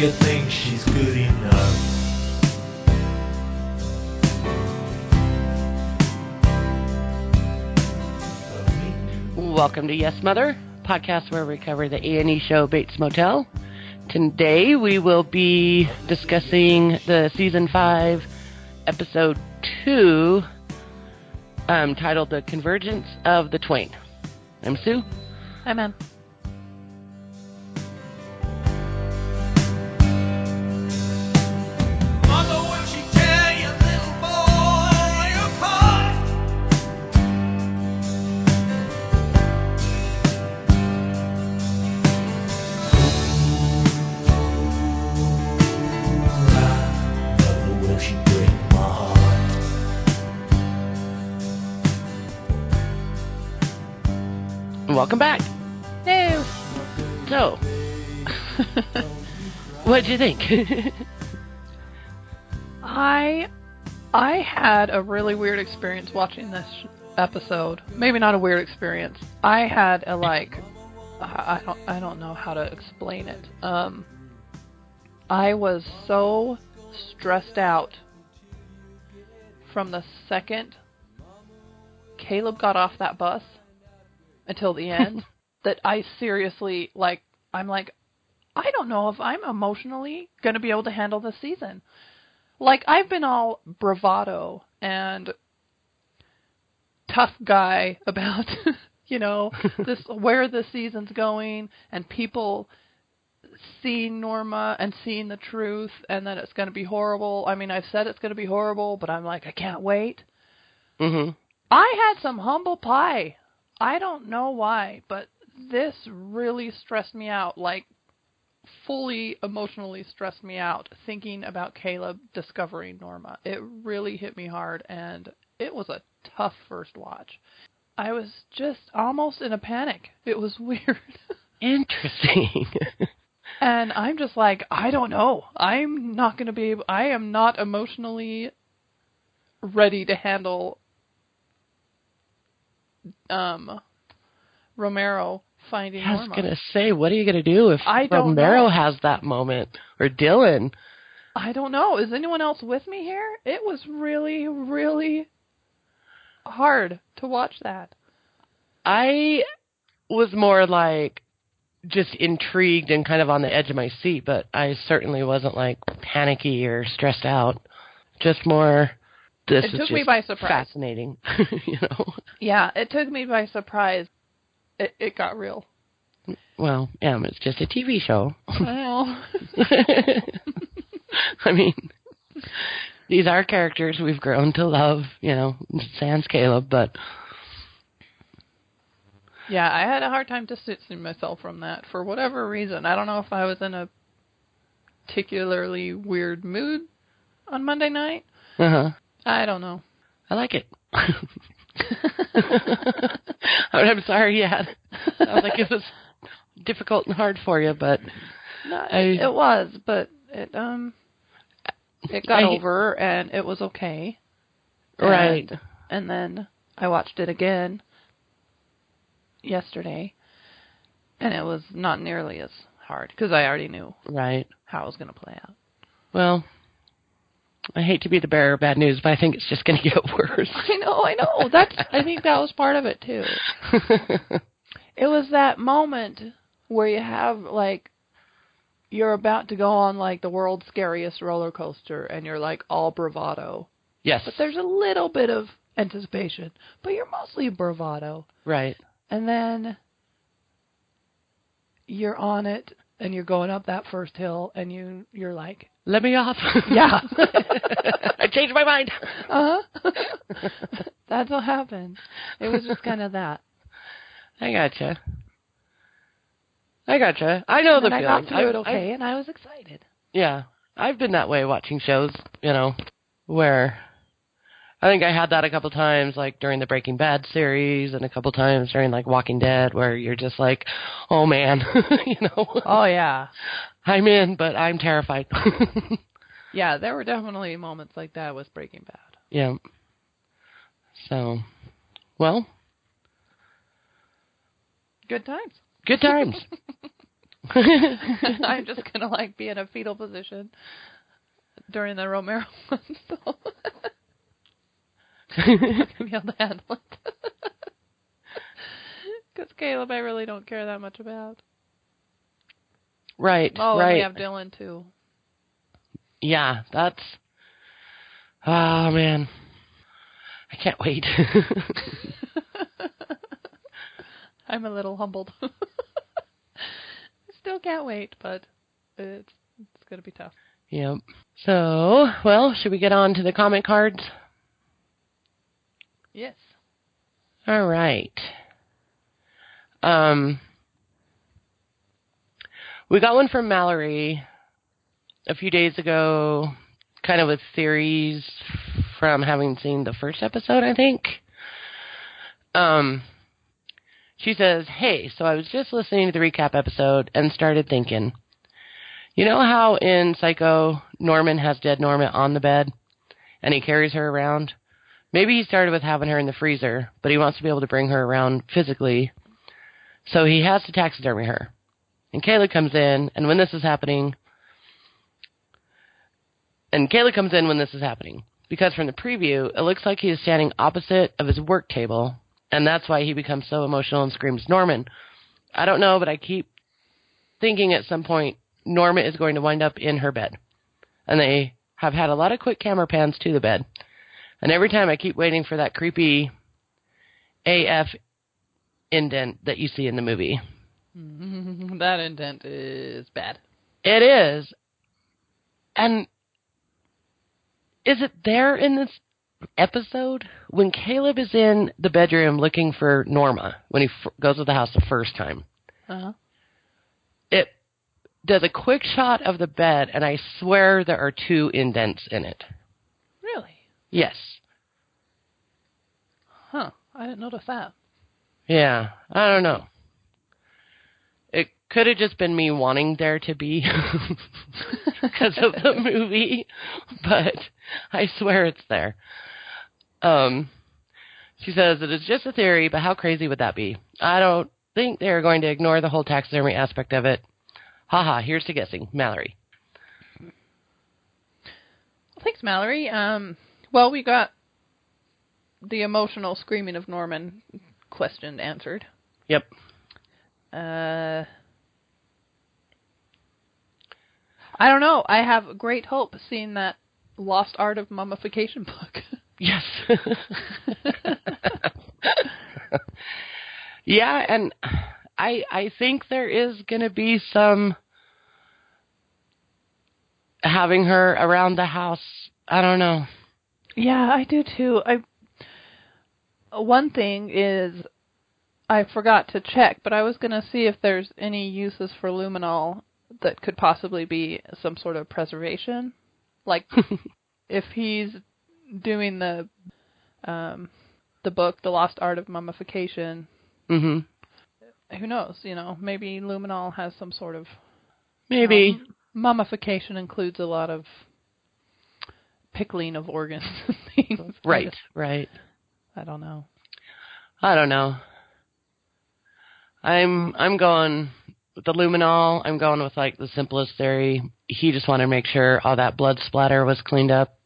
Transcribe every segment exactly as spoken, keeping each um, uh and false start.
you think she's good enough? Welcome to Yes Mother, podcast where we cover the A and E show Bates Motel. Today we will be discussing the season five, episode two, um, titled The Convergence of the Twain. I'm Sue. I'm Em. Welcome back. Hey. So, what'd you think? I I had a really weird experience watching this episode. Maybe not a weird experience. I had a like I don't I don't know how to explain it. Um, I was so stressed out from the second Caleb got off that bus until the end, that I seriously, like, I'm like, I don't know if I'm emotionally going to be able to handle this season. Like, I've been all bravado and tough guy about, you know, this where the season's going and people seeing Norma and seeing the truth and that it's going to be horrible. I mean, I've said it's going to be horrible, but I'm like, I can't wait. Mm-hmm. I had some humble pie. I don't know why, but this really stressed me out, like fully emotionally stressed me out thinking about Caleb discovering Norma. It really hit me hard, and it was a tough first watch. I was just almost in a panic. It was weird. Interesting. And I'm just like, I don't know. I'm not going to be able, I am not emotionally ready to handle Um, Romero finding Norma. I was going to say, what are you going to do if I don't Romero know. has that moment? Or Dylan? I don't know. Is anyone else with me here? It was really, really hard to watch that. I was more like just intrigued and kind of on the edge of my seat, but I certainly wasn't like panicky or stressed out. Just more... This it took me by surprise. Fascinating, you know. Yeah, it took me by surprise. It, it got real. Well, yeah, it's just a T V show. Well, I mean, these are characters we've grown to love, you know, sans Caleb. But yeah, I had a hard time distancing myself from that for whatever reason. I don't know if I was in a particularly weird mood on Monday night. Uh huh. I don't know. I like it. I'm sorry, yeah. I was like, it was difficult and hard for you, but... No, I, it was, but it um, it got I, over, and it was okay. Right. And, and then I watched it again yesterday, and it was not nearly as hard, because I already knew right how it was going to play out. Well... I hate to be the bearer of bad news, but I think it's just going to get worse. I know, I know. That's. I think that was part of it, too. It was that moment where you have, like, you're about to go on, like, the world's scariest roller coaster, and you're, like, all bravado. Yes. But there's a little bit of anticipation, but you're mostly bravado. Right. And then you're on it, and you're going up that first hill, and you, you're like... Let me off. Yeah. I changed my mind. Uh-huh. That's what happened. It was just kind of that. I gotcha. I gotcha. I know and the feeling. I got through I, it okay, I, and I was excited. Yeah. I've been that way watching shows, you know, where I think I had that a couple times, like, during the Breaking Bad series and a couple times during, like, Walking Dead, where you're just like, oh, man, you know? Oh, yeah. I'm in, but I'm terrified. Yeah, there were definitely moments like that with Breaking Bad. Yeah. So, well. Good times. Good times. I'm just going to, like, be in a fetal position during the Romero one, so I'm going to be able to handle it. Because Caleb, I really don't care that much about. Right, oh, right. Oh, we have Dylan, too. Yeah, that's... Oh, man. I can't wait. I'm a little humbled. I still can't wait, but it's, it's going to be tough. Yep. So, well, should we get on to the comment cards? Yes. All right. Um, we got one from Mallory a few days ago, kind of with theories from having seen the first episode, I think. Um, she says, hey, so I was just listening to the recap episode and started thinking, you know how in Psycho, Norman has dead Norma on the bed and he carries her around? Maybe he started with having her in the freezer, but he wants to be able to bring her around physically. So he has to taxidermy her. And Kayla comes in, and when this is happening, and Kayla comes in when this is happening, because from the preview, it looks like he is standing opposite of his work table, and that's why he becomes so emotional and screams, Norman. I don't know, but I keep thinking at some point, Norma is going to wind up in her bed. And they have had a lot of quick camera pans to the bed. And every time I keep waiting for that creepy A F indent that you see in the movie. That indent is bad. It is. And is it there in this episode? When Caleb is in the bedroom looking for Norma, when he f- goes to the house the first time, uh-huh. It does a quick shot of the bed, and I swear there are two indents in it. Really? Yes. Huh. I didn't notice that. Yeah, I don't know. It could have just been me wanting there to be because of the movie, but I swear it's there. Um, she says, it is just a theory, but how crazy would that be? I don't think they're going to ignore the whole taxidermy aspect of it. Haha, here's to guessing. Mallory. Well, thanks, Mallory. Um, well, we got the emotional screaming of Norman question answered. Yep. Uh, I don't know. I have great hope seeing that Lost Art of Mummification book. Yes. Yeah, and I I think there is going to be some having her around the house. I don't know. Yeah, I do too. I One thing is, I forgot to check, but I was going to see if there's any uses for luminol that could possibly be some sort of preservation. Like, if he's doing the um, the book, The Lost Art of Mummification, mm-hmm. Who knows, you know, maybe luminol has some sort of... Maybe. Um, mummification includes a lot of pickling of organs and things. Right, just, right. I don't know. I don't know. I'm I'm going with the luminol. I'm going with like the simplest theory. He just wanted to make sure all that blood splatter was cleaned up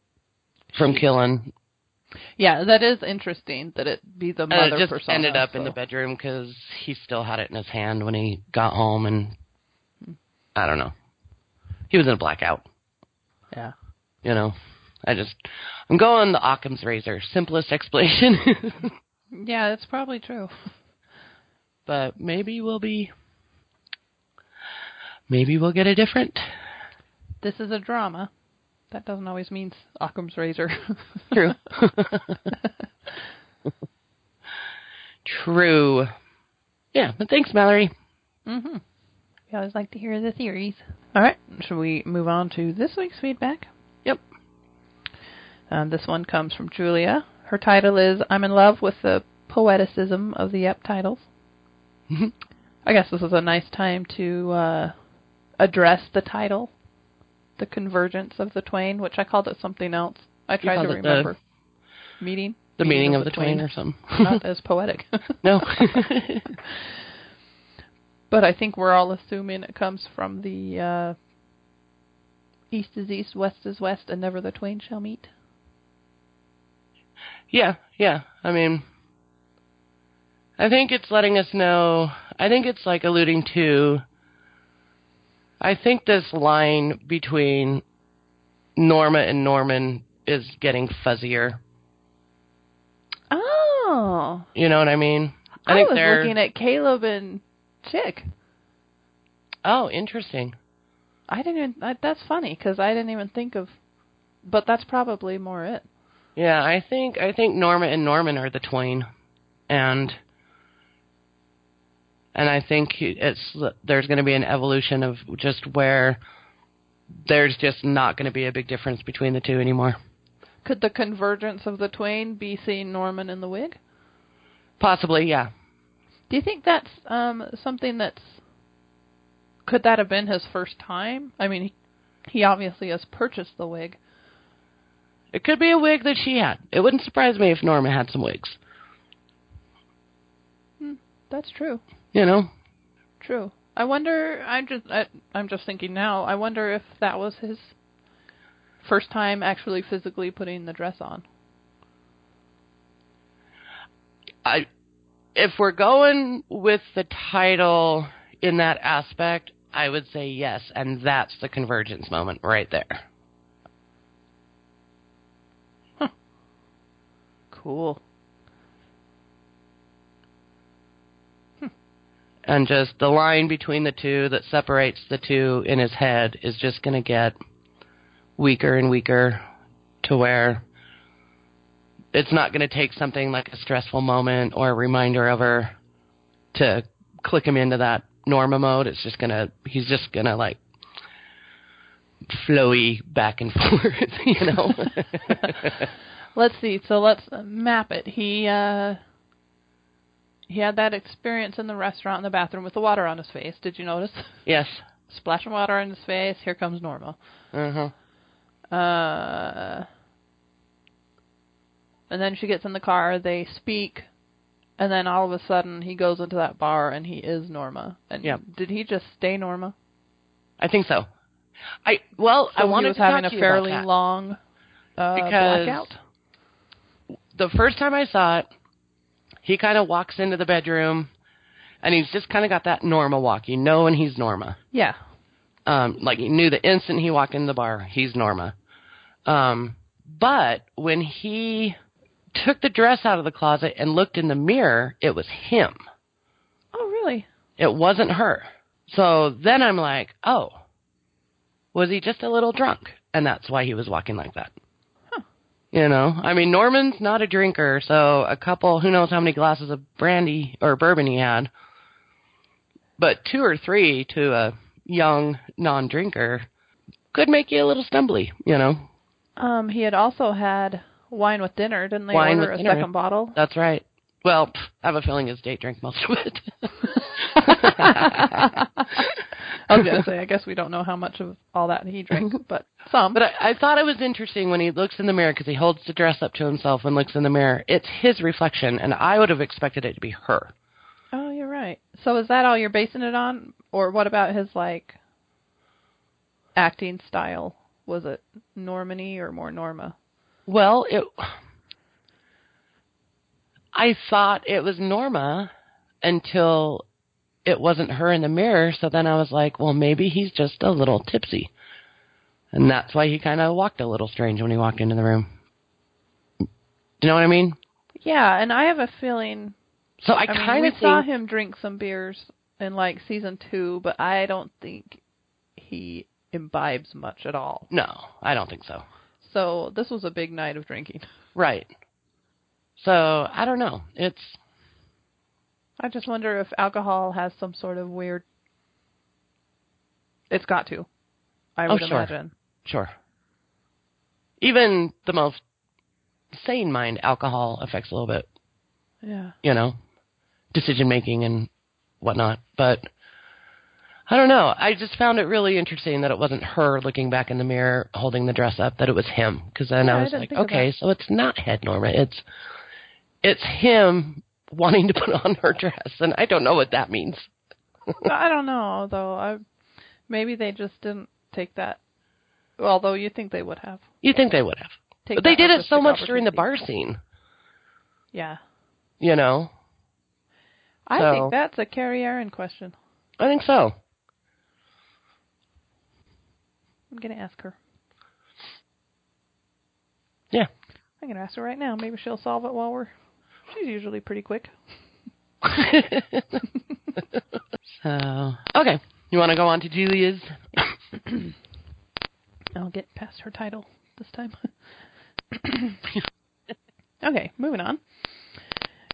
from killing. Yeah, that is interesting that it be the mother persona. And it just persona, ended up so. In the bedroom because he still had it in his hand when he got home, and I don't know. He was in a blackout. Yeah. You know. I just, I'm going the Occam's razor. Simplest explanation. Yeah, that's probably true. But maybe we'll be, maybe we'll get a different. This is a drama. That doesn't always mean Occam's razor. True. True. Yeah, but thanks, Mallory. Mm-hmm. We always like to hear the theories. All right, should we move on to this week's feedback? Yep. Um, this one comes from Julia. Her title is, I'm in love with the poeticism of the E P titles. I guess this is a nice time to uh, address the title, The Convergence of the Twain, which I called it something else. I tried to remember. The meeting? The meaning, meaning of, of the, the Twain, Twain or something. Not as poetic. No. But I think we're all assuming it comes from the uh, east is east, west is west, and never the twain shall meet. Yeah, yeah. I mean, I think it's letting us know, I think it's like alluding to, I think this line between Norma and Norman is getting fuzzier. Oh. You know what I mean? I, I think was they're... looking at Caleb and Chick. Oh, interesting. I didn't even, I, that's funny, because I didn't even think of, but that's probably more it. Yeah, I think I think Norma and Norman are the twain, and and I think it's there's going to be an evolution of just where there's just not going to be a big difference between the two anymore. Could the convergence of the twain be seeing Norman in the wig? Possibly, yeah. Do you think that's um, something that's could that have been his first time? I mean, he obviously has purchased the wig. It could be a wig that she had. It wouldn't surprise me if Norma had some wigs. Mm, that's true. You know? True. I wonder, I'm just, I, I'm just thinking now, I wonder if that was his first time actually physically putting the dress on. I, if we're going with the title in that aspect, I would say yes, and that's the convergence moment right there. Cool. Hmm. And just the line between the two that separates the two in his head is just going to get weaker and weaker to where it's not going to take something like a stressful moment or a reminder of her to click him into that Norma mode. It's just going to, he's just going to like flowy back and forth, you know? Let's see. So let's map it. He uh, he had that experience in the restaurant in the bathroom with the water on his face. Did you notice? Yes. Splashing water on his face. Here comes Norma. Uh-huh. Uh, and then she gets in the car. They speak. And then all of a sudden he goes into that bar and he is Norma. And yeah. Did he just stay Norma? I think so. I Well, so I wanted to talk to you about that. He was having a fairly long uh, blackout. The first time I saw it, he kind of walks into the bedroom, and he's just kind of got that Norma walk. You know when he's Norma. Yeah. Um, like, he knew the instant he walked into the bar, he's Norma. Um, but when he took the dress out of the closet and looked in the mirror, it was him. Oh, really? It wasn't her. So then I'm like, oh, was he just a little drunk? And that's why he was walking like that. You know, I mean, Norman's not a drinker, so a couple, who knows how many glasses of brandy or bourbon he had, but two or three to a young non-drinker could make you a little stumbly, you know. Um, he had also had wine with dinner, didn't they wine order with a dinner. Second bottle? That's right. Well, I have a feeling his date drank most of it. I was going to say, I guess we don't know how much of all that he drank, but some. But I, I thought it was interesting when he looks in the mirror, because he holds the dress up to himself and looks in the mirror. It's his reflection, and I would have expected it to be her. Oh, you're right. So is that all you're basing it on? Or what about his, like, acting style? Was it Normany or more Norma? Well, it... I thought it was Norma until it wasn't her in the mirror. So then I was like, well, maybe he's just a little tipsy. And that's why he kind of walked a little strange when he walked into the room. Do you know what I mean? Yeah, and I have a feeling. So I, I kind of saw him drink some beers in like season two, but I don't think he imbibes much at all. No, I don't think so. So this was a big night of drinking. Right. So, I don't know. It's. I just wonder if alcohol has some sort of weird. It's got to. I would oh, sure. imagine. Sure. Even the most sane mind, alcohol affects a little bit. Yeah. You know, decision making and whatnot. But I don't know. I just found it really interesting that it wasn't her looking back in the mirror holding the dress up, that it was him. Because then yeah, I was I like, okay, so it's not head Norma. It's. It's him wanting to put on her dress, and I don't know what that means. I don't know, though. I, maybe they just didn't take that. Although you think they would have. You think they would have. Take but they did it so much during the bar scene. Yeah. You know? I so. think that's a Carrie Erin question. I think so. I'm going to ask her. Yeah. I'm going to ask her right now. Maybe she'll solve it while we're... She's usually pretty quick. So, okay. You want to go on to Julia's? I'll get past her title this time. Okay, moving on.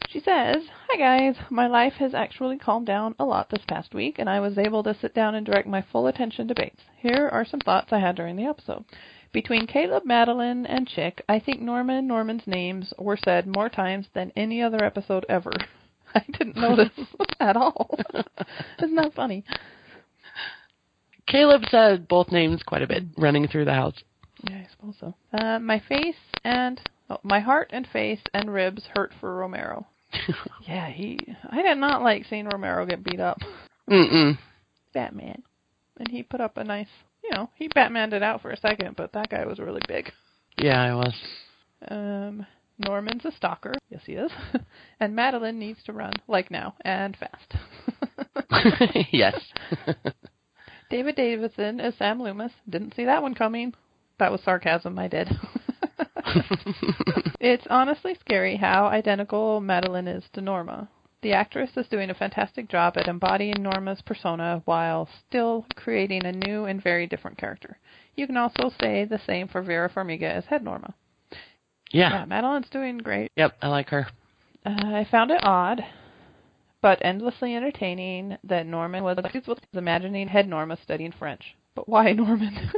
She says, "Hi guys, my life has actually calmed down a lot this past week, and I was able to sit down and direct my full attention to Bates. Here are some thoughts I had during the episode. Between Caleb, Madeline, and Chick, I think Norma and Norman's names were said more times than any other episode ever. I didn't notice at all." Isn't that funny? Caleb said both names quite a bit, running through the house. Yeah, I suppose so. Uh, my face and... Oh, my heart and face and ribs hurt for Romero. Yeah, he... I did not like seeing Romero get beat up. Mm-mm. Batman. And he put up a nice... You know, he Batmaned it out for a second, but that guy was really big. Yeah, I was. Um, Norman's a stalker. Yes, he is. And Madeline needs to run, like now, and fast. Yes. David Davison is Sam Loomis. Didn't see that one coming. That was sarcasm, I did. It's honestly scary how identical Madeline is to Norma. The actress is doing a fantastic job at embodying Norma's persona while still creating a new and very different character. You can also say the same for Vera Farmiga as head Norma. Yeah. Yeah, Madeline's doing great. Yep, I like her. Uh, I found it odd, but endlessly entertaining that Norman was imagining head Norma studying French. But why Norman?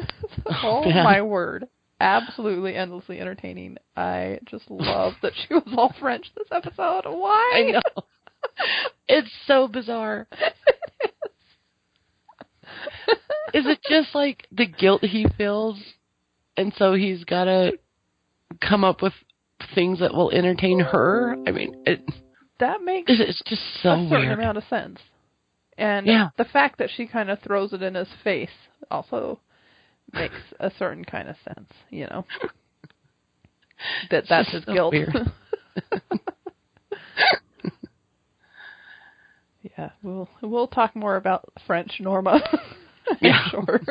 Oh, yeah. My word. Absolutely endlessly entertaining. I just love that she was all French this episode. Why? I know. It's so bizarre. It is. Is it just like the guilt he feels, and so he's got to come up with things that will entertain her? I mean, it that makes it's just so a certain weird. amount of sense. And yeah. The fact that she kind of throws it in his face also makes a certain kind of sense, you know. That that's his so guilt. Weird. Yeah, we'll we'll talk more about French Norma. Yeah. Sure.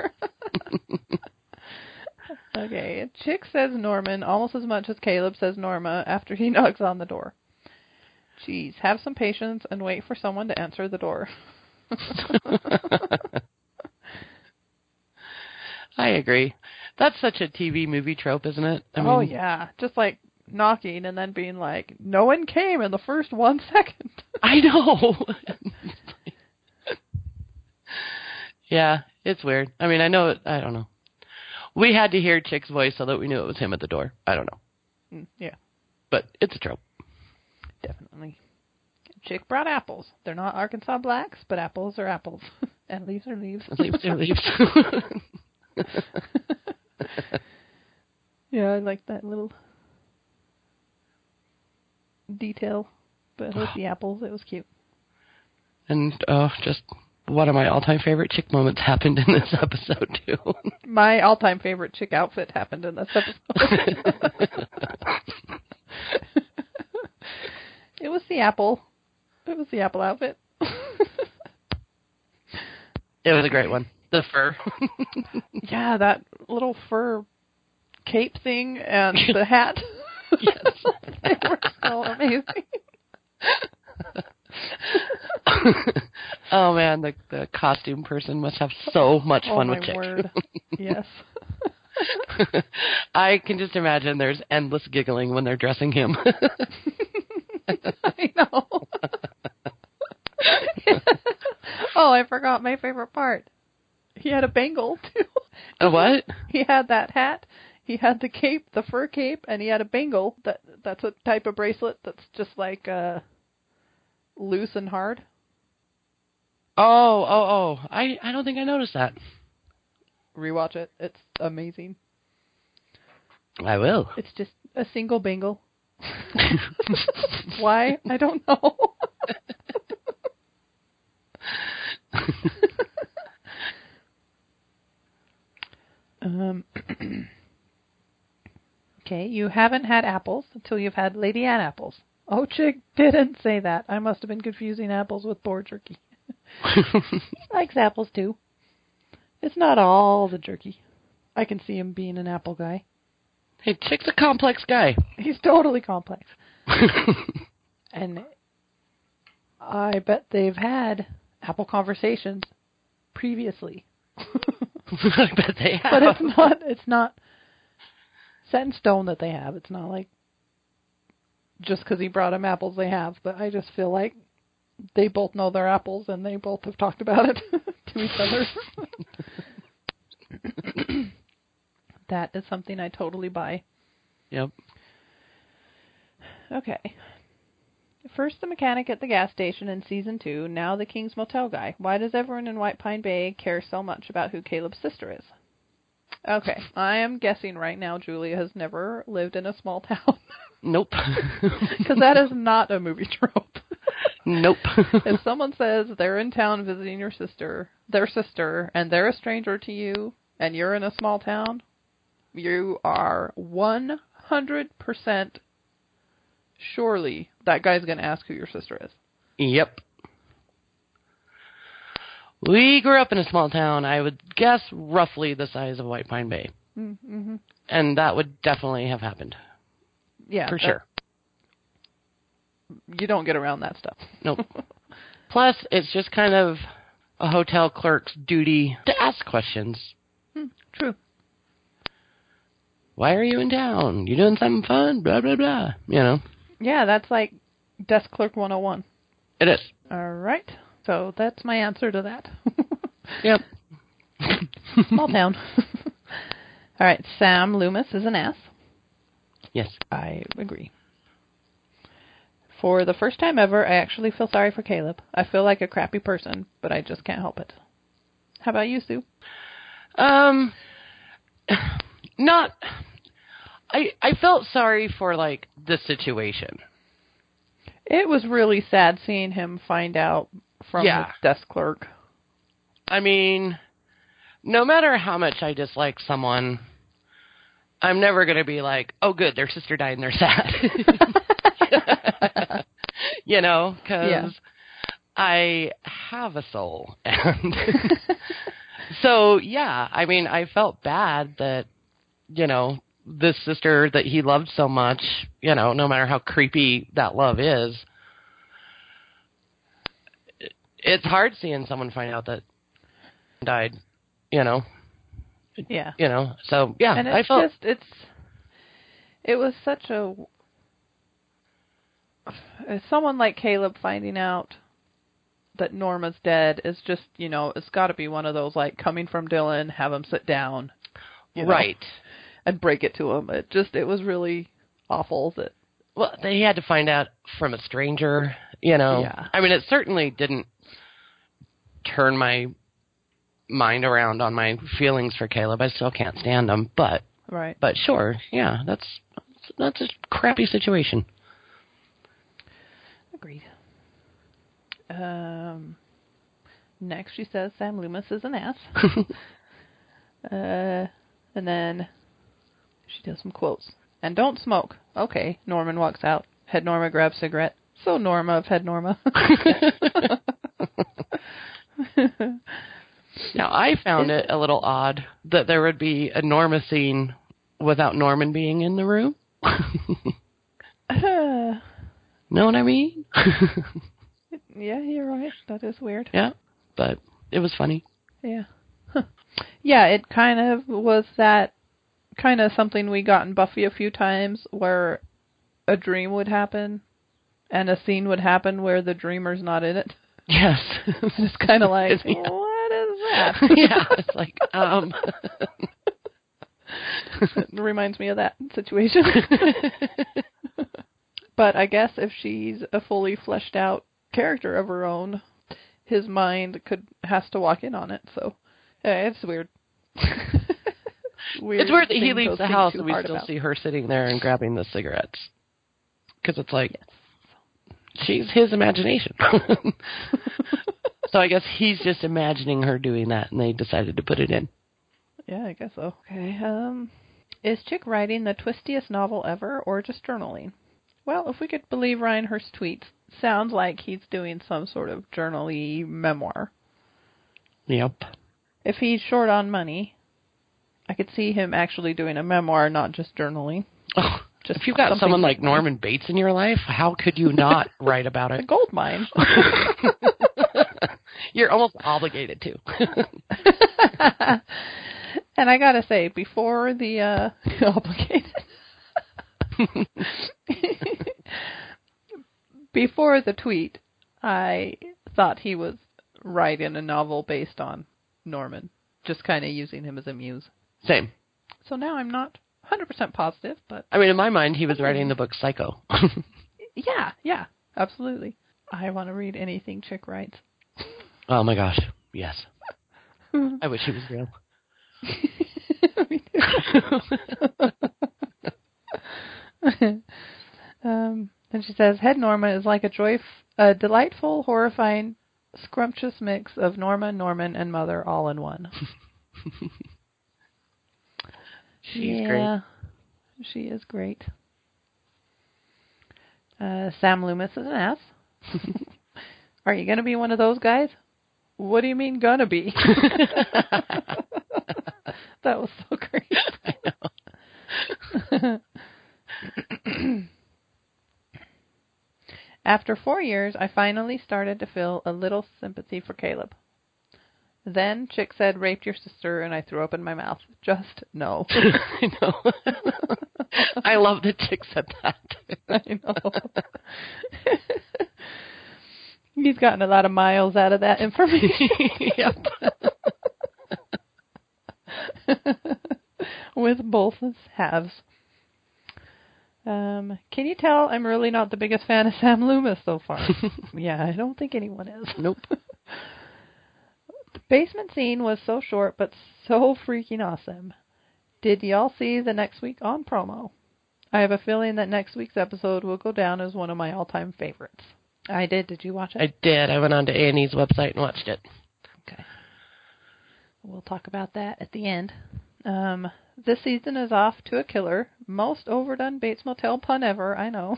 Okay, Chick says Norman almost as much as Caleb says Norma after he knocks on the door. Jeez, have some patience and wait for someone to answer the door. I agree. That's such a T V movie trope, isn't it? I mean, oh, yeah. Just like knocking and then being like, no one came in the first one second. I know. Yeah, it's weird. I mean, I know. It, I don't know. We had to hear Chick's voice so that we knew it was him at the door. I don't know. Yeah. But it's a trope. Definitely. Chick brought apples. They're not Arkansas blacks, but apples are apples. And leaves are leaves. Leaves are leaves. Yeah, I like that little detail, but with the apples, it was cute. And uh, just one of my all-time favorite Chick moments happened in this episode too. My all-time favorite Chick outfit happened in this episode. It was the apple. It was the apple outfit. It was a great one. The fur. Yeah, that little fur cape thing and the hat. Yes. They were so amazing. Oh, man, the, the costume person must have so much fun oh, with Chick. Word. Yes. I can just imagine there's endless giggling when they're dressing him. I know. Oh, I forgot my favorite part. He had a bangle, too. A what? He had that hat, he had the cape, the fur cape, and he had a bangle. That That's a type of bracelet that's just like uh, loose and hard. Oh, oh, oh. I, I don't think I noticed that. Rewatch it. It's amazing. I will. It's just a single bangle. Why? I don't know. um, okay, you haven't had apples until you've had Lady Anne apples. Oh, Chick didn't say that. I must have been confusing apples with boar jerky. Likes apples, too. It's not all the jerky. I can see him being an apple guy. Hey, Chick's a complex guy. He's totally complex. And I bet they've had apple conversations previously. I bet they have. But it's not, it's not set in stone that they have. It's not like just because he brought them apples they have. But I just feel like they both know their apples and they both have talked about it to each other. That is something I totally buy. Yep. Okay. First the mechanic at the gas station in season two, now the King's Motel guy. Why does everyone in White Pine Bay care so much about who Caleb's sister is? Okay. I am guessing right now Julia has never lived in a small town. Nope. Because that is not a movie trope. Nope. If someone says they're in town visiting your sister, their sister, and they're a stranger to you, and you're in a small town, you are one hundred percent surely that guy's going to ask who your sister is. Yep. We grew up in a small town, I would guess roughly the size of White Pine Bay. Mm-hmm. And that would definitely have happened. Yeah. For sure. You don't get around that stuff. Nope. Plus, it's just kind of a hotel clerk's duty to ask questions. Hmm, true. Why are you in town? You doing something fun? Blah, blah, blah. You know? Yeah, that's like Desk Clerk one oh one. It is. All right. So that's my answer to that. Yep. Small town. All right. Sam Loomis is an ass. Yes. I agree. For the first time ever, I actually feel sorry for Caleb. I feel like a crappy person, but I just can't help it. How about you, Sue? Um, not... I, I felt sorry for, like, the situation. It was really sad seeing him find out from yeah. his desk clerk. I mean, no matter how much I dislike someone, I'm never going to be like, oh, good, their sister died and they're sad. You know, because yeah. I have a soul. And so, yeah, I mean, I felt bad that, you know, this sister that he loved so much, you know, no matter how creepy that love is, it's hard seeing someone find out that died, you know. Yeah. You know, so, yeah. And it's I felt... just, it's, it was such a, someone like Caleb finding out that Norma's dead is just, you know, it's got to be one of those, like, coming from Dylan, have him sit down. You know? Right. And break it to him. It just, it was really awful. That well, they had to find out from a stranger, you know. Yeah. I mean, it certainly didn't turn my mind around on my feelings for Caleb. I still can't stand him, but right. But sure, yeah, that's that's a crappy situation. Agreed. Um, next, she says Sam Loomis is an ass. uh, and then. She does some quotes. And don't smoke. Okay. Norman walks out. Head Norma grabs cigarette. So Norma of Head Norma. Now, I found it a little odd that there would be a Norma scene without Norman being in the room. uh, know what I mean? Yeah, you're right. That is weird. Yeah, but it was funny. Yeah. Huh. Yeah, it kind of was that kind of something we got in Buffy a few times where a dream would happen and a scene would happen where the dreamer's not in it. Yes. And it's kind of like, yeah. What is that? Yeah, it's like, um. It reminds me of that situation. But I guess if she's a fully fleshed out character of her own, his mind could has to walk in on it. So yeah, it's weird. Weird it's weird that he leaves the house and we still about. see her sitting there and grabbing the cigarettes. Because it's like, yes. She's his imagination. So I guess he's just imagining her doing that, and they decided to put it in. Yeah, I guess so. Okay. Um, is Chick writing the twistiest novel ever, or just journaling? Well, if we could believe Ryan Hurst's tweets, sounds like he's doing some sort of journal-y memoir. Yep. If he's short on money, I could see him actually doing a memoir, not just journaling. Oh, just if you've got someone like Norman Bates in your life, how could you not write about it? A gold mine. You're almost obligated to. And I gotta say, before the uh, obligated, before the tweet, I thought he was writing a novel based on Norman, just kind of using him as a muse. Same. So now I'm not one hundred percent positive, but I mean, in my mind, he was writing the book Psycho. yeah, yeah, absolutely. I want to read anything Chick writes. Oh my gosh, yes. I wish he was real. um, and she says, Head Norma is like a joyf- a delightful, horrifying, scrumptious mix of Norma, Norman, and Mother all in one. She's yeah, great. She is great. Uh, Sam Loomis is an ass. Are you going to be one of those guys? What do you mean, gonna be? That was so great. I know. After four years, I finally started to feel a little sympathy for Caleb. Then Chick said, raped your sister, and I threw open my mouth. Just no. I know. I love that Chick said that. I know. He's gotten a lot of miles out of that information. Yep. With both halves. Um, can you tell I'm really not the biggest fan of Sam Loomis so far? Yeah, I don't think anyone is. Nope. The basement scene was so short, but so freaking awesome. Did y'all see the next week on promo? I have a feeling that next week's episode will go down as one of my all-time favorites. I did. Did you watch it? I did. I went on to A and E's website and watched it. Okay. We'll talk about that at the end. Um, this season is off to a killer. Most overdone Bates Motel pun ever, I know.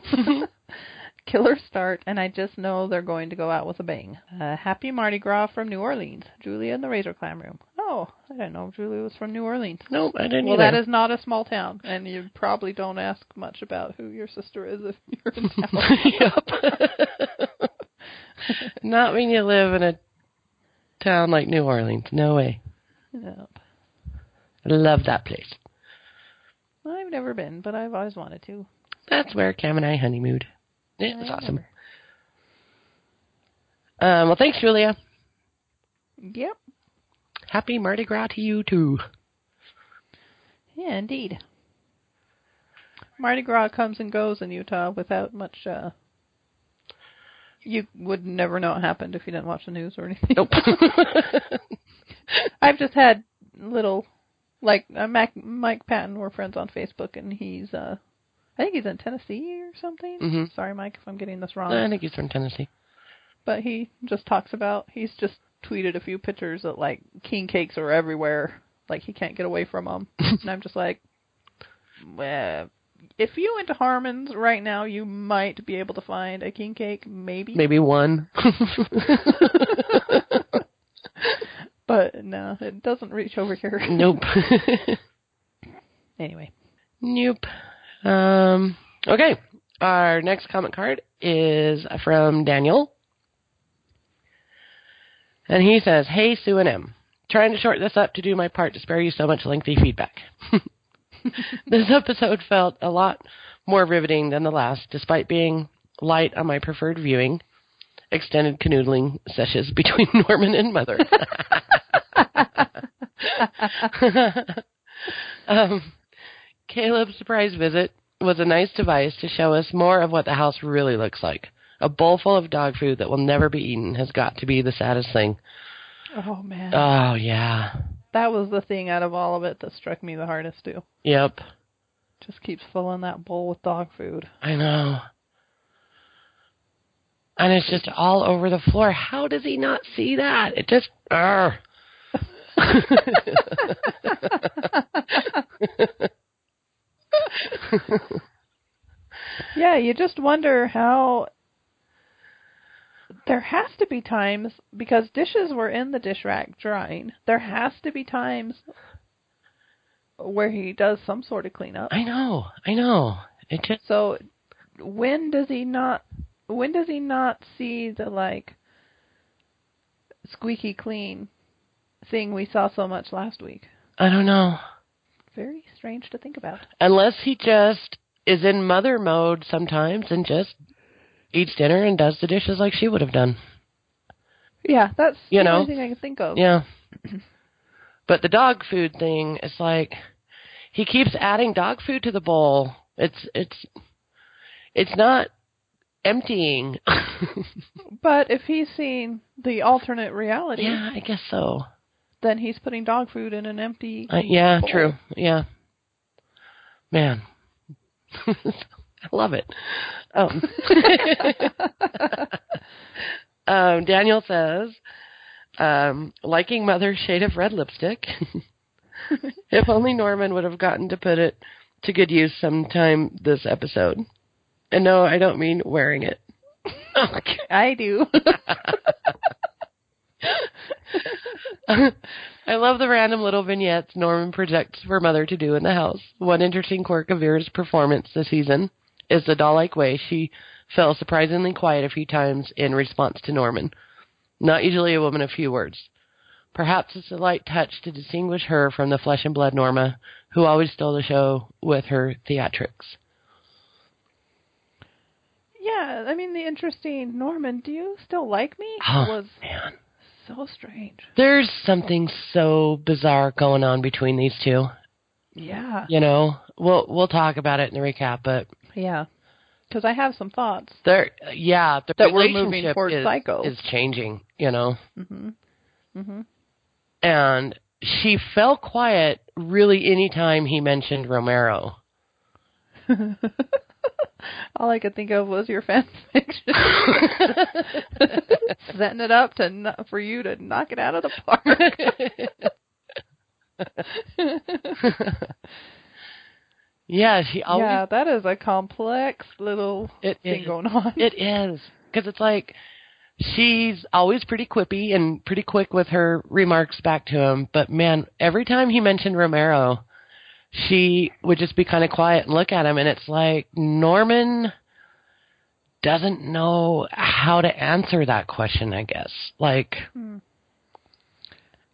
Killer start, and I just know they're going to go out with a bang. Uh, happy Mardi Gras from New Orleans. Julia in the Razor Clam Room. Oh, I didn't know Julia was from New Orleans. No, nope, I didn't well, either. Well, that is not a small town, and you probably don't ask much about who your sister is if you're in town. Yep. Not when you live in a town like New Orleans. No way. Yep. I love that place. I've never been, but I've always wanted to. That's where Cam and I honeymooned. Yeah, that's awesome. Um, well, thanks, Julia. Yep. Happy Mardi Gras to you, too. Yeah, indeed. Mardi Gras comes and goes in Utah without much... Uh, you would never know it happened if you didn't watch the news or anything. Nope. I've just had little... Like, uh, Mac, Mike Patton, we're friends on Facebook, and he's... Uh, I think he's in Tennessee or something. Mm-hmm. Sorry, Mike, if I'm getting this wrong. I think he's from Tennessee. But he just talks about, he's just tweeted a few pictures that, like, king cakes are everywhere. Like, he can't get away from them. And I'm just like, well, if you went to Harmon's right now, you might be able to find a king cake, maybe. Maybe one. But, no, it doesn't reach over here. Nope. Anyway. Nope. Um, okay, our next comment card is from Daniel, and he says, Hey, Sue and Em, trying to short this up to do my part to spare you so much lengthy feedback. This episode felt a lot more riveting than the last, despite being light on my preferred viewing, extended canoodling sessions between Norman and Mother. um... Caleb's surprise visit was a nice device to show us more of what the house really looks like. A bowl full of dog food that will never be eaten has got to be the saddest thing. Oh, man. Oh, yeah. That was the thing out of all of it that struck me the hardest, too. Yep. Just keeps filling that bowl with dog food. I know. and it's just all over the floor. How does he not see that? It just, argh. Yeah, you just wonder how. There has to be times, because dishes were in the dish rack drying, there has to be times where he does some sort of cleanup. I know, I know. It just... So when does he not, when does he not see the, like, squeaky clean thing we saw so much last week? I don't know. Very strange to think about. Unless he just is in mother mode sometimes and just... eats dinner and does the dishes like she would have done. Yeah, that's you the know? only thing I can think of. Yeah. But the dog food thing is like, he keeps adding dog food to the bowl. It's it's it's not emptying. But if he's seeing the alternate reality, yeah, I guess so. Then he's putting dog food in an empty. Uh, yeah, bowl. True. Yeah. Man. I love it. Um, um, Daniel says, um, liking Mother's shade of red lipstick. If only Norman would have gotten to put it to good use sometime this episode. And no, I don't mean wearing it. Oh, I do. I love the random little vignettes Norman projects for Mother to do in the house. One interesting quirk of Vera's performance this season is the doll-like way she fell surprisingly quiet a few times in response to Norman. Not usually a woman of few words. Perhaps it's a light touch to distinguish her from the flesh and blood Norma, who always stole the show with her theatrics. Yeah, I mean, the interesting Norman, do you still like me? Oh, was man. So strange. There's something so bizarre going on between these two. Yeah. You know, we'll we'll talk about it in the recap, but... Yeah, because I have some thoughts. There, yeah, the that we're moving towards is, Psycho is changing, you know. Mm-hmm. Mm-hmm. And she fell quiet really any time he mentioned Romero. All I could think of was your fan fiction, setting it up to not, for you to knock it out of the park. Yeah, she always... Yeah, that is a complex little it thing is, going on. It is. Because it's like, she's always pretty quippy and pretty quick with her remarks back to him. But man, every time he mentioned Romero, she would just be kind of quiet and look at him. And it's like, Norman doesn't know how to answer that question, I guess. Like... Mm.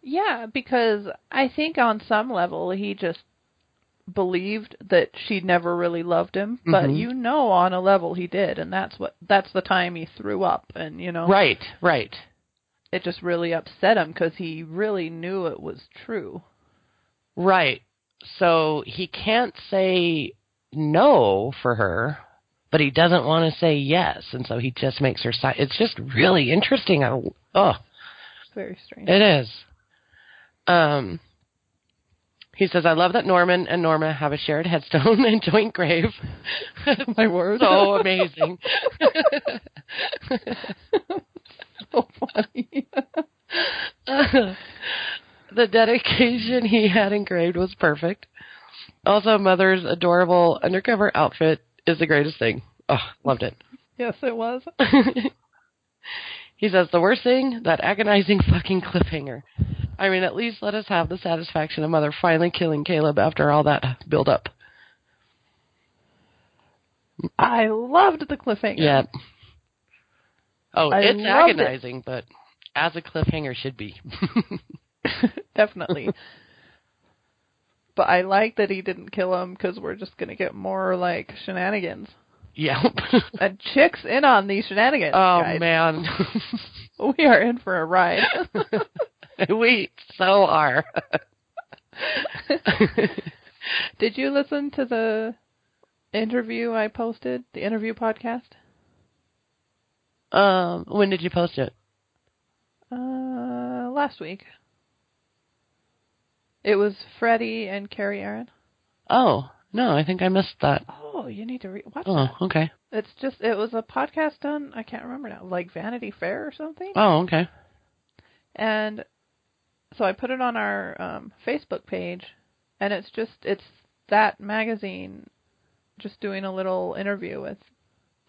Yeah, because I think on some level, he just... believed that she never really loved him, but mm-hmm. you know, on a level he did, and that's what that's the time he threw up, and you know, right, right. It just really upset him because he really knew it was true. Right. So he can't say no for her, but he doesn't want to say yes, and so he just makes her sigh. It's just really interesting. I, oh, it's very strange. It is. Um. He says, I love that Norman and Norma have a shared headstone and joint grave. My word. So amazing. So funny. uh, the dedication he had engraved was perfect. Also, Mother's adorable undercover outfit is the greatest thing. Oh, loved it. Yes, it was. He says, the worst thing, that agonizing fucking cliffhanger. I mean, at least let us have the satisfaction of Mother finally killing Caleb after all that build-up. I loved the cliffhanger. Yeah. Oh, I it's agonizing, it. But as a cliffhanger should be. Definitely. But I like that he didn't kill him because we're just going to get more, like, shenanigans. Yeah. And Chick's in on these shenanigans. Oh, guys. Man. We are in for a ride. We so are. Did you listen to the interview I posted, the interview podcast? Um, when did you post it? Uh, last week. It was Freddie and Carrie Erin. Oh, no, I think I missed that. Oh. oh, you need to re- watch oh, that. Oh, okay. It's just, it was a podcast done, I can't remember now, like Vanity Fair or something. Oh, okay. And so I put it on our um, Facebook page, and it's just, it's that magazine just doing a little interview with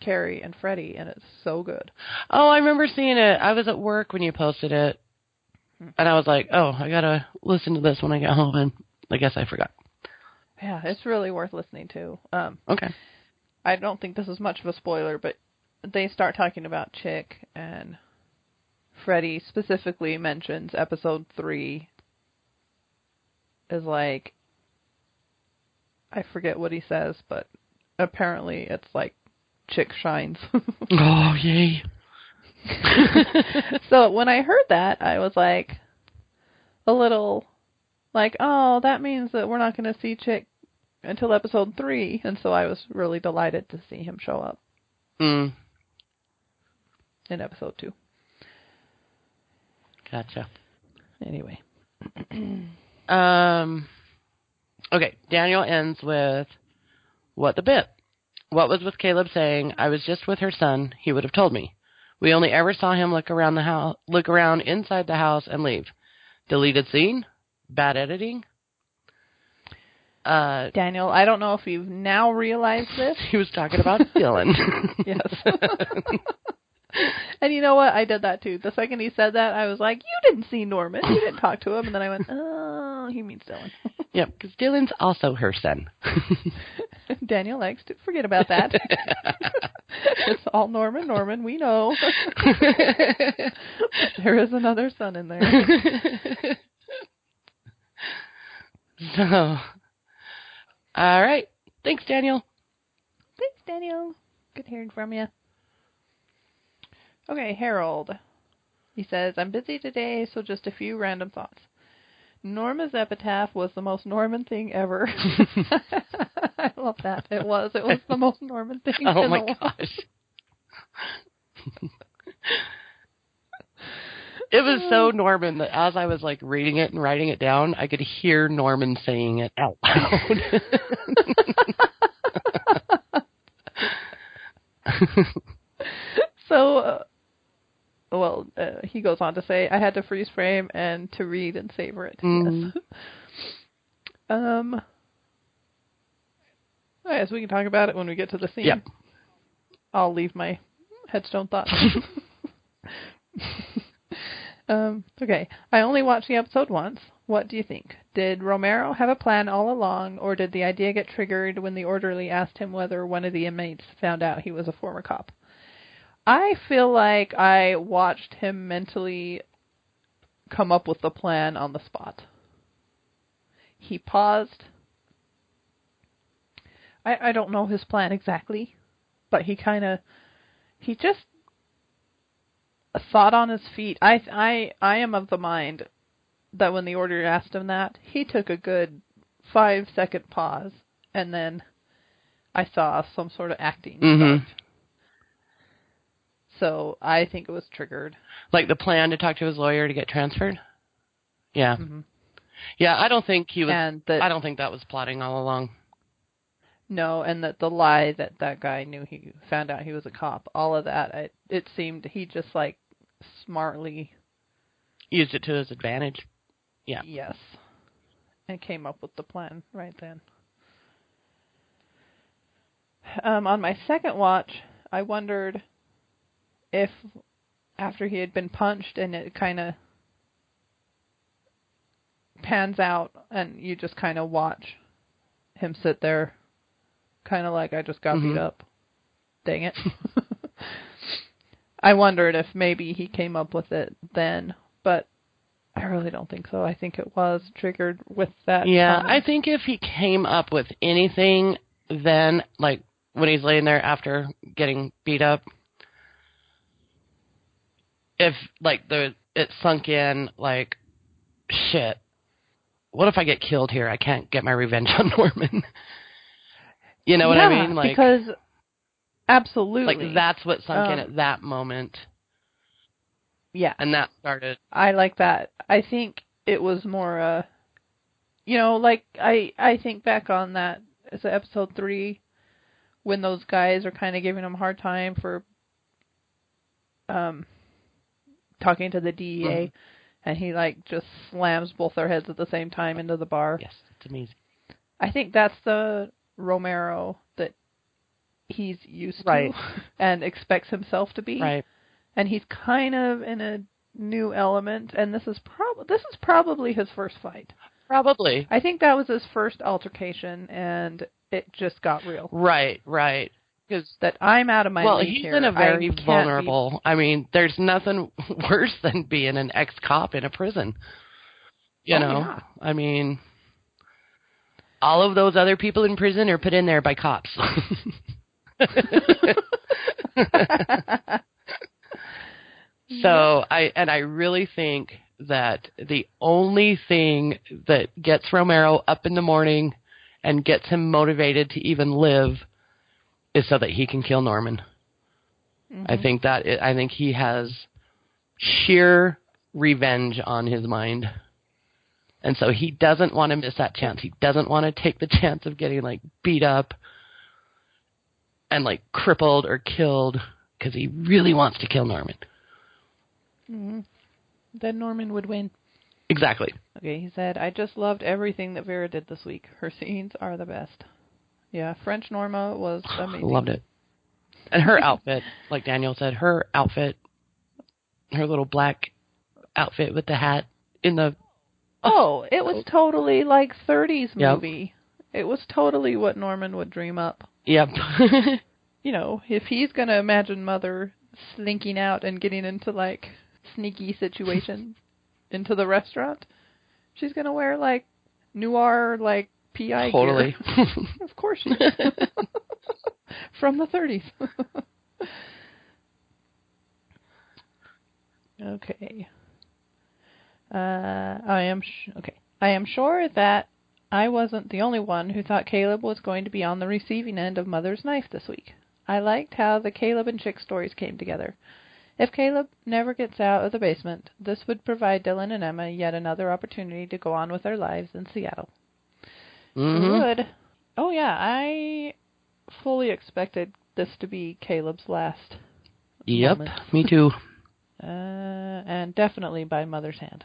Carrie and Freddie, and it's so good. Oh, I remember seeing it. I was at work when you posted it, and I was like, oh, I gotta listen to this when I get home, and I guess I forgot. Yeah, it's really worth listening to. Um, okay. I don't think this is much of a spoiler, but they start talking about Chick, and Freddie specifically mentions episode three is like, I forget what he says, but apparently it's like Chick shines. Oh, yay. So when I heard that, I was like a little like, oh, that means that we're not going to see Chick until episode three. And so I was really delighted to see him show up mm. in episode two. Gotcha. Anyway. um. Okay. Daniel ends with, what the bit? What was with Caleb saying, I was just with her son. He would have told me. We only ever saw him look around the house, look around inside the house and leave. Deleted scene. Bad editing. Uh, Daniel, I don't know if you've now realized this. He was talking about Dylan. Yes. And you know what? I did that too. The second he said that, I was like, you didn't see Norman. You didn't talk to him. And then I went, oh, he means Dylan. Yep, because Dylan's also her son. Daniel likes to forget about that. It's all Norman, Norman, we know. There is another son in there. So, all right. Thanks, Daniel. Thanks, Daniel. Good hearing from you. Okay, Harold. He says, I'm busy today, so just a few random thoughts. Norma's epitaph was the most Norman thing ever. I love that. It was. It was the most Norman thing ever. Oh, in my the gosh. It was so Norman that as I was, like, reading it and writing it down, I could hear Norman saying it out loud. So, uh, well, uh, he goes on to say, I had to freeze frame and to read and savor it. Mm. Yes. Um, I guess we can talk about it when we get to the scene. Yep. I'll leave my headstone thoughts. Um, okay, I only watched the episode once. What do you think? Did Romero have a plan all along, or did the idea get triggered when the orderly asked him whether one of the inmates found out he was a former cop? I feel like I watched him mentally come up with the plan on the spot. He paused. I, I don't know his plan exactly, but he kind of, he just thought on his feet. I, I, I am of the mind that when the order asked him that, he took a good five second pause, and then I saw some sort of acting mm-hmm. stuff. So I think it was triggered. Like the plan to talk to his lawyer to get transferred? Yeah. Mm-hmm. Yeah, I don't think he was, and that, I don't think that was plotting all along. No, and that the lie that that guy knew he found out he was a cop, all of that, it, it seemed he just, like, smartly used it to his advantage. Yeah. Yes. And came up with the plan right then. Um, on my second watch, I wondered if after he had been punched and it kind of pans out and you just kind of watch him sit there kind of like, I just got mm-hmm. beat up. Dang it. I wondered if maybe he came up with it then, but I really don't think so. I think it was triggered with that. Yeah, comment. I think if he came up with anything then, like when he's laying there after getting beat up, if, like, the it sunk in, like, shit, what if I get killed here? I can't get my revenge on Norman. You know what yeah, I mean? Like, because, absolutely. Like, that's what sunk um, in at that moment. Yeah. And that started. I like that. I think it was more, uh, you know, like, I, I think back on that, is it episode three when those guys are kind of giving him a hard time for um, talking to the D E A, mm-hmm. and he like just slams both their heads at the same time into the bar. Yes, it's amazing. I think that's the Romero that he's used right. to and expects himself to be. Right. And he's kind of in a new element, and this is probably this is probably his first fight. Probably. I think that was his first altercation, and it just got real. Right, right. Because that I'm out of my well, league he's here. In a very I vulnerable. Be... I mean, there's nothing worse than being an ex-cop in a prison. You oh, know, yeah. I mean, all of those other people in prison are put in there by cops. So I and I really think that the only thing that gets Romero up in the morning and gets him motivated to even live is so that he can kill Norman. Mm-hmm. I think that it, I think he has sheer revenge on his mind. And so he doesn't want to miss that chance. He doesn't want to take the chance of getting like beat up and like crippled or killed because he really wants to kill Norman. Mm-hmm. Then Norman would win. Exactly. Okay, he said, I just loved everything that Vera did this week. Her scenes are the best. Yeah, French Norma was amazing. Loved it. And her outfit, like Daniel said, her outfit, her little black outfit with the hat in the... Oh, it was totally like thirties movie. Yep. It was totally what Norman would dream up. Yep. You know, if he's going to imagine Mother slinking out and getting into like... sneaky situation into the restaurant, she's gonna wear like noir like P I totally gear. Of course she is. From the thirties. Okay. uh I am sh- okay I am sure that I wasn't the only one who thought Caleb was going to be on the receiving end of Mother's knife this week. I liked how the Caleb and Chick stories came together. If Caleb never gets out of the basement, this would provide Dylan and Emma yet another opportunity to go on with their lives in Seattle. Mm-hmm. Good. Oh, yeah, I fully expected this to be Caleb's last Yep, moment. Me too. Uh, and definitely by Mother's hand.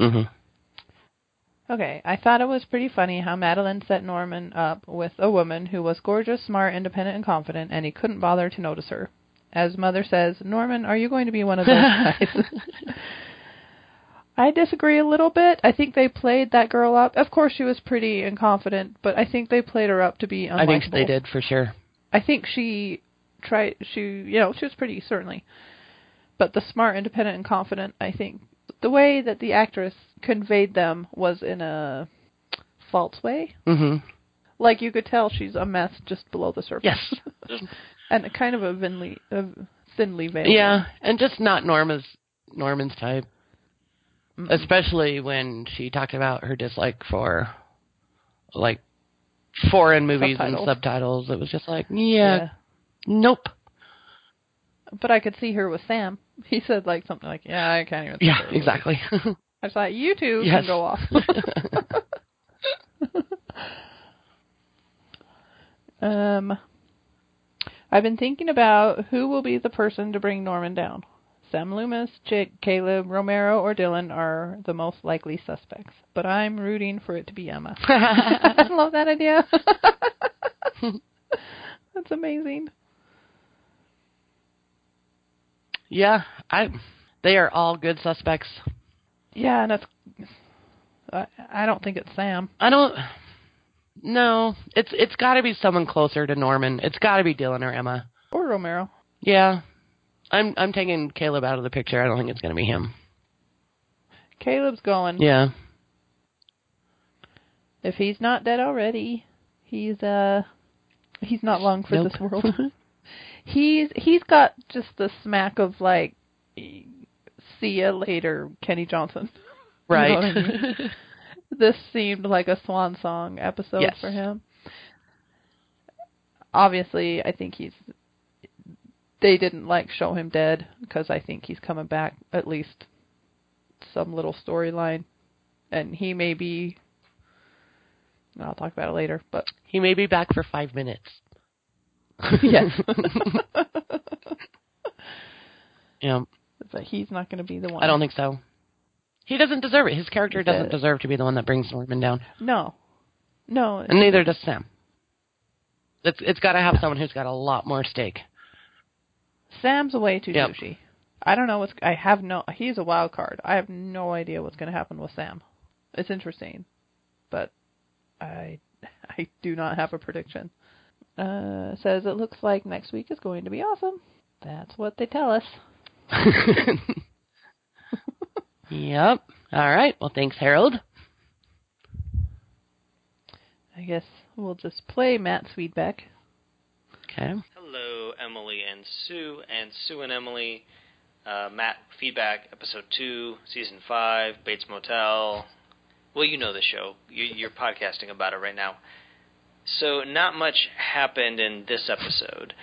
Mm-hmm. Okay, I thought it was pretty funny how Madeline set Norman up with a woman who was gorgeous, smart, independent, and confident, and he couldn't bother to notice her. As Mother says, Norman, are you going to be one of those guys? I disagree a little bit. I think they played that girl up. Of course, she was pretty and confident, but I think they played her up to be unlikable. I think they did, for sure. I think she tried, she, you know, she was pretty, certainly. But the smart, independent, and confident, I think the way that the actress conveyed them was in a false way. Mm-hmm. Like, you could tell she's a mess just below the surface. Yes. And kind of a thinly, a thinly veiled. Yeah, and just not Norma's Norman's type. Mm-hmm. Especially when she talked about her dislike for, like, foreign movies subtitles. and subtitles. It was just like, yeah, yeah, nope. But I could see her with Sam. He said, like, something like, yeah, I can't even see Yeah, her exactly. I was like, you two yes. can go off. Um, I've been thinking about who will be the person to bring Norman down. Sam Loomis, Chick, Caleb, Romero, or Dylan are the most likely suspects. But I'm rooting for it to be Emma. I love that idea. That's amazing. Yeah, I. They are all good suspects. Yeah, and it's. I, I don't think it's Sam. I don't. No, it's it's got to be someone closer to Norman. It's got to be Dylan or Emma or Romero. Yeah, I'm I'm taking Caleb out of the picture. I don't think it's going to be him. Caleb's going. Yeah. If he's not dead already, he's uh he's not long for nope. this world. he's he's got just the smack of like, see ya later, Kenny Johnson. Right. You know what I mean? This seemed like a swan song episode yes. for him. Obviously, I think he's... They didn't, like, show him dead, because I think he's coming back, at least some little storyline. And he may be... I'll talk about it later, but... He may be back for five minutes. Yes. Yeah. But he's not going to be the one. I don't think so. He doesn't deserve it. His character he doesn't did. deserve to be the one that brings Norman down. No. No. And neither does Sam. It's It's got to have someone who's got a lot more stake. Sam's way too yep. douchey. I don't know what's... I have no... He's a wild card. I have no idea what's going to happen with Sam. It's interesting. But I I do not have a prediction. Uh, says, it looks like next week is going to be awesome. That's what they tell us. Yep. All right. Well, thanks, Harold. I guess we'll just play Matt's feedback. Okay. Hello, Emily and Sue, and Sue and Emily... Uh, Matt, feedback, episode two, season five, Bates Motel. Well, you know the show. You, you're podcasting about it right now. So not much happened in this episode,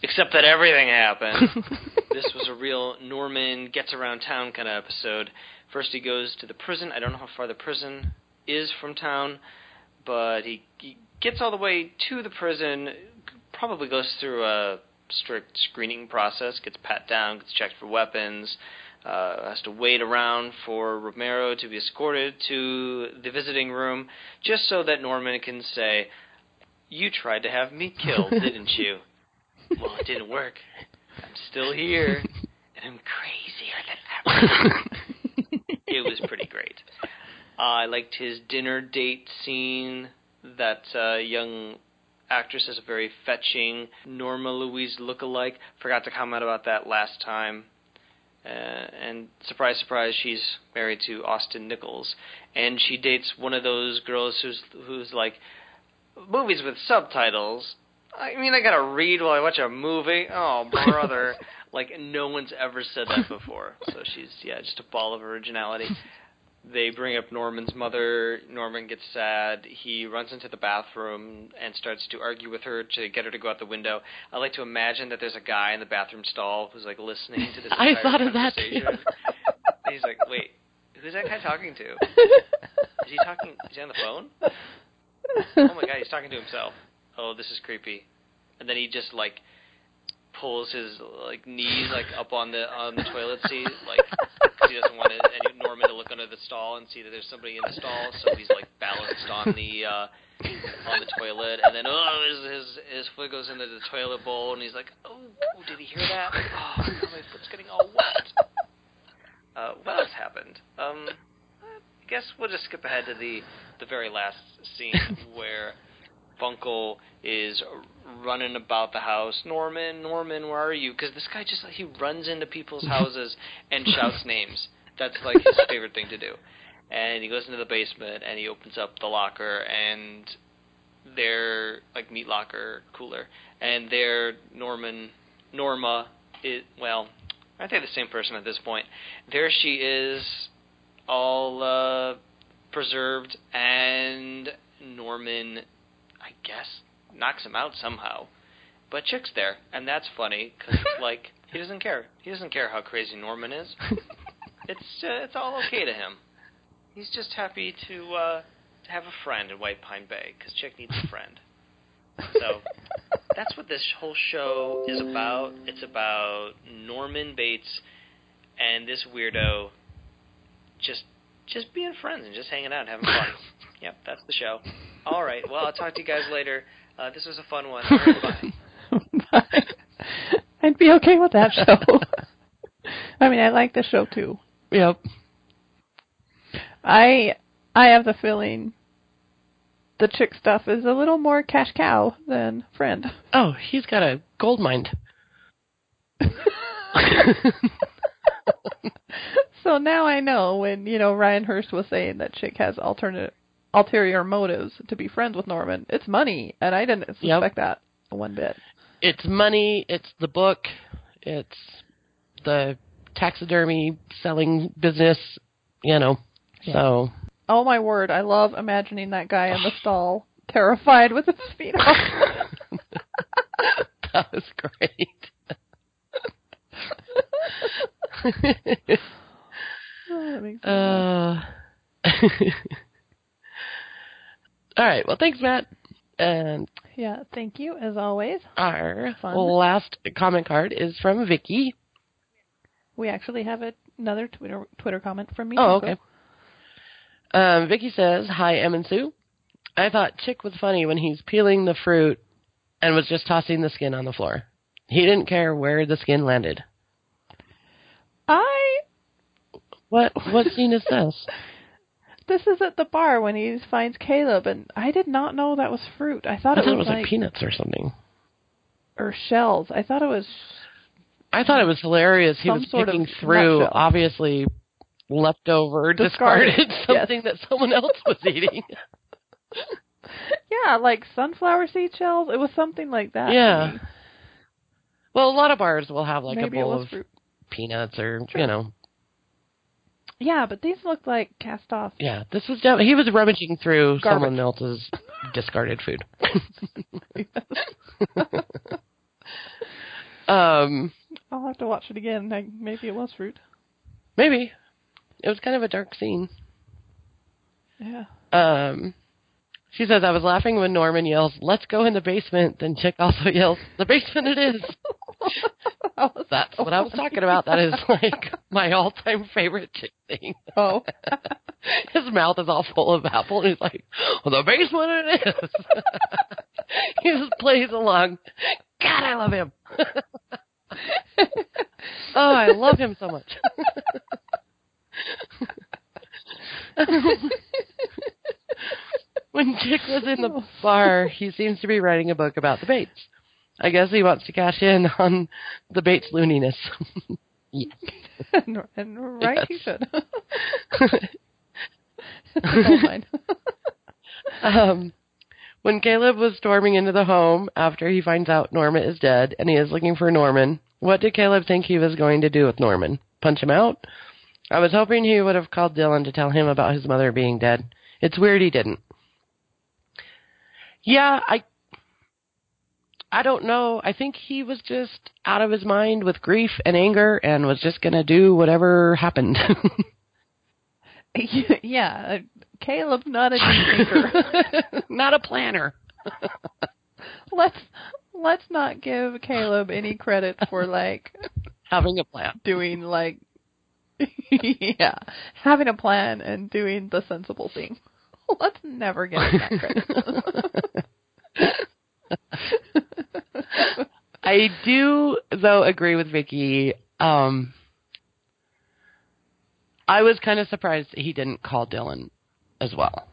except that everything happened. This was a real Norman gets around town kind of episode. First he goes to the prison. I don't know how far the prison is from town, but he, he gets all the way to the prison, probably goes through a strict screening process, gets pat down, gets checked for weapons, uh, has to wait around for Romero to be escorted to the visiting room, just so that Norman can say, you tried to have me killed, didn't you? Well, it didn't work. I'm still here, and I'm crazier than ever. It was pretty great. Uh, I liked his dinner date scene, that uh, young... actress is a very fetching Norma Louise look-alike. Forgot to comment about that last time. Uh, and surprise, surprise, she's married to Austin Nichols. And she dates one of those girls who's who's like, movies with subtitles. I mean, I gotta read while I watch a movie? Oh, brother. Like, no one's ever said that before. So she's, yeah, just a ball of originality. They bring up Norman's mother. Norman gets sad. He runs into the bathroom and starts to argue with her to get her to go out the window. I like to imagine that there's a guy in the bathroom stall who's, like, listening to this entire I thought of that, too. And he's like, wait, who's that guy talking to? Is he talking? Is he on the phone? Oh, my God, he's talking to himself. Oh, this is creepy. And then he just, like, pulls his, like, knees, like, up on the on the toilet seat, like... He doesn't want any Norman to look under the stall and see that there's somebody in the stall, so he's like balanced on the uh, on the toilet, and then oh, his his, his foot goes into the toilet bowl, and he's like, oh, oh did he hear that? Oh, my foot's getting all wet. Uh, what else happened? Um, I guess we'll just skip ahead to the the very last scene where Bunkle is running about the house. Norman, Norman, where are you? Because this guy just, like, he runs into people's houses and shouts names. That's, like, his favorite thing to do. And he goes into the basement, and he opens up the locker, and their, like, meat locker cooler, and their Norman, Norma, is, well, aren't they the same person at this point? There she is, all uh, preserved, and Norman... I guess, knocks him out somehow. But Chick's there, and that's funny, because, like, he doesn't care. He doesn't care how crazy Norman is. It's uh, it's all okay to him. He's just happy to uh, to have a friend in White Pine Bay, because Chick needs a friend. So that's what this whole show is about. It's about Norman Bates and this weirdo just just being friends and just hanging out and having fun. Yep, that's the show. All right. Well, I'll talk to you guys later. Uh, this was a fun one. All right, bye. Bye. I'd be okay with that show. I mean, I like the show too. Yep. I I have the feeling the Chick stuff is a little more cash cow than friend. Oh, he's got a gold mine. So now I know when, you know, Ryan Hurst was saying that Chick has alternate ulterior motives to be friends with Norman. It's money, and I didn't suspect yep. that one bit. It's money, it's the book, it's the taxidermy selling business, you know. Yeah. So. Oh my word, I love imagining that guy in the stall, terrified with his feet up. That was great. Oh, that makes sense. Uh, All right. Well, thanks, Matt. And Yeah, thank you, as always. Our Fun. last comment card is from Vicky. We actually have a, another Twitter Twitter comment from me. Oh, okay. Um, Vicky says, hi, Em and Sue. I thought Chick was funny when he's peeling the fruit and was just tossing the skin on the floor. He didn't care where the skin landed. I... What what scene is this? This is at the bar when he finds Caleb, and I did not know that was fruit. I thought, I it, thought was it was like, like peanuts or something. Or shells. I thought it was... I thought it was hilarious. He was picking through, obviously, leftover, discarded, discarded something yes. that someone else was eating. Yeah, like sunflower seed shells. It was something like that. Yeah. Well, a lot of bars will have like Maybe a bowl of fruit. peanuts or, sure. you know. Yeah, but these looked like cast off. Yeah, this was down, he was rummaging through Garbage. someone else's discarded food. um, I'll have to watch it again. I, maybe it was fruit. Maybe. It was kind of a dark scene. Yeah. Um, she says, I was laughing when Norman yells, let's go in the basement. Then Chick also yells, the basement it is. That's what I was talking about. That is like my all-time favorite Chick thing. Oh. His mouth is all full of apple, and he's like, well, the basement it is. He just plays along. God, I love him. Oh, I love him so much. When Chick was in the bar, he seems to be writing a book about the Bates. I guess he wants to cash in on the Bates looniness. Yes. And, and right yes. he should. That's mine. um, when Caleb was storming into the home after he finds out Norma is dead and he is looking for Norman, what did Caleb think he was going to do with Norman? Punch him out? I was hoping he would have called Dylan to tell him about his mother being dead. It's weird he didn't. Yeah, I I don't know. I think he was just out of his mind with grief and anger and was just going to do whatever happened. Yeah, Caleb, not a thinker. Not a planner. Let's let's not give Caleb any credit for, like, having a plan. Doing, like, yeah, having a plan and doing the sensible thing. Let's never get that credit. I do, though, agree with Vicky. Um, I was kind of surprised that he didn't call Dylan as well.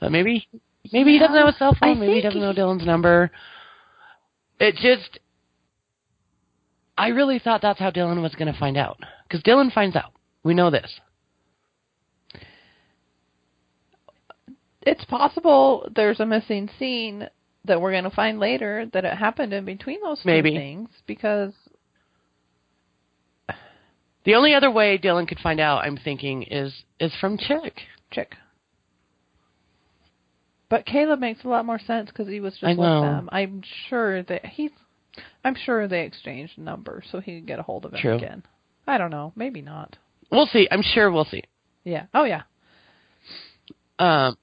But maybe, maybe yeah. he doesn't have a cell phone. I maybe he doesn't know he... Dylan's number. It just... I really thought that's how Dylan was going to find out. Because Dylan finds out. We know this. It's possible there's a missing scene that we're going to find later that it happened in between those two Maybe. things. Because the only other way Dylan could find out, I'm thinking, is is from Chick. Chick. But Caleb makes a lot more sense because he was just I with know. them. I'm sure that he's... I'm sure they exchanged numbers so he could get a hold of him True. again. I don't know. Maybe not. We'll see. I'm sure we'll see. Yeah. Oh, yeah. Um,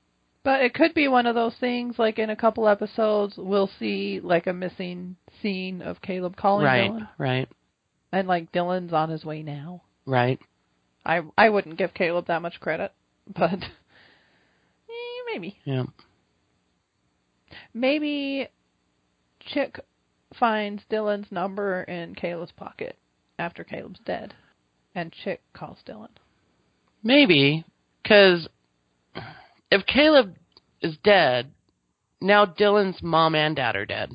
but it could be one of those things, like in a couple episodes, we'll see like a missing scene of Caleb calling right, Dylan. Right, right. And like Dylan's on his way now. Right. I, I wouldn't give Caleb that much credit, but eh, maybe. Yeah. Maybe Chick... finds Dylan's number in Caleb's pocket after Caleb's dead, and Chick calls Dylan. Maybe, because if Caleb is dead, now Dylan's mom and dad are dead.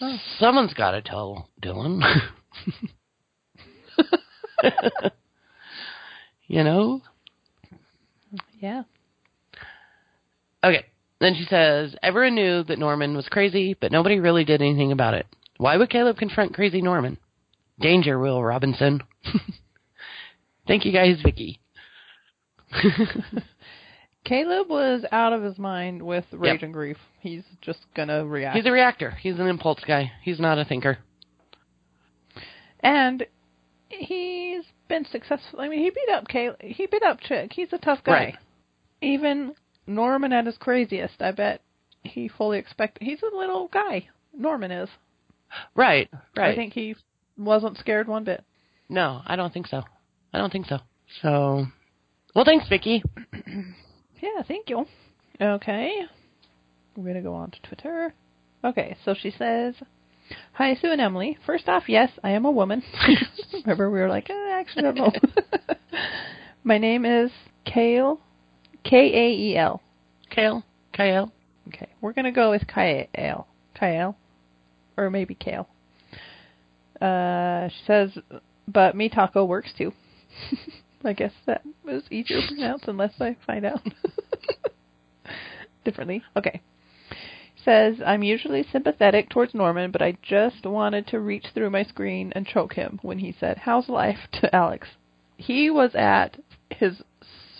Oh. Someone's got to tell Dylan. You know? Yeah. Okay. Then she says, everyone knew that Norman was crazy, but nobody really did anything about it. Why would Caleb confront crazy Norman? Danger, Will Robinson. Thank you guys, Vicky. Caleb was out of his mind with rage yep. and grief. He's just going to react. He's a reactor. He's an impulse guy. He's not a thinker. And he's been successful. I mean, he beat up Caleb. He beat up Chick. He's a tough guy. Right. Even Norman at his craziest, I bet he fully expected. He's a little guy. Norman is. Right, right. I think he wasn't scared one bit. No, I don't think so. I don't think so. So, well, thanks, Vicky. Yeah, thank you. Okay. We're going to go on to Twitter. Okay, so she says, hi, Sue and Emily. First off, yes, I am a woman. Remember, we were like, oh, I actually don't know. My name is Kale. K A E L. Kale. Kale. Okay, we're going to go with Kale. Kale. Or maybe Kale. Uh, she says, but me taco works too. I guess that was easier to pronounce unless I find out differently. Okay. Says, I'm usually sympathetic towards Norman, but I just wanted to reach through my screen and choke him when he said, how's life to Alex? He was at his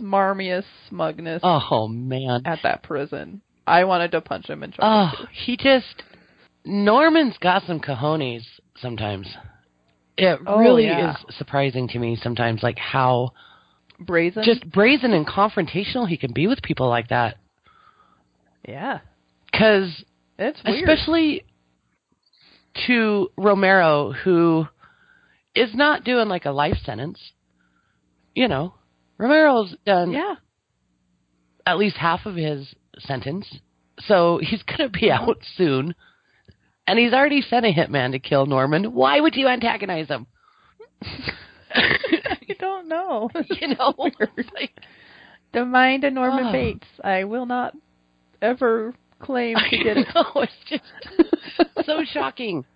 smarmiest smugness. Oh, man. At that prison. I wanted to punch him and choke oh, him. Oh, he just... Norman's got some cojones sometimes. It oh, really yeah. is surprising to me sometimes, like how... Brazen? Just brazen and confrontational he can be with people like that. Yeah. Because, especially to Romero, who is not doing like a life sentence, you know, Romero's done yeah. at least half of his sentence, so he's going to be out soon, and he's already sent a hitman to kill Norman. Why would you antagonize him? I don't know. You know? Like, the mind of Norman oh. Bates. I will not ever... claim to get it. No, it's just so shocking.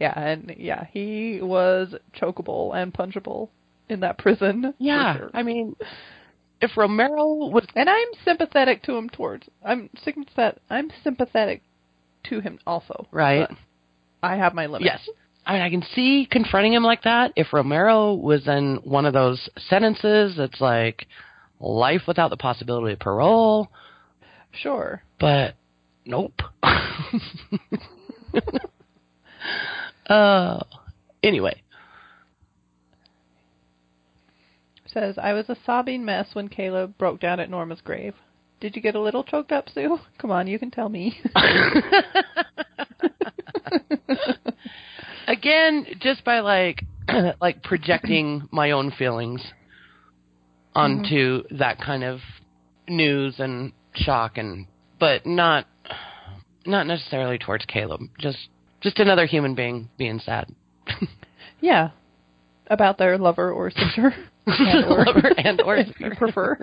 Yeah, and yeah, he was chokeable and punchable in that prison. Yeah, sure. I mean, if Romero was, and I'm sympathetic to him towards. I'm sympathetic. I'm sympathetic to him also. Right. I have my limits. Yes, I mean, I can see confronting him like that. If Romero was in one of those sentences, it's like life without the possibility of parole. Sure. But, nope. uh, anyway. Says, I was a sobbing mess when Caleb broke down at Norma's grave. Did you get a little choked up, Sue? Come on, you can tell me. Again, just by, like, like projecting my own feelings onto mm-hmm. that kind of news and... shock and but not not necessarily towards Caleb. Just just another human being being sad. Yeah. About their lover or sister. And or lover and or if you prefer.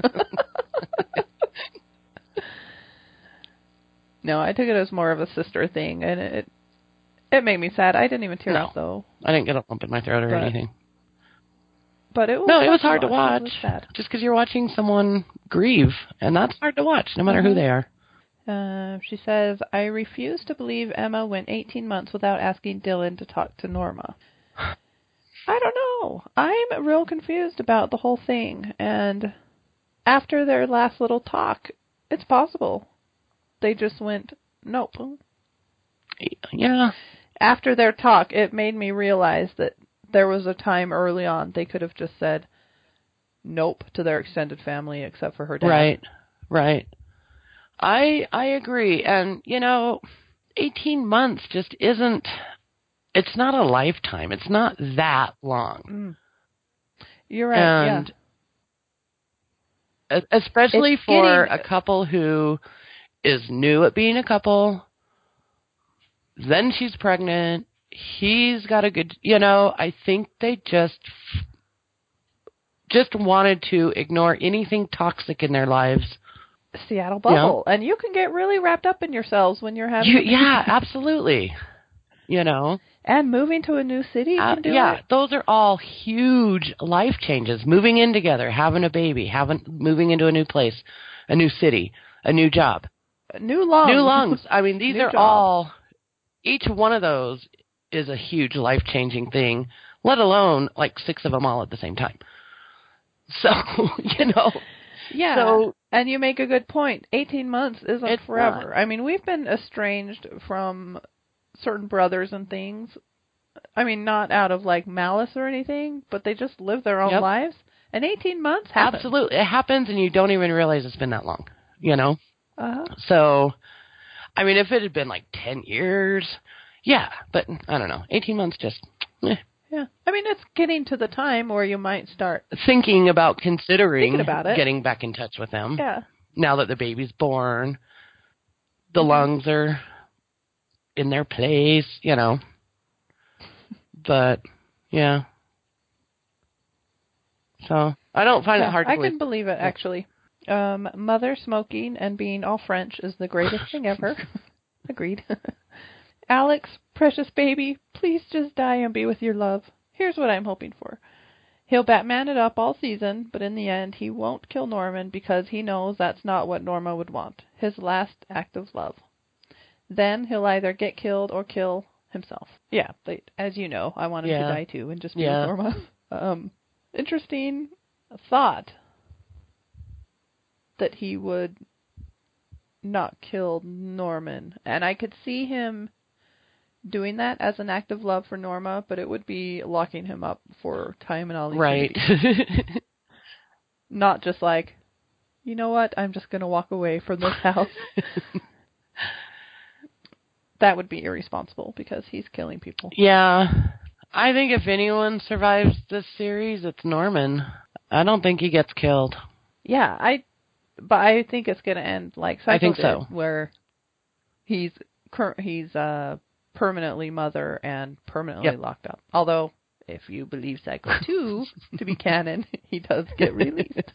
No, I took it as more of a sister thing and it it made me sad. I didn't even tear no, up though. I didn't get a lump in my throat or but, anything. But it was no, it was hard to watch, to watch just because you're watching someone grieve, and that's hard to watch, no matter mm-hmm. who they are. Uh, she says, I refuse to believe Emma went eighteen months without asking Dylan to talk to Norma. I don't know. I'm real confused about the whole thing, and after their last little talk, it's possible. They just went, nope. Yeah. After their talk, it made me realize that there was a time early on they could have just said nope to their extended family except for her dad. Right, right. I I agree. And, you know, eighteen months just isn't – it's not a lifetime. It's not that long. Mm. You're right, and yeah. especially it's for a couple who is new at being a couple, then she's pregnant. He's got a good, you know, I think they just, just wanted to ignore anything toxic in their lives. Seattle bubble. You know? And you can get really wrapped up in yourselves when you're having. You, yeah, absolutely. You know. And moving to a new city. Uh, can do yeah. It. Those are all huge life changes. Moving in together, having a baby, having, moving into a new place, a new city, a new job. New lungs. New lungs. I mean, these new are job. all, each one of those is a huge life-changing thing, let alone like six of them all at the same time. So, you know. Yeah, so, and you make a good point. eighteen months isn't forever. Not. I mean, we've been estranged from certain brothers and things. I mean, not out of like malice or anything, but they just live their own yep. lives. And eighteen months happens. Absolutely. It happens and you don't even realize it's been that long, you know. Uh-huh. So, I mean, if it had been like ten years, yeah, but I don't know. eighteen months just, eh. Yeah. I mean, it's getting to the time where you might start thinking about considering thinking about it. Getting back in touch with them. Yeah. Now that the baby's born, the mm-hmm. lungs are in their place, you know. But, yeah. So, I don't find yeah, it hard to I believe. I can believe it, actually. Um, mother smoking and being all French is the greatest thing ever. Agreed. Alex, precious baby, please just die and be with your love. Here's what I'm hoping for. He'll Batman it up all season, but in the end, he won't kill Norman because he knows that's not what Norma would want. His last act of love. Then he'll either get killed or kill himself. Yeah, they, as you know, I wanted yeah. to die too and just be yeah. with Norma. Um, interesting thought that he would not kill Norman. And I could see him doing that as an act of love for Norma, but it would be locking him up for time and all these right. Not just like, you know what, I'm just going to walk away from this house. That would be irresponsible because he's killing people. Yeah. I think if anyone survives this series, it's Norman. I don't think he gets killed. Yeah, I. But I think it's going to end like Psycho I think did, so. Where he's he's uh, permanently mother and permanently yep. locked up. Although, if you believe Psycho two to be canon, he does get released.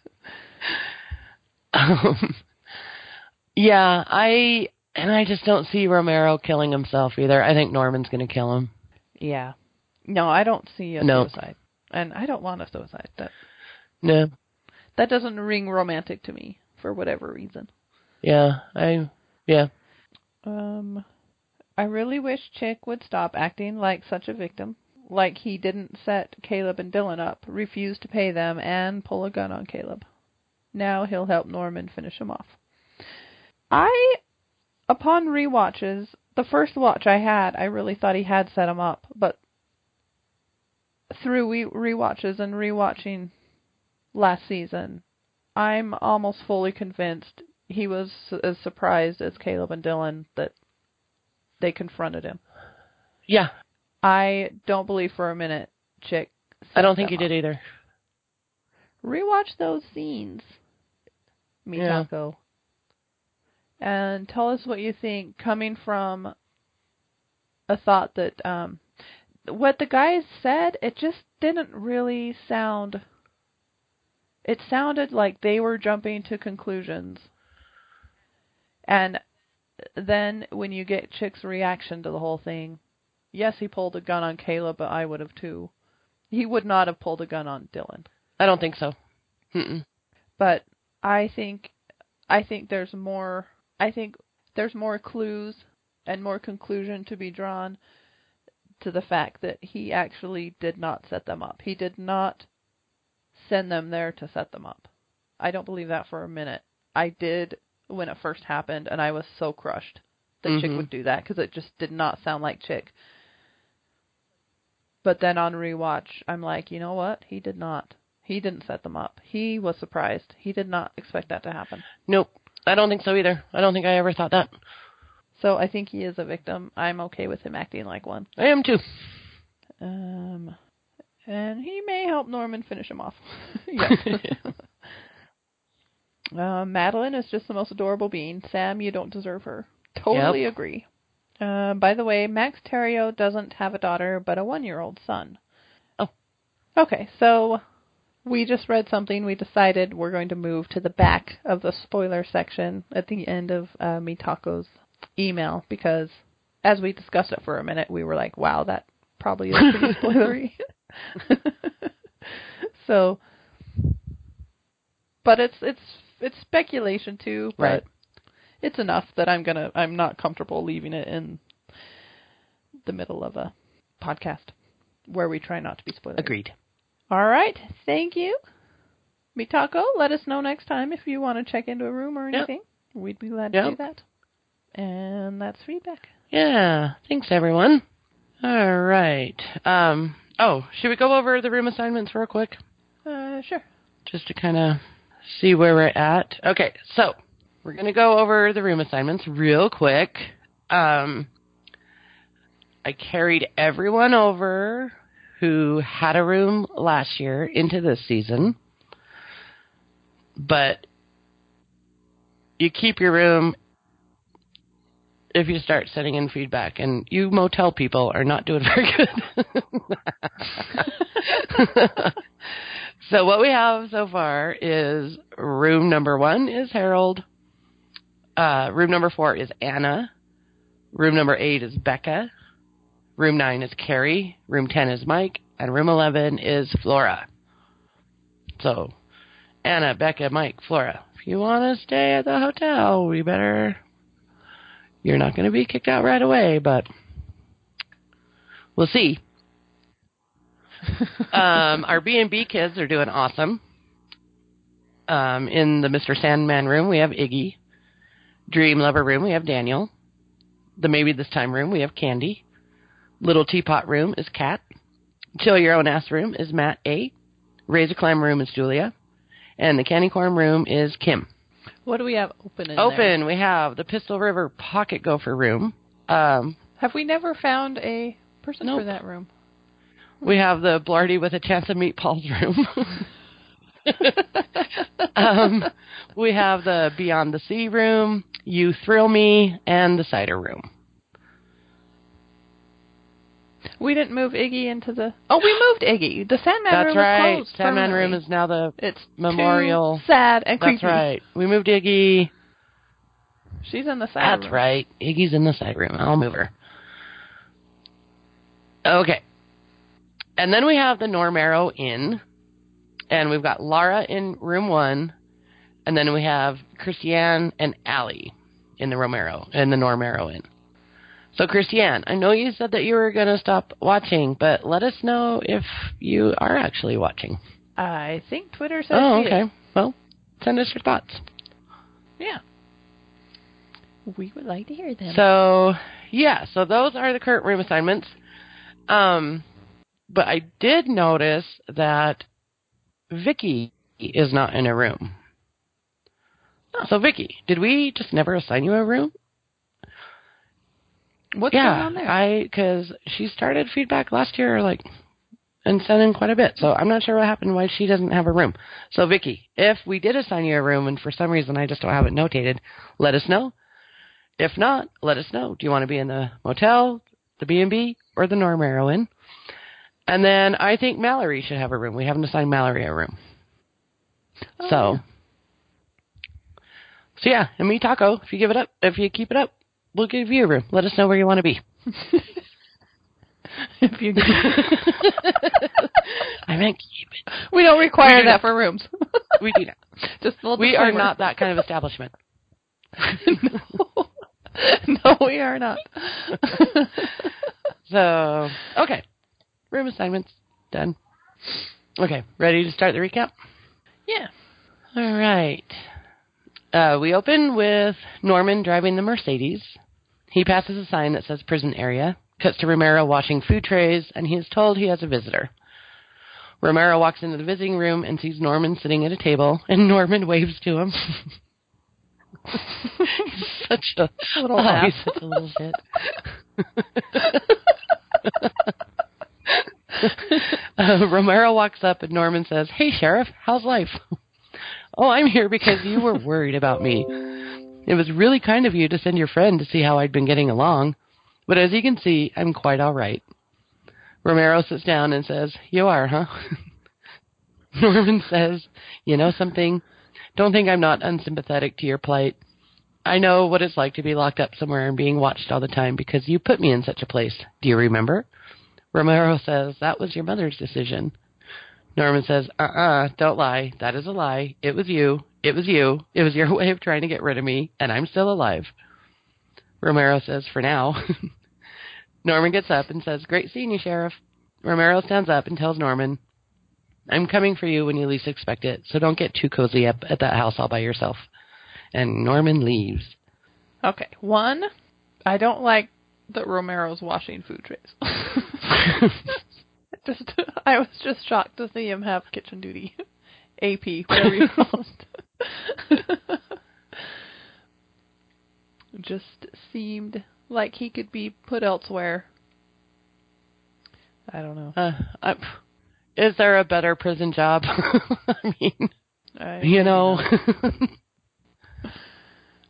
Um, yeah, I and I just don't see Romero killing himself either. I think Norman's going to kill him. Yeah. No, I don't see a no. suicide. And I don't want a suicide. That, no. That doesn't ring romantic to me for whatever reason. Yeah, I yeah. Um I really wish Chick would stop acting like such a victim. Like he didn't set Caleb and Dylan up, refuse to pay them, and pull a gun on Caleb. Now he'll help Norman finish him off. I upon rewatches, the first watch I had, I really thought he had set him up, but through we rewatches and rewatching last season, I'm almost fully convinced he was as surprised as Caleb and Dylan that they confronted him. Yeah. I don't believe for a minute Chick. I don't think he did either. Rewatch those scenes, Mitako. Yeah. And tell us what you think, coming from a thought that... um. What the guys said, it just didn't really sound... It sounded like they were jumping to conclusions. And then when you get Chick's reaction to the whole thing, yes, he pulled a gun on Caleb, but I would have too. He would not have pulled a gun on Dylan. I don't think so. Mm-mm. But I think, I think there's more. I think there's more clues and more conclusion to be drawn to the fact that he actually did not set them up. He did not send them there to set them up. I don't believe that for a minute. I did when it first happened, and I was so crushed that mm-hmm. Chick would do that, because it just did not sound like Chick. But then on rewatch, I'm like, you know what? He did not. He didn't set them up. He was surprised. He did not expect that to happen. Nope. I don't think so either. I don't think I ever thought that. So I think he is a victim. I'm okay with him acting like one. I am too. Um, and he may help Norman finish him off. Yes. uh, Madeline is just the most adorable being. Sam, you don't deserve her. Totally yep. agree. Uh, by the way, Max Thieriot doesn't have a daughter, but a one-year-old son. Oh. Okay, so we just read something. We decided we're going to move to the back of the spoiler section at the end of uh, Mitako's email, because as we discussed it for a minute, we were like, wow, that probably is pretty spoilery. So, but it's it's it's speculation too, but right. it's enough that I'm gonna I'm not comfortable leaving it in the middle of a podcast where we try not to be spoilery. Agreed. All right, thank you, Mitako. Let us know next time if you want to check into a room or anything. Yep. We'd be glad to yep. do that. And that's feedback. Yeah. Thanks, everyone. All right. Um, oh, should we go over the room assignments real quick? Uh, sure. Just to kind of see where we're at. Okay, so We're going to go over the room assignments real quick. Um, I carried everyone over who had a room last year into this season. But you keep your room if you start sending in feedback. And you motel people are not doing very good. So what we have so far is room number one is Harold. Uh, room number four is Anna. Room number eight is Becca. Room nine is Carrie. Room ten is Mike. And room eleven is Flora. So Anna, Becca, Mike, Flora. If you want to stay at the hotel, we better... You're not going to be kicked out right away, but we'll see. um, our B and B kids are doing awesome. Um, in the Mister Sandman room, we have Iggy. Dream Lover room, we have Daniel. The Maybe This Time room, we have Candy. Little Teapot room is Kat. Chill Your Own Ass room is Matt A. Razor Climb room is Julia. And the Candy Corn room is Kim. What do we have open in open, there? Open, we have the Pistol River Pocket Gopher room. Um, have we never found a person nope. for that room? We have the Blarty with a Chance of Meatballs room. um, we have the Beyond the Sea room, You Thrill Me, and the Cider room. We didn't move Iggy into the... Oh, we moved Iggy. The Sandman That's room right. is closed. That's right. Sandman room is now the it's memorial. It's sad and creepy. That's right. We moved Iggy. She's in the side That's room. That's right. Iggy's in the side room. I'll move her. Okay. And then we have the Normero Inn. And we've got Lara in room one. And then we have Christiane and Allie in the Romero, in the Normero Inn. So, Christiane, I know you said that you were going to stop watching, but let us know if you are actually watching. I think Twitter says Oh, okay. It. Well, send us your thoughts. Yeah. We would like to hear them. So, yeah. So, those are the current room assignments. Um, but I did notice that Vicky is not in a room. Oh. So, Vicky, did we just never assign you a room? What's yeah, going on there? I because she started feedback last year, like, and sent in quite a bit. So I'm not sure what happened, why she doesn't have a room. So Vicky, if we did assign you a room, and for some reason I just don't have it notated, let us know. If not, let us know. Do you want to be in the motel, the B and B, or the Normero Inn? And then I think Mallory should have a room. We haven't assigned Mallory a room. Oh, so, yeah. so yeah, and me Taco. If you give it up, if you keep it up. We'll give you a room. Let us know where you want to be. if you, I meant keep it. We don't require we do that not. for rooms. we do not. Just a we disclaimer. Are not that kind of establishment. no. no, we are not. So, okay. Room assignments done. Okay, ready to start the recap? Yeah. All right. Uh, we open with Norman driving the Mercedes. He passes a sign that says prison area, cuts to Romero washing food trays, and he is told he has a visitor. Romero walks into the visiting room and sees Norman sitting at a table, and Norman waves to him. He's such a little laugh. He's such a little shit. uh, Romero walks up, and Norman says, "Hey, Sheriff, how's life?" Oh, I'm here because you were worried about me. It was really kind of you to send your friend to see how I'd been getting along. But as you can see, I'm quite all right. Romero sits down and says, "You are, huh?" Norman says, "You know something? Don't think I'm not unsympathetic to your plight. I know what it's like to be locked up somewhere and being watched all the time because you put me in such a place. Do you remember?" Romero says, "That was your mother's decision." Norman says, uh-uh, don't lie. That is a lie. It was you. It was you. It was your way of trying to get rid of me, and I'm still alive. Romero says, "For now." Norman gets up and says, "Great seeing you, Sheriff." Romero stands up and tells Norman, "I'm coming for you when you least expect it, so don't get too cozy up at that house all by yourself." And Norman leaves. Okay, one, I don't like that Romero's washing food trays. Just, I was just shocked to see him have kitchen duty. A P, whatever you call it. just seemed like he could be put elsewhere. I don't know. Uh, I, is there a better prison job? I mean, I, you know. I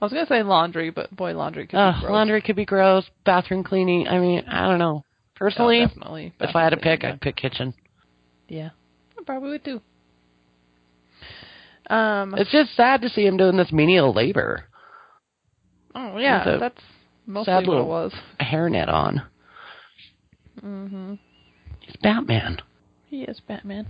was going to say laundry, but boy, laundry could uh, be gross. Laundry could be gross. Bathroom cleaning. I mean, I don't know. Personally, oh, definitely, definitely, if I had to pick, yeah. I'd pick kitchen. Yeah, I probably would too. Um, it's just sad to see him doing this menial labor. Oh, yeah, that's mostly what it was. A hairnet on. Mm-hmm. He's Batman. He is Batman.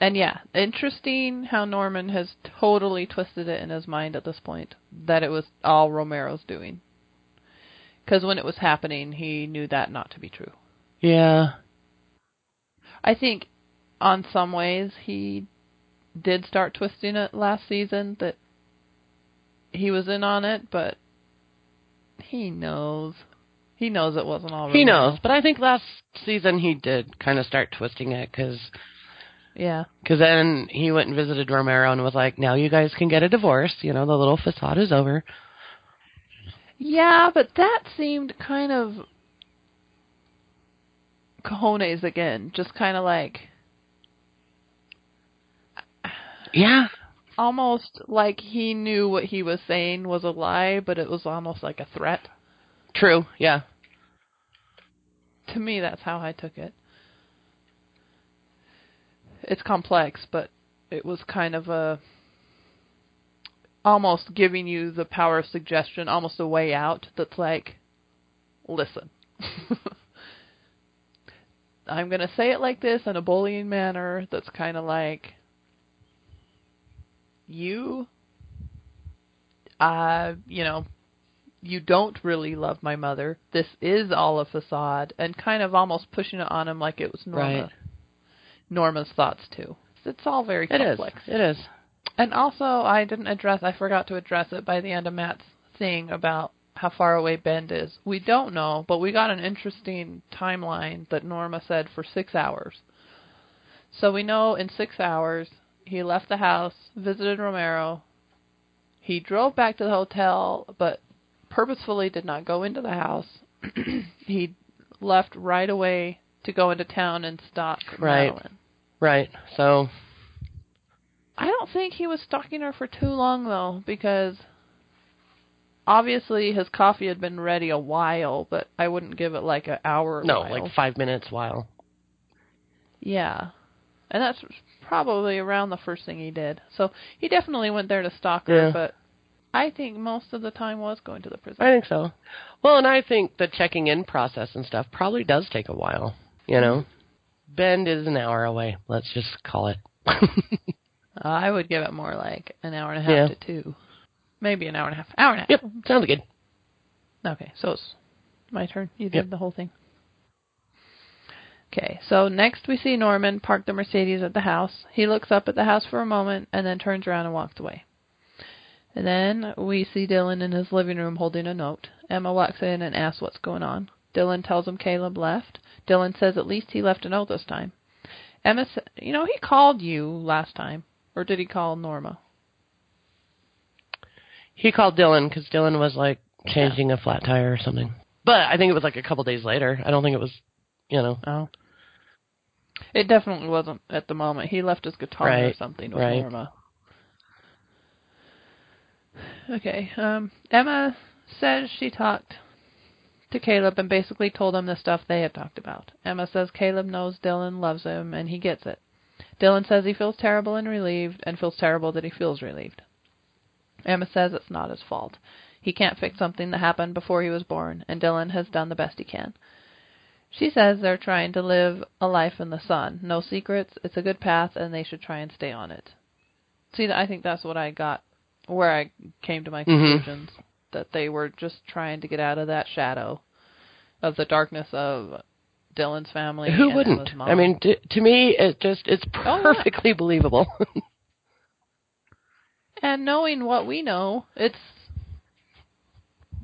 And yeah, interesting how Norman has totally twisted it in his mind at this point, that it was all Romero's doing. Because when it was happening, he knew that not to be true. Yeah. I think, on some ways, he did start twisting it last season, that he was in on it, but he knows. He knows it wasn't all Romero. He knows, but I think last season he did kind of start twisting it, because yeah. Cause then he went and visited Romero and was like, now you guys can get a divorce. You know, the little facade is over. Yeah, but that seemed kind of cojones again, just kind of like... Yeah. Almost like he knew what he was saying was a lie, but it was almost like a threat. True, yeah. To me, that's how I took it. It's complex, but it was kind of a... almost giving you the power of suggestion, almost a way out that's like, listen. I'm going to say it like this in a bullying manner that's kind of like... You, uh, you know, you don't really love my mother. This is all a facade, and kind of almost pushing it on him like it was Norma. Right. Norma's thoughts too. It's all very complex. It is. It is. And also, I didn't address. I forgot to address it by the end of Matt's thing about how far away Bend is. We don't know, but we got an interesting timeline that Norma said for six hours. So we know in six hours. He left the house, visited Romero. He drove back to the hotel, but purposefully did not go into the house. He left right away to go into town and stalk right. Madeline. Right. So I don't think he was stalking her for too long, though, because obviously his coffee had been ready a while, but I wouldn't give it like an hour. No, while. Like five minutes while. Yeah. And that's probably around the first thing he did. So he definitely went there to stalk her, yeah. But I think most of the time was going to the prison. I think so. Well, and I think the checking in process and stuff probably does take a while, you know. Bend is an hour away. Let's just call it. uh, I would give it more like an hour and a half yeah. to two. Maybe an hour and a half. Hour and a half. Yep, sounds good. Okay, so it's my turn. You did yep. the whole thing. Okay, so next we see Norman park the Mercedes at the house. He looks up at the house for a moment and then turns around and walks away. And then we see Dylan in his living room holding a note. Emma walks in and asks what's going on. Dylan tells him Caleb left. Dylan says at least he left a note this time. Emma says, you know, he called you last time. Or did he call Norma? He called Dylan because Dylan was, like, changing yeah. a flat tire or something. But I think it was, like, a couple days later. I don't think it was... You know. Oh. It definitely wasn't at the moment. He left his guitar right, or something with right. Norma. Okay. Um, Emma says she talked to Caleb and basically told him the stuff they had talked about. Emma says Caleb knows Dylan loves him and he gets it. Dylan says he feels terrible and relieved and feels terrible that he feels relieved. Emma says it's not his fault. He can't fix something that happened before he was born, and Dylan has done the best he can. She says they're trying to live a life in the sun. No secrets. It's a good path, and they should try and stay on it. See, I think that's what I got, where I came to my conclusions, mm-hmm. that they were just trying to get out of that shadow of the darkness of Dylan's family. Who wouldn't? I mean, to, to me, it just it's perfectly oh, yeah. believable. And knowing what we know, it's...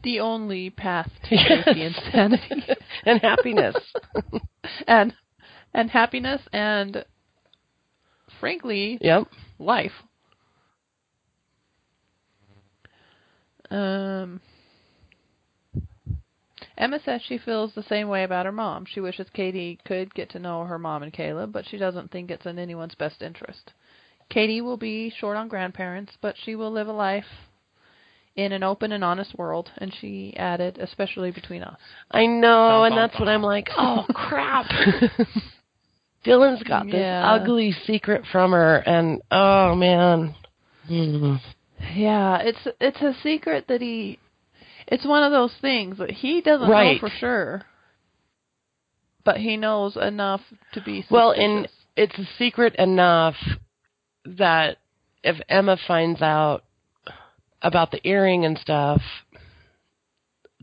the only path to yes. safety and sanity and happiness and and happiness and frankly yep. life. Um Emma says she feels the same way about her mom. She wishes Katie could get to know her mom and Caleb, but she doesn't think it's in anyone's best interest. Katie will be short on grandparents, but she will live a life in an open and honest world, and she added, especially between us. I know, and that's what I'm like, oh, crap. Dylan's got this yeah. ugly secret from her, and oh, man. Mm. Yeah, it's it's a secret that he... It's one of those things that he doesn't right. know for sure, but he knows enough to be suspicious. Well, and it's a secret enough that if Emma finds out about the earring and stuff,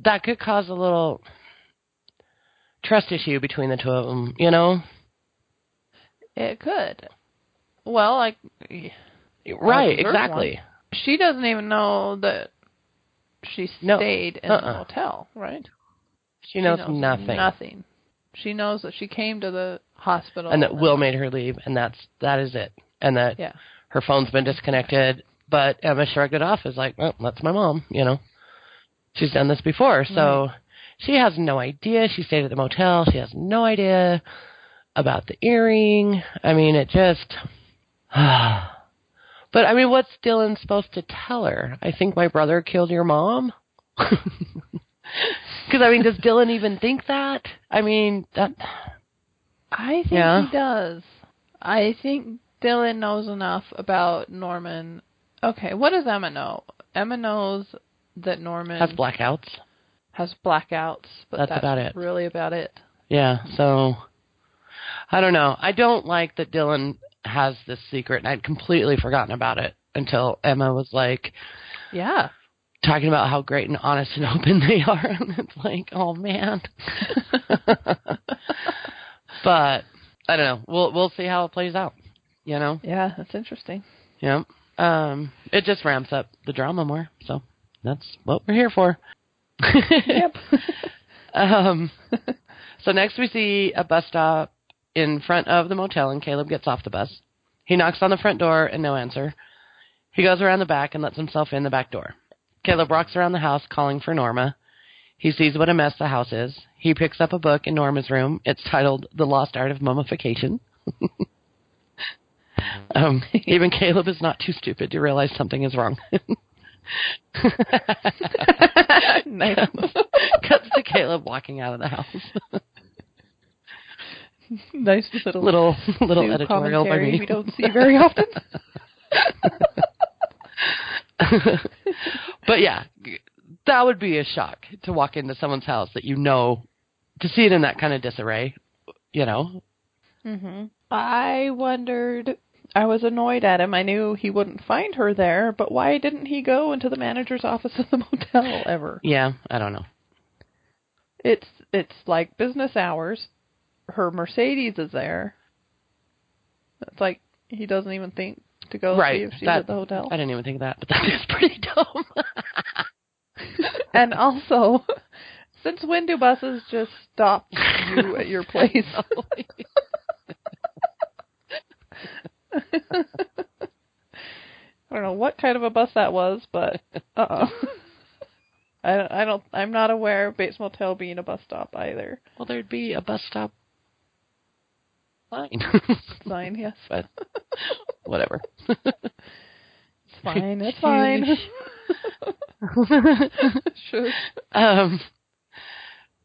that could cause a little trust issue between the two of them, you know? It could. Well, like... Right, exactly. One. She doesn't even know that she stayed no. in uh-uh. the hotel, right? She, she knows, knows nothing. Nothing. She knows that she came to the hospital. And that and Will made her leave, and that's that is it. And that yeah. her phone's been disconnected. But Emma shrugged it off as like, well, that's my mom, you know. She's done this before, so mm-hmm. she has no idea. She stayed at the motel. She has no idea about the earring. I mean, it just... But, I mean, what's Dylan supposed to tell her? I think my brother killed your mom? Because, I mean, does Dylan even think that? I mean, that... I think yeah. he does. I think Dylan knows enough about Norman. Okay, what does Emma know? Emma knows that Norman... Has blackouts. Has blackouts, but that's, that's about it. really about it. Yeah, so... I don't know. I don't like that Dylan... has this secret, and I'd completely forgotten about it until Emma was like, yeah, talking about how great and honest and open they are. And it's like, oh man. But I don't know. We'll we'll see how it plays out. You know? Yeah, that's interesting. Yeah. Um it just ramps up the drama more. So that's what we're here for. Yep. um so next we see a bus stop in front of the motel, and Caleb gets off the bus. He knocks on the front door and no answer. He goes around the back and lets himself in the back door. Caleb walks around the house calling for Norma. He sees what a mess the house is. He picks up a book in Norma's room. It's titled The Lost Art of Mummification. um, even Caleb is not too stupid to realize something is wrong. Nice. Cuts to Caleb walking out of the house. Nice little little, little editorial by me. We don't see very often. But yeah, that would be a shock to walk into someone's house that you know, to see it in that kind of disarray, you know. Mm-hmm. I wondered, I was annoyed at him. I knew he wouldn't find her there, but why didn't he go into the manager's office of the motel ever? Yeah, I don't know. It's it's like business hours. Her Mercedes is there. It's like he doesn't even think to go right. see if she's that, at the hotel. I didn't even think of that, but that is pretty dumb. And also, since when do buses just stop you at your place? I don't know what kind of a bus that was, but uh-uh. I don't, I don't, I'm not aware of Bates Motel being a bus stop either. Well, there'd be a bus stop sign. Sign, yes. But whatever. It's fine, it's fine. Sure. Um,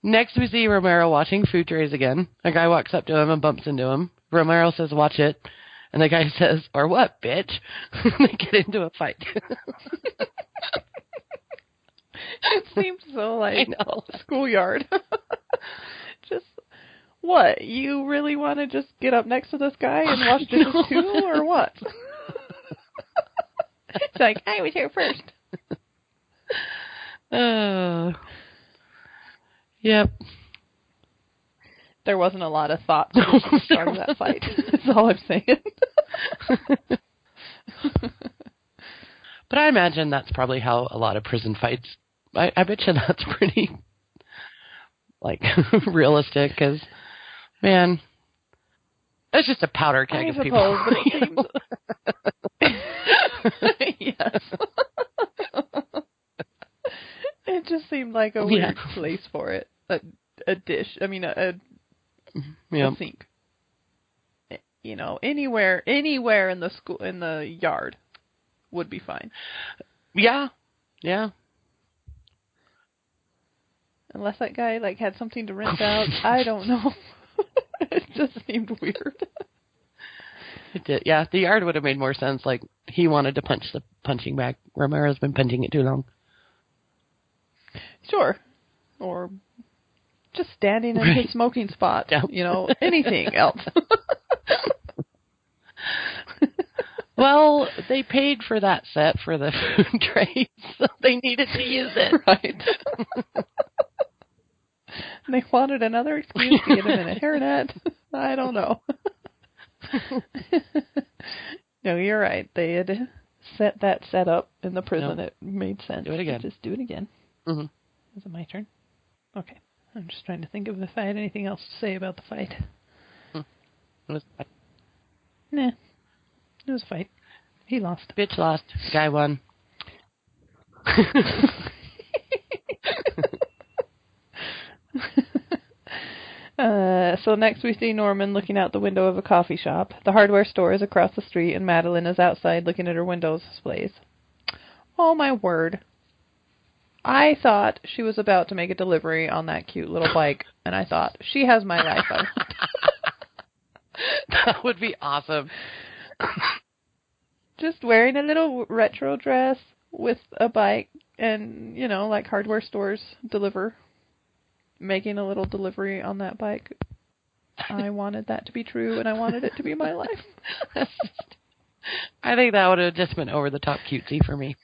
next we see Romero watching food trays again. A guy walks up to him and bumps into him. Romero says, watch it. And the guy says, or what, bitch? They get into a fight. It seems so like a schoolyard. Just, what? You really want to just get up next to this guy and watch this too, or what? It's like, I was here first. Uh, yep. There wasn't a lot of thought to the start of that fight. That's all I'm saying. But I imagine that's probably how a lot of prison fights... I, I bet you that's pretty, like, realistic, because, man, that's just a powder keg I of people. It yes. It just seemed like a weird yeah. place for it. dish. I mean, a, a, yeah. a sink. You know, anywhere, anywhere in the school, in the yard, would be fine. Yeah, yeah. Unless that guy like had something to rent out, I don't know. It just seemed weird. It did. Yeah, the yard would have made more sense. Like he wanted to punch the punching bag. Romero's been punching it too long. Sure, or just standing in right. his smoking spot. Yeah. You know, anything else. Well, they paid for that set for the food tray, so they needed to use it. Right. They wanted another excuse to get him in a hairnet. I don't know. No, you're right. They had set that set up in the prison. Nope. It made sense. Do it again. Just do it again. Mm-hmm. Is it my turn? Okay. I'm just trying to think of the fight. Anything else to say about the fight? Mm. It was a fight. Nah. It was a fight. He lost. Bitch lost. Guy won. Uh, so next we see Norman looking out the window of a coffee shop. The hardware store is across the street, and Madeline is outside looking at her windows displays. Oh, my word. I thought she was about to make a delivery on that cute little bike, and I thought, she has my life. That would be awesome. Just wearing a little retro dress with a bike and, you know, like hardware stores deliver. Making a little delivery on that bike. I wanted that to be true, and I wanted it to be my life. I think that would have just been over the top cutesy for me.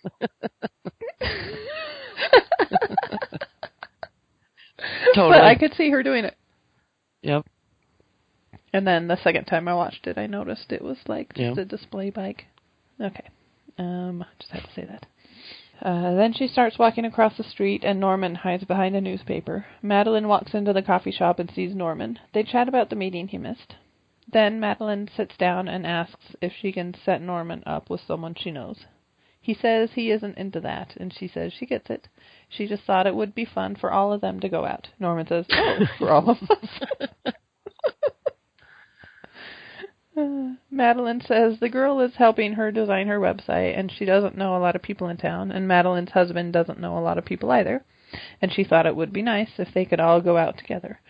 Totally. But I could see her doing it. Yep. And then the second time I watched it, I noticed it was like just yep. a display bike. Okay. Um, just had to say that. Uh, then she starts walking across the street, and Norman hides behind a newspaper. Madeline walks into the coffee shop and sees Norman. They chat about the meeting he missed. Then Madeline sits down and asks if she can set Norman up with someone she knows. He says he isn't into that, and she says she gets it. She just thought it would be fun for all of them to go out. Norman says, oh, for all of us. Uh, Madeline says the girl is helping her design her website, and she doesn't know a lot of people in town, and Madeline's husband doesn't know a lot of people either, and she thought it would be nice if they could all go out together.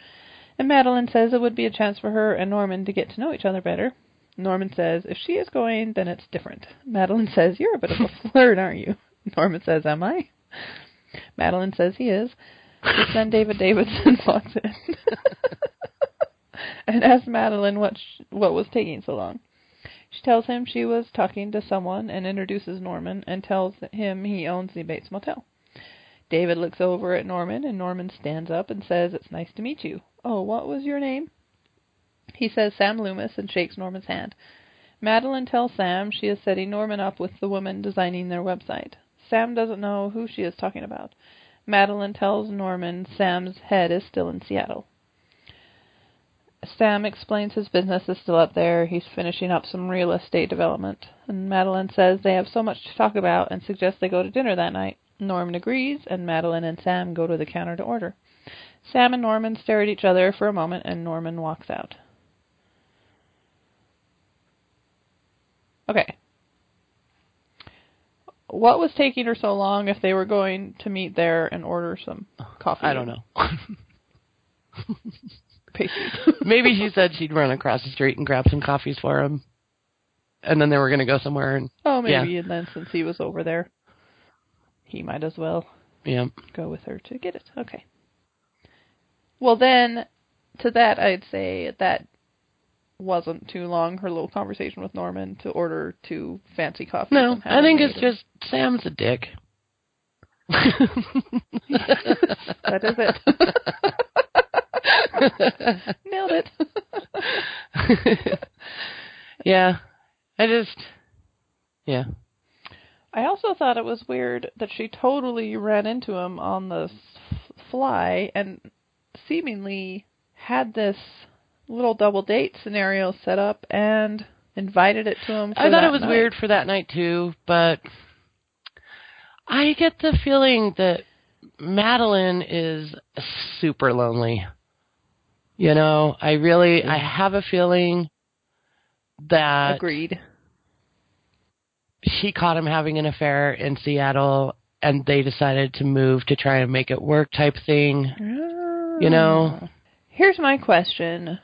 And Madeline says it would be a chance for her and Norman to get to know each other better. Norman says if she is going, then it's different. Madeline says you're a bit of a flirt, aren't you? Norman says, am I? Madeline says he is. Just then David Davidson walks in. And asks Madeline what sh- what was taking so long. She tells him she was talking to someone and introduces Norman and tells him he owns the Bates Motel. David looks over at Norman, and Norman stands up and says, it's nice to meet you. Oh, what was your name? He says Sam Loomis and shakes Norman's hand. Madeline tells Sam she is setting Norman up with the woman designing their website. Sam doesn't know who she is talking about. Madeline tells Norman Sam's head is still in Seattle. Sam explains his business is still up there. He's finishing up some real estate development. And Madeline says they have so much to talk about and suggests they go to dinner that night. Norman agrees, and Madeline and Sam go to the counter to order. Sam and Norman stare at each other for a moment, and Norman walks out. Okay. What was taking her so long if they were going to meet there and order some coffee? I don't know. Maybe she said she'd run across the street and grab some coffees for him, and then they were going to go somewhere. And oh, maybe. Yeah. And then since he was over there, he might as well yeah. go with her to get it. Okay. Well, then, to that, I'd say that wasn't too long, her little conversation with Norman, to order two fancy coffees. No, I think it's just Sam's a dick. That is it. Nailed it. Yeah. I just, yeah. I also thought it was weird that she totally ran into him on the fly and seemingly had this little double date scenario set up and invited it to him. For I thought it was night. Weird for that night too, but I get the feeling that Madeline is super lonely. You know, I really, I have a feeling that agreed. She caught him having an affair in Seattle, and they decided to move to try and make it work, type thing. Oh. You know. Here's my question: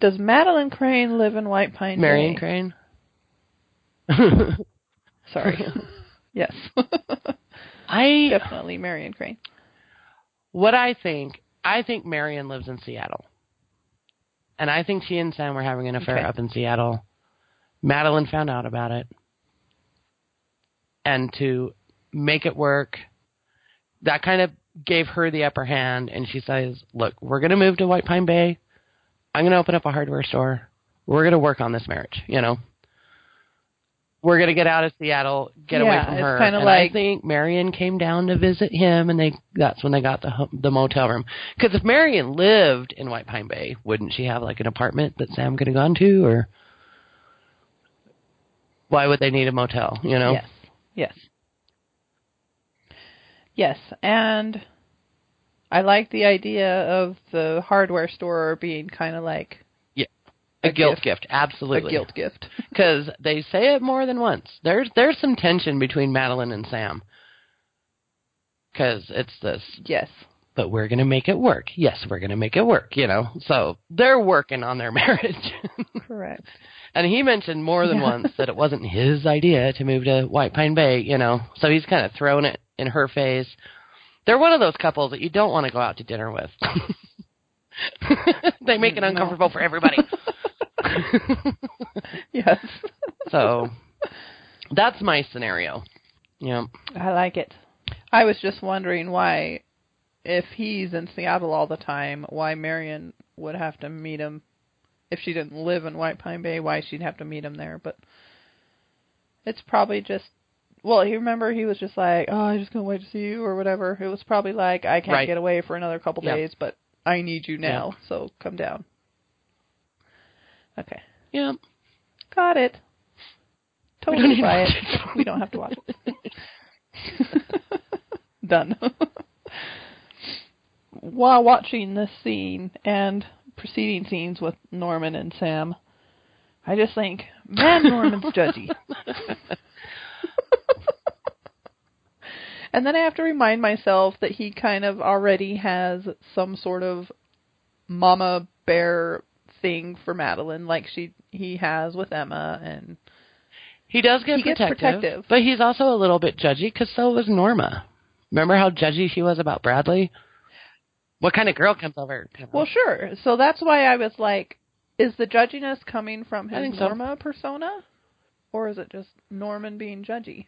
does Madeline Crane live in White Pine Bay? Marion Crane. Sorry. Yes. I definitely Marion Crane. What I think, I think Marion lives in Seattle. And I think she and Sam were having an affair okay. up in Seattle. Madeline found out about it. And to make it work, that kind of gave her the upper hand. And she says, look, we're going to move to White Pine Bay. I'm going to open up a hardware store. We're going to work on this marriage, you know. We're going to get out of Seattle, get yeah, away from her. It's and like, I think Marion came down to visit him, and they that's when they got the the motel room. Because if Marion lived in White Pine Bay, wouldn't she have like an apartment that Sam could have gone to? Or why would they need a motel, you know? Yes, yes. Yes, and I like the idea of the hardware store being kind of like A, a guilt gift. gift, absolutely. A guilt gift. Because they say it more than once. There's there's some tension between Madeline and Sam. Because it's this. Yes. But we're going to make it work. Yes, we're going to make it work, you know. So they're working on their marriage. Correct. And he mentioned more than yeah. once that it wasn't his idea to move to White Pine Bay, you know. So he's kind of thrown it in her face. They're one of those couples that you don't want to go out to dinner with. They make it uncomfortable no. for everybody. Yes. So that's my scenario. Yeah. I like it. I was just wondering why, if he's in Seattle all the time, why Marion would have to meet him. If she didn't live in White Pine Bay, why she'd have to meet him there. But it's probably just, well, you remember he was just like, oh, I just couldn't wait to see you or whatever. It was probably like, I can't right. get away for another couple yeah. days, but I need you now, yeah. so come down. Okay. Yeah. Got it. Totally buy it. We don't have to watch it. Done. While watching this scene and preceding scenes with Norman and Sam, I just think, man, Norman's judgy. And then I have to remind myself that he kind of already has some sort of mama bear thing for Madeline, like she he has with Emma, and he does get he protective, protective, but he's also a little bit judgy because so was Norma. Remember how judgy she was about Bradley? What kind of girl comes over? You know? Well, sure. So that's why I was like, is the judginess coming from his Norma so. persona, or is it just Norman being judgy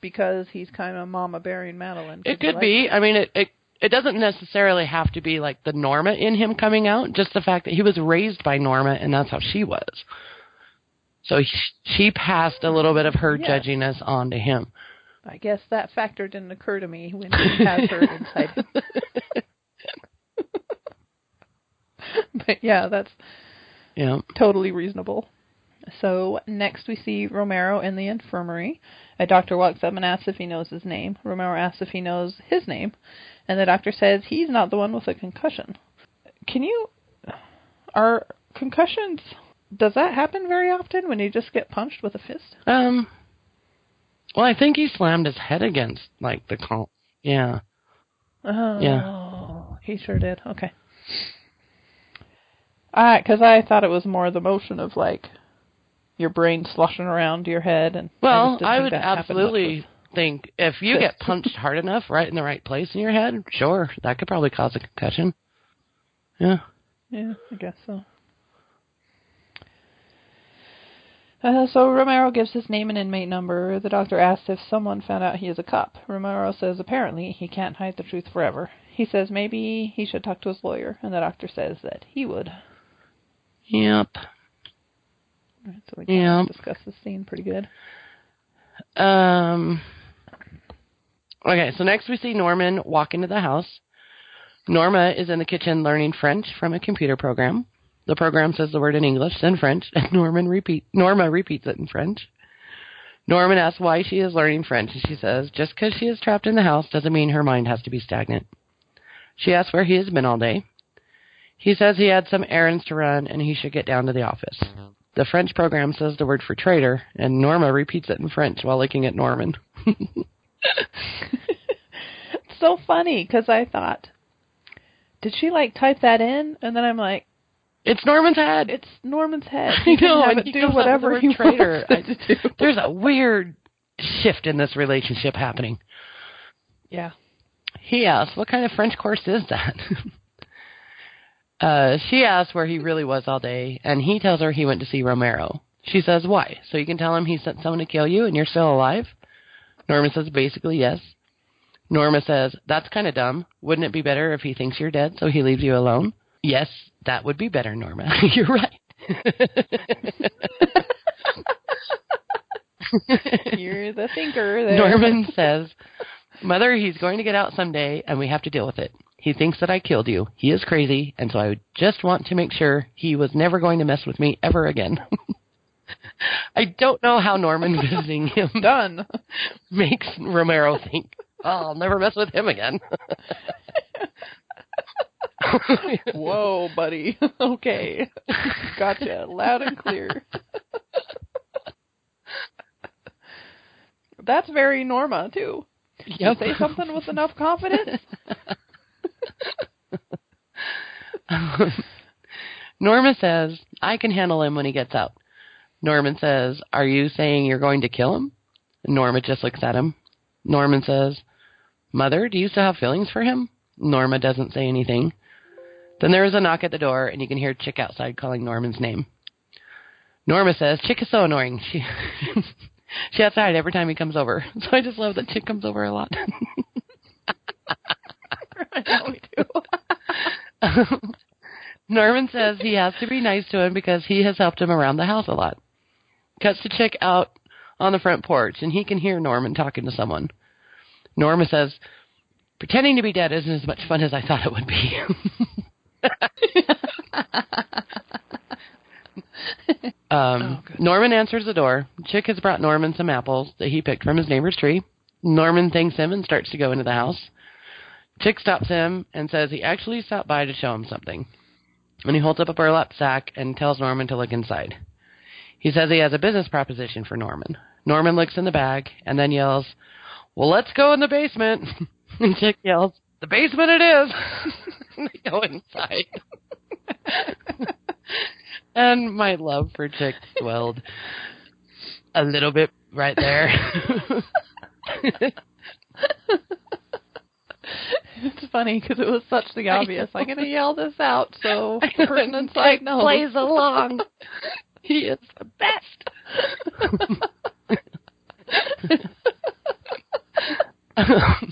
because he's kind of mama bearing Madeline? It could like be. It. I mean, it. it It doesn't necessarily have to be like the Norma in him coming out, just the fact that he was raised by Norma and that's how she was. So he, she passed a little bit of her yes. judginess on to him. I guess that factor didn't occur to me when he has her inside him. But yeah, that's yeah. totally reasonable. So next we see Romero in the infirmary. A doctor walks up and asks if he knows his name. Romero asks if he knows his name. And the doctor says he's not the one with a concussion. Can you... Are concussions... Does that happen very often when you just get punched with a fist? Um. Well, I think he slammed his head against, like, the... Con- yeah. Oh. Yeah. He sure did. Okay. Because uh, I thought it was more the motion of, like... your brain sloshing around your head. And well, I, I would absolutely think if you get punched hard enough right in the right place in your head, sure, that could probably cause a concussion. Yeah. Yeah, I guess so. Uh, so Romero gives his name and inmate number. The doctor asks if someone found out he is a cop. Romero says apparently he can't hide the truth forever. He says maybe he should talk to his lawyer, and the doctor says that he would. Yep. So we can yeah. discuss this scene pretty good. Um, okay, so next we see Norman walk into the house. Norma is in the kitchen learning French from a computer program. The program says the word in English, then French, and Norman repeat, Norma repeats it in French. Norman asks why she is learning French, and she says, just because she is trapped in the house doesn't mean her mind has to be stagnant. She asks where he has been all day. He says he had some errands to run and he should get down to the office. The French program says the word for traitor, and Norma repeats it in French while looking at Norman. It's so funny, because I thought, did she, like, type that in? And then I'm like, it's Norman's head. It's Norman's head. He I know, and he do whatever he traitor. I, do. There's a weird shift in this relationship happening. Yeah. He asks, what kind of French course is that? uh, she asks where he really was all day, and he tells her he went to see Romero. She says, why? So you can tell him he sent someone to kill you and you're still alive? Norma says, basically, yes. Norma says, that's kind of dumb. Wouldn't it be better if he thinks you're dead so he leaves you alone? Yes, that would be better, Norma. You're right. You're the thinker there. Norman says, Mother, he's going to get out someday, and we have to deal with it. He thinks that I killed you. He is crazy, and so I just want to make sure he was never going to mess with me ever again. I don't know how Norman visiting him done makes Romero think, oh, I'll never mess with him again. Whoa, buddy. Okay. Gotcha. Loud and clear. That's very Norma, too. Yep. You say something with enough confidence. um, Norma says, I can handle him when he gets out. Norman says, are you saying you're going to kill him? Norma just looks at him. Norman says, Mother, do you still have feelings for him? Norma doesn't say anything. Then there is a knock at the door, and you can hear Chick outside calling Norman's name. Norma says, Chick is so annoying. She... She's outside every time he comes over. So I just love that Chick comes over a lot. I know we do. um, Norman says he has to be nice to him because he has helped him around the house a lot. Cuts to Chick out on the front porch, and he can hear Norman talking to someone. Norma says, pretending to be dead isn't as much fun as I thought it would be. Um, oh, Norman answers the door. Chick has brought Norman some apples that he picked from his neighbor's tree. Norman thanks him and starts to go into the house. Chick stops him and says he actually stopped by to show him something. And he holds up a burlap sack and tells Norman to look inside. He says he has a business proposition for Norman. Norman looks in the bag and then yells, well, let's go in the basement. And Chick yells, the basement it is. And they go inside. And my love for Chick swelled a little bit right there. It's funny because it was such the obvious. I'm going to yell this out so the person inside Chick knows. Plays along. He is the best. That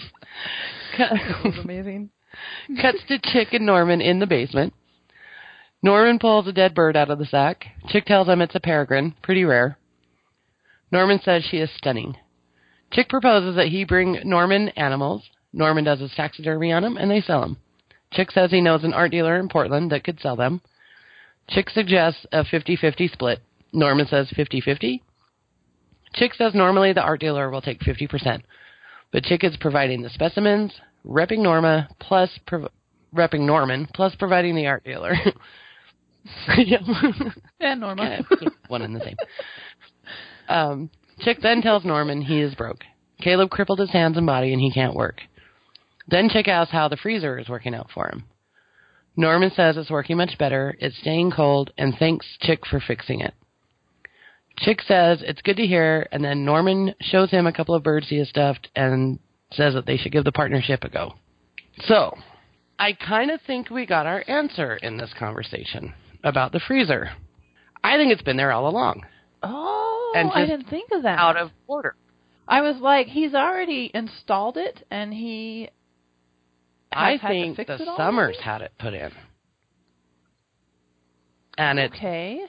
was amazing. Cuts to Chick and Norman in the basement. Norman pulls a dead bird out of the sack. Chick tells him it's a peregrine, pretty rare. Norman says she is stunning. Chick proposes that he bring Norman animals. Norman does his taxidermy on them, and they sell them. Chick says he knows an art dealer in Portland that could sell them. Chick suggests a fifty-fifty split. Norman says fifty-fifty. Chick says normally the art dealer will take fifty percent, but Chick is providing the specimens, repping Norma, plus prov- repping Norman, plus providing the art dealer. And Norma. One and the same. Um, Chick then tells Norman he is broke. Caleb crippled his hands and body and he can't work. Then Chick asks how the freezer is working out for him. Norman says it's working much better, it's staying cold, and thanks Chick for fixing it. Chick says it's good to hear, and then Norman shows him a couple of birds he has stuffed and says that they should give the partnership a go. So, I kind of think we got our answer in this conversation about the freezer. I think it's been there all along. Oh, and I didn't think of that. Out of order. I was like, he's already installed it, and he. I think the Summers had it put in, and it. Okay.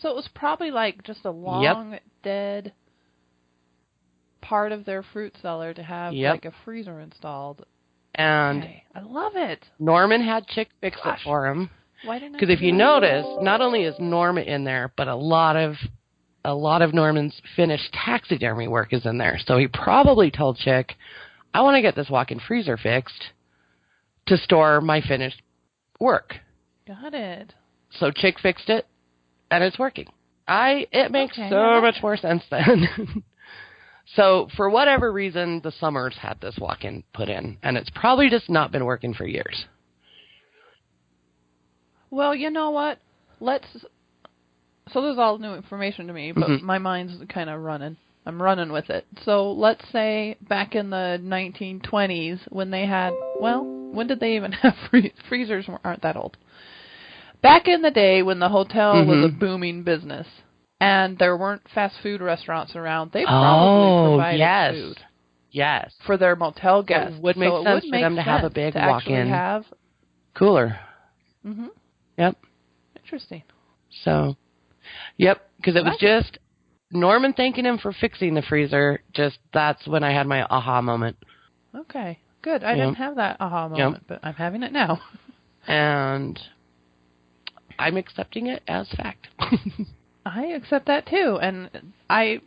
So it was probably like just a long yep. dead part of their fruit cellar to have yep. like a freezer installed. And okay. I love it. Norman had Chick fix Gosh. it for him. Why didn't I? Because if you notice, not only is Norma in there, but a lot of a lot of Norman's finished taxidermy work is in there. So he probably told Chick, I want to get this walk-in freezer fixed to store my finished work. Got it. So Chick fixed it, and it's working. I It makes okay, so yeah, much more sense then. So for whatever reason, the Summers had this walk-in put in, and it's probably just not been working for years. Well, you know what? Let's... So this is all new information to me, but mm-hmm. my mind's kind of running. I'm running with it. So let's say back in the nineteen twenties when they had... Well, when did they even have free- freezers? Aren't that old. Back in the day when the hotel mm-hmm. was a booming business and there weren't fast food restaurants around, they probably oh, provided yes. food yes. for their motel guests. It would make so sense would make for them to have a big walk-in have... cooler. Mm-hmm. Yep. Interesting. So, yep, because it was just Norman thanking him for fixing the freezer. Just that's when I had my aha moment. Okay, good. I yep. didn't have that aha moment, yep. but I'm having it now. And... I'm accepting it as fact. I accept that too. And I,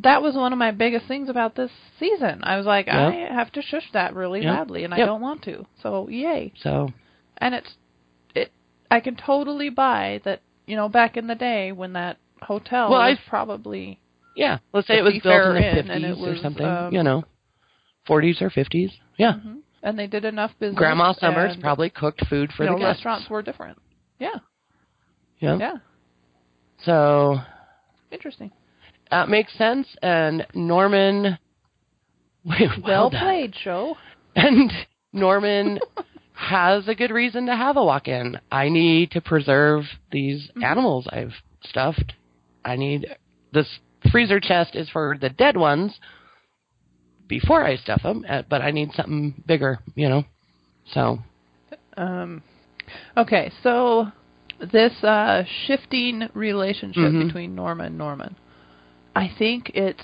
that was one of my biggest things about this season. I was like, yep. I have to shush that really yep. loudly and yep. I don't want to. So yay. So, and it's, it, I can totally buy that, you know, back in the day when that hotel well, was I, probably. Yeah. Let's say it was built in the fifties was, or something, um, you know, forties or fifties. Yeah. Mm-hmm. And they did enough business. Grandma Summers and, probably cooked food for you the know, guests. Restaurants were different. Yeah. Yeah. Yeah. So. Interesting. That makes sense. And Norman. Well, well played, show. And Norman has a good reason to have a walk-in. I need to preserve these mm-hmm. animals I've stuffed. I need this freezer chest is for the dead ones before I stuff them, but I need something bigger, you know. So. Um. Okay, so this uh, shifting relationship mm-hmm. between Norma and Norman, I think it's,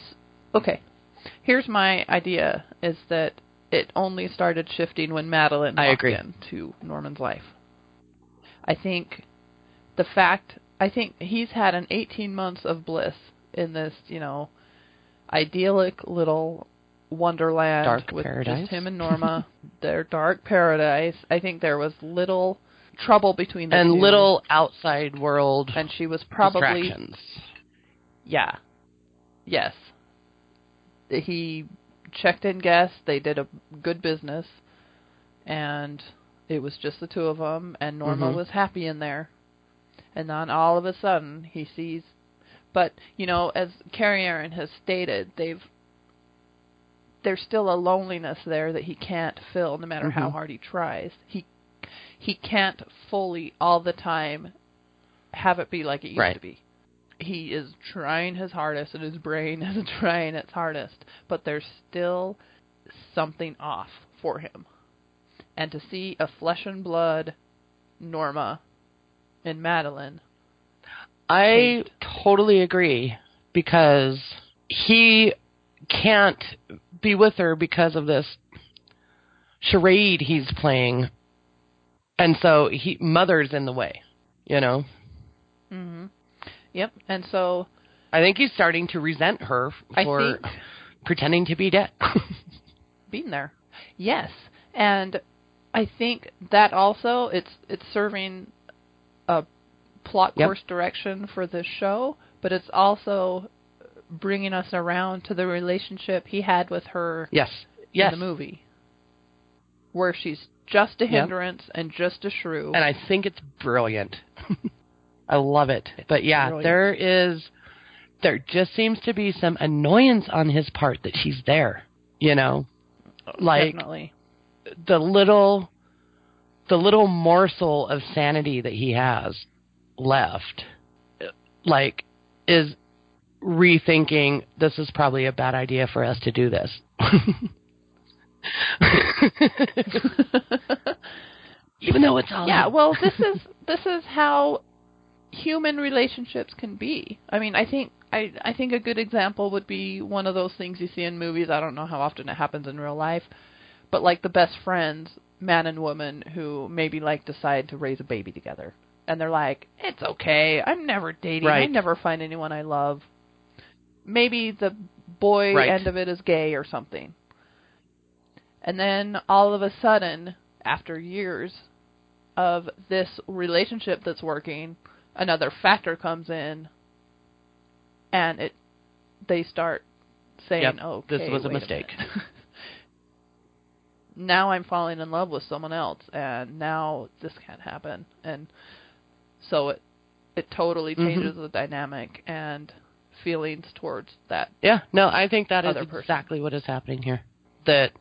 okay, here's my idea, is that it only started shifting when Madeline I walked agree. into Norman's life. I think the fact, I think he's had an eighteen months of bliss in this, you know, idyllic little wonderland dark with paradise. Just him and Norma, their dark paradise. I think there was little... trouble between the and two. Little outside world and she was probably distractions. Yeah. Yes. He checked in guests. They did a good business and it was just the two of them and Norma mm-hmm. was happy in there. And then all of a sudden he sees, but you know, as Carrie Erin has stated, they've, there's still a loneliness there that he can't fill no matter mm-hmm. how hard he tries. He He can't fully, all the time, have it be like it used right. to be. He is trying his hardest, and his brain is trying its hardest. But there's still something off for him. And to see a flesh and blood Norma and Madeline. I hate. totally agree, because he can't be with her because of this charade he's playing. And so he mother's in the way, you know? Mm-hmm. Yep. And so I think he's starting to resent her for pretending to be dead. Being there. Yes. And I think that also it's it's serving a plot yep. course direction for this show, but it's also bringing us around to the relationship he had with her yes. yes. in the movie. Where she's just a hindrance yep. and just a shrew. And I think it's brilliant. I love it. It's but yeah, brilliant. there is, there just seems to be some annoyance on his part that she's there, you know, like Definitely. the little, the little morsel of sanity that he has left, like is rethinking, this is probably a bad idea for us to do this. Even though it's all yeah, well, this is this is how human relationships can be. I mean, I think I I think a good example would be one of those things you see in movies. I don't know how often it happens in real life, but like the best friends, man and woman, who maybe like decide to raise a baby together, and they're like, it's okay. I'm never dating. Right. I never find anyone I love. Maybe the boy right. end of it is gay or something. And then all of a sudden, after years, of this relationship that's working, another factor comes in, and it they start saying, yep, okay, this was a mistake. A now I'm falling in love with someone else, and now this can't happen. And so it it totally changes mm-hmm. the dynamic and feelings towards that. Yeah, no, I think that is person. exactly what is happening here. That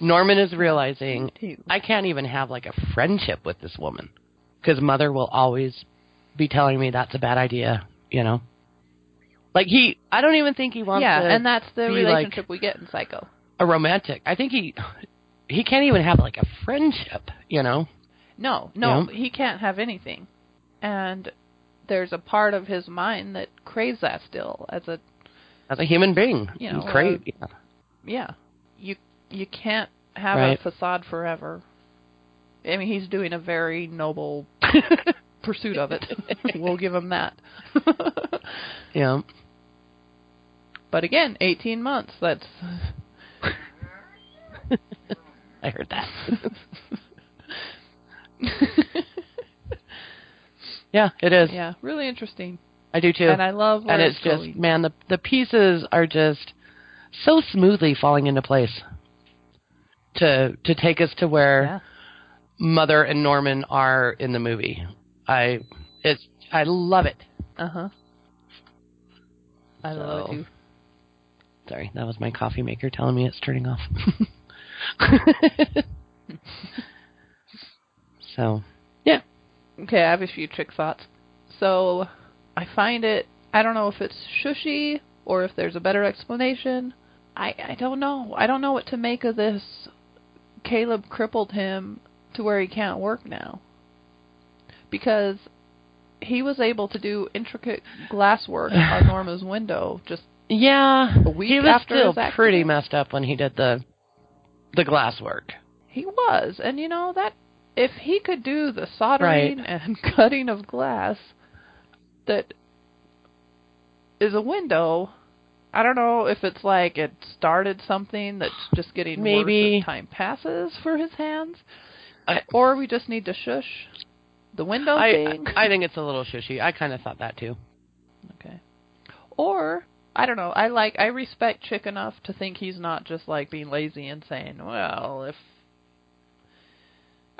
Norman is realizing, I can't even have like a friendship with this woman because Mother will always be telling me that's a bad idea, you know? Like he, I don't even think he wants yeah, to Yeah, and that's the relationship like we get in Psycho. A romantic. I think he, he can't even have like a friendship, you know? No, no, you know? He can't have anything. And there's a part of his mind that craves that still as a... As a human being. You know, crave, a, yeah. Yeah. You You can't have right. a facade forever. I mean, he's doing a very noble pursuit of it. We'll give him that. Yeah. But again, eighteen months, that's... I heard that. Yeah, it is. Yeah, really interesting. I do too. And I love where And it's, it's just, going. man, the the pieces are just so smoothly falling into place. To to take us to where yeah. Mother and Norman are in the movie. I it's I love it. Uh huh. I so, love it too. Sorry, that was my coffee maker telling me it's turning off. So yeah. Okay, I have a few Chick thoughts. So I find it. I don't know if it's shushy or if there's a better explanation. I I don't know. I don't know what to make of this. Caleb crippled him to where he can't work now. Because he was able to do intricate glass work on Norma's window just yeah, a week after his accident. He was still accident. pretty messed up when he did the the glass work. He was. And you know, that if he could do the soldering right. and cutting of glass that is a window... I don't know if it's like it started something that's just getting Maybe. worse as time passes for his hands, I, or we just need to shush the window I, thing. I, I think it's a little shushy. I kind of thought that too. Okay. Or I don't know. I like I respect Chick enough to think he's not just like being lazy and saying, "Well, if,"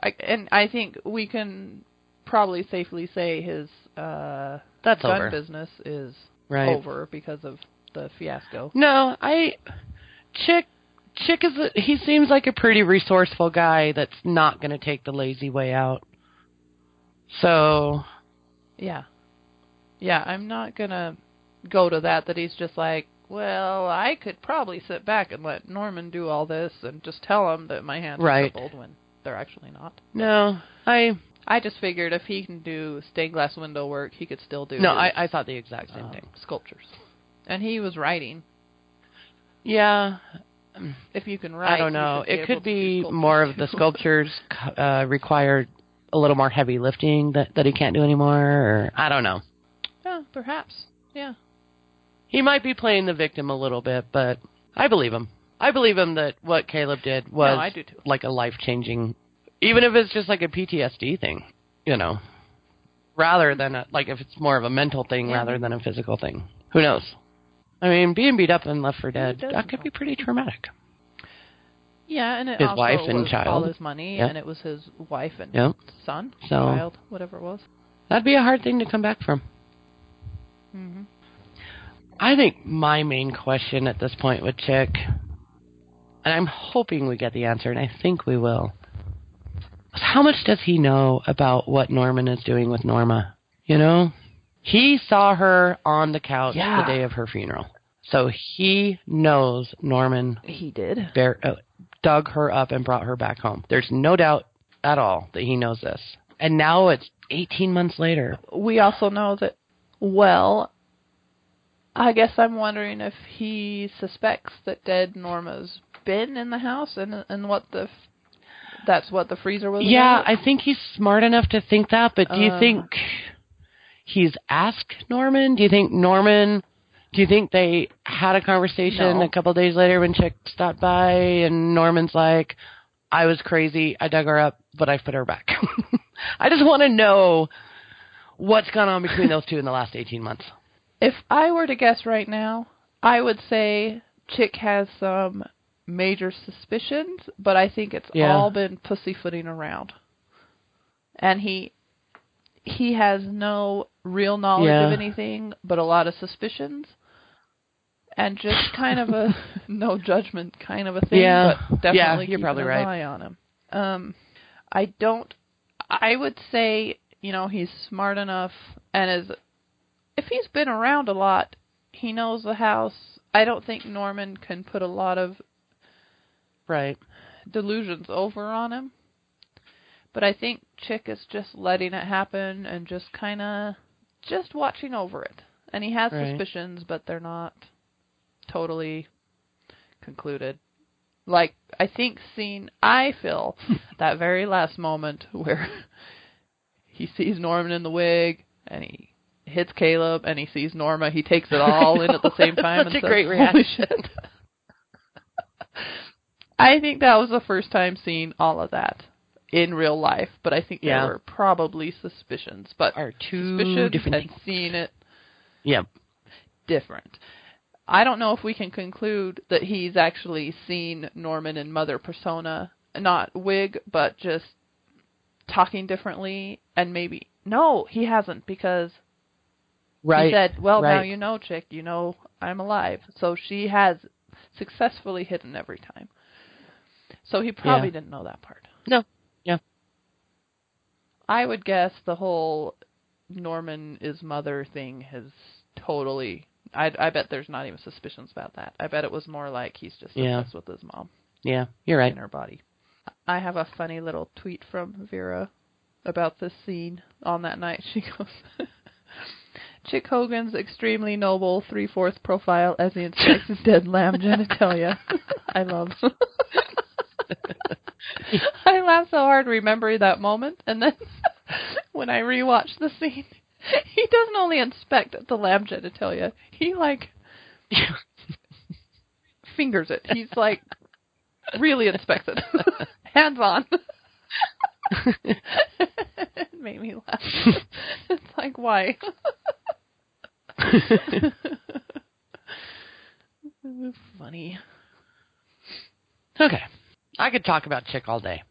I, and I think we can probably safely say his uh, that's gun over. business is right. over because of. The fiasco. No, I Chick Chick is a, he seems like a pretty resourceful guy that's not going to take the lazy way out. So, yeah. Yeah, I'm not going to go to that that he's just like, "Well, I could probably sit back and let Norman do all this and just tell him that my hands right. are crippled when they're actually not." No, I I just figured if he can do stained glass window work, he could still do No, his, I I thought the exact same um, thing. Sculptures. And he was writing. Yeah. If you can write. I don't know. It could be more of the sculptures uh, required a little more heavy lifting that, that he can't do anymore. Or, I don't know. Yeah, perhaps. Yeah. He might be playing the victim a little bit, but I believe him. I believe him that what Caleb did was no, I do too. like a life-changing, even if it's just like a P T S D thing, you know, rather than a, like if it's more of a mental thing yeah. rather than a physical thing. Who knows? I mean, being beat up and left for dead, that could be pretty traumatic. Yeah, and it his also wife and was child. all his money, yep. and it was his wife and yep. son, so, child, whatever it was. That'd be a hard thing to come back from. Mm-hmm. I think my main question at this point with Chick, and I'm hoping we get the answer, and I think we will, is how much does he know about what Norman is doing with Norma? You know? He saw her on the couch yeah. the day of her funeral. So he knows Norman He did. Bear, uh, dug her up and brought her back home. There's no doubt at all that he knows this. And now it's eighteen months later. We also know that, well, I guess I'm wondering if he suspects that dead Norma's been in the house and and what the... That's what the freezer was Yeah, about? I think he's smart enough to think that, but do you um, think... He's asked Norman. Do you think Norman, do you think they had a conversation no. a couple of days later when Chick stopped by and Norman's like, "I was crazy. I dug her up, but I put her back." I just want to know what's gone on between those two in the last eighteen months. If I were to guess right now, I would say Chick has some major suspicions, but I think it's yeah. all been pussyfooting around. And he he has no real knowledge yeah. of anything, but a lot of suspicions. And just kind of a no judgment kind of a thing, yeah. but definitely yeah, you're probably right. Eye on him. Um, I don't. I would say, you know, he's smart enough, and is if he's been around a lot, he knows the house. I don't think Norman can put a lot of right delusions over on him. But I think Chick is just letting it happen and just kind of just watching over it. And he has right. suspicions, but they're not totally concluded. Like, I think scene, I feel that very last moment where he sees Norman in the wig and he hits Caleb and he sees Norma, he takes it all in at the same time. Such and a says, great reaction. I think that was the first time seeing all of that in real life, but I think yeah. there were probably suspicions, but are two suspicions different and things. Seeing it yeah. different. I don't know if we can conclude that he's actually seen Norman in Mother persona, not wig, but just talking differently, and maybe no, he hasn't, because right. he said, well, right. now you know, Chick, you know I'm alive. So she has successfully hidden every time. So he probably yeah. didn't know that part. No. Yeah. I would guess the whole Norman is Mother thing has totally... I, I bet there's not even suspicions about that. I bet it was more like he's just yeah. obsessed with his mom. Yeah, you're right. In her body. I have a funny little tweet from Vera about this scene on that night. She goes, Chick Hogan's extremely noble three-fourths profile as he inspects his dead lamb genitalia. I love I laughed so hard remembering that moment. And then when I rewatched the scene, he doesn't only inspect the lamb genitalia, he, like, fingers it. He's, like, really inspects it. Hands on. It made me laugh. It's like, why? Funny. Okay. I could talk about Chick all day.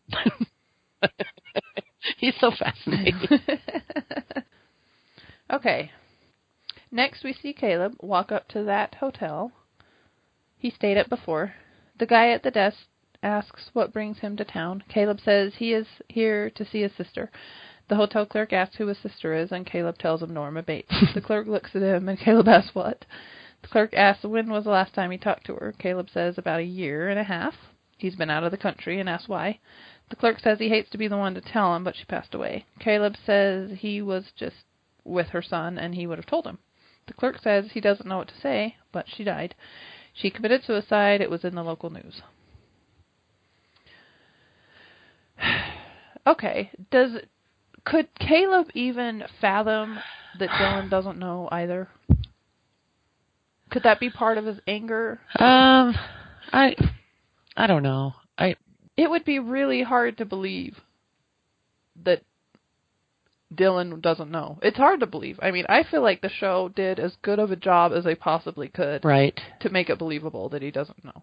He's so fascinating. Okay. Next, we see Caleb walk up to that hotel he stayed at before. The guy at the desk asks what brings him to town. Caleb says he is here to see his sister. The hotel clerk asks who his sister is, and Caleb tells him Norma Bates. The clerk looks at him, and Caleb asks what. The clerk asks when was the last time he talked to her. Caleb says about a year and a half. He's been out of the country and asks why. The clerk says he hates to be the one to tell him, but she passed away. Caleb says he was just with her son, and he would have told him. The clerk says he doesn't know what to say, but she died. She committed suicide. It was in the local news. Okay. Does could Caleb even fathom that Dylan doesn't know either? Could that be part of his anger? Um, I, I don't know. I. It would be really hard to believe that Dylan doesn't know. It's hard to believe. I mean, I feel like the show did as good of a job as they possibly could right. to make it believable that he doesn't know.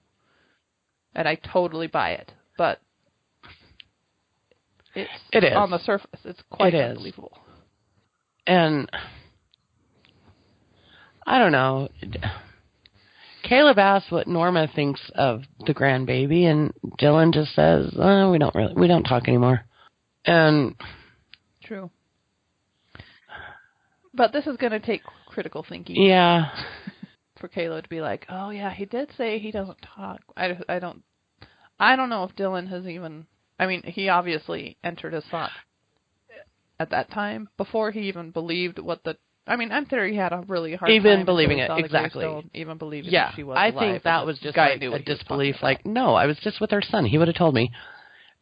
And I totally buy it. But it's it is. on the surface. It's quite it unbelievable. Is. And I don't know. Caleb asks what Norma thinks of the grandbaby, and Dylan just says, oh, we don't really, we don't talk anymore. And true. But this is going to take critical thinking. Yeah. For Caleb to be like, oh, yeah, he did say he doesn't talk. I, I don't I don't know if Dylan has even... I mean, he obviously entered his thought at that time before he even believed what the... I mean, I'm sure he had a really hard even time... Even believing it, exactly. Stone, even believing yeah, that she was alive. Yeah, I think that was just like a disbelief. Like, no, I was just with her son. He would have told me.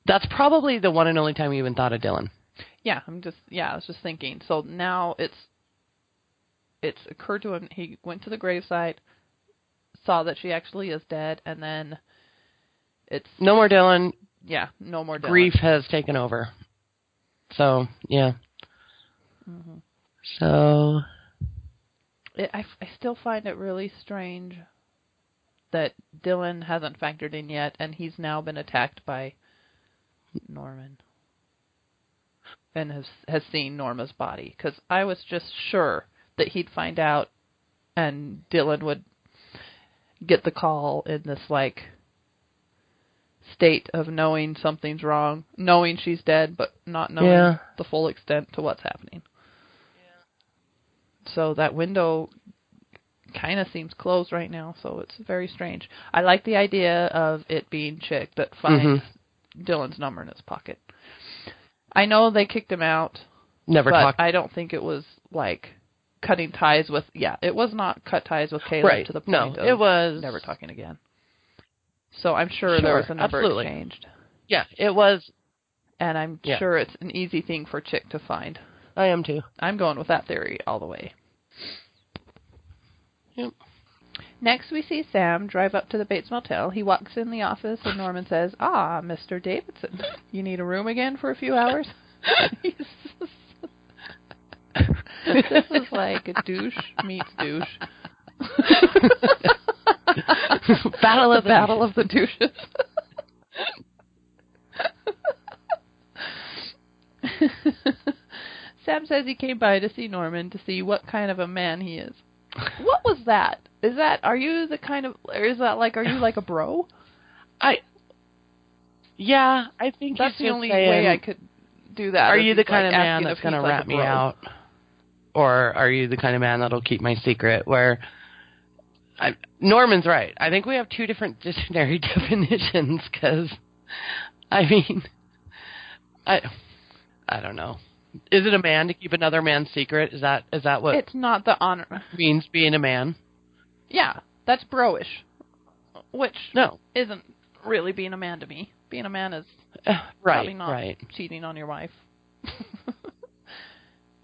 That's probably the one and only time he even thought of Dylan. Yeah, I'm just... Yeah, I was just thinking. So now it's... It's occurred to him, he went to the gravesite, saw that she actually is dead, and then it's... No more Dylan. Yeah, no more Dylan. Grief has taken over. So, yeah. Mm-hmm. So... It, I, I still find it really strange that Dylan hasn't factored in yet, and he's now been attacked by Norman. And has, has seen Norma's body. Because I was just sure that he'd find out, and Dylan would get the call in this, like, state of knowing something's wrong, knowing she's dead, but not knowing yeah. the full extent to what's happening. So that window kind of seems closed right now, so it's very strange. I like the idea of it being Chick that finds mm-hmm. Dylan's number in his pocket. I know they kicked him out, Never but talked. I don't think it was like cutting ties with, yeah, it was not cut ties with Caleb right. to the point no, of it was never talking again. So I'm sure, sure. there was a number Absolutely. exchanged. Yeah, it was. And I'm yeah. sure it's an easy thing for Chick to find. I am too. I'm going with that theory all the way. Yep. Next, we see Sam drive up to the Bates Motel. He walks in the office, and Norman says, "Ah, Mister Davidson, you need a room again for a few hours?" He's just... This is like a douche meets douche. Battle of the, the battle of the douches. Sam says he came by to see Norman to see what kind of a man he is. What was that? Is that, are you the kind of, or is that like, are you like a bro? I, yeah, I think that's the only saying, way I could do that. Are you the kind like of man that's going to rat like me out? Or are you the kind of man that'll keep my secret? Where I, Norman's right. I think we have two different dictionary definitions because, I mean, I, I don't know. Is it a man to keep another man's secret? Is that is that what it's not the honor means being a man? Yeah, that's bro-ish, which no. isn't really being a man to me. Being a man is uh, right, probably not right. cheating on your wife.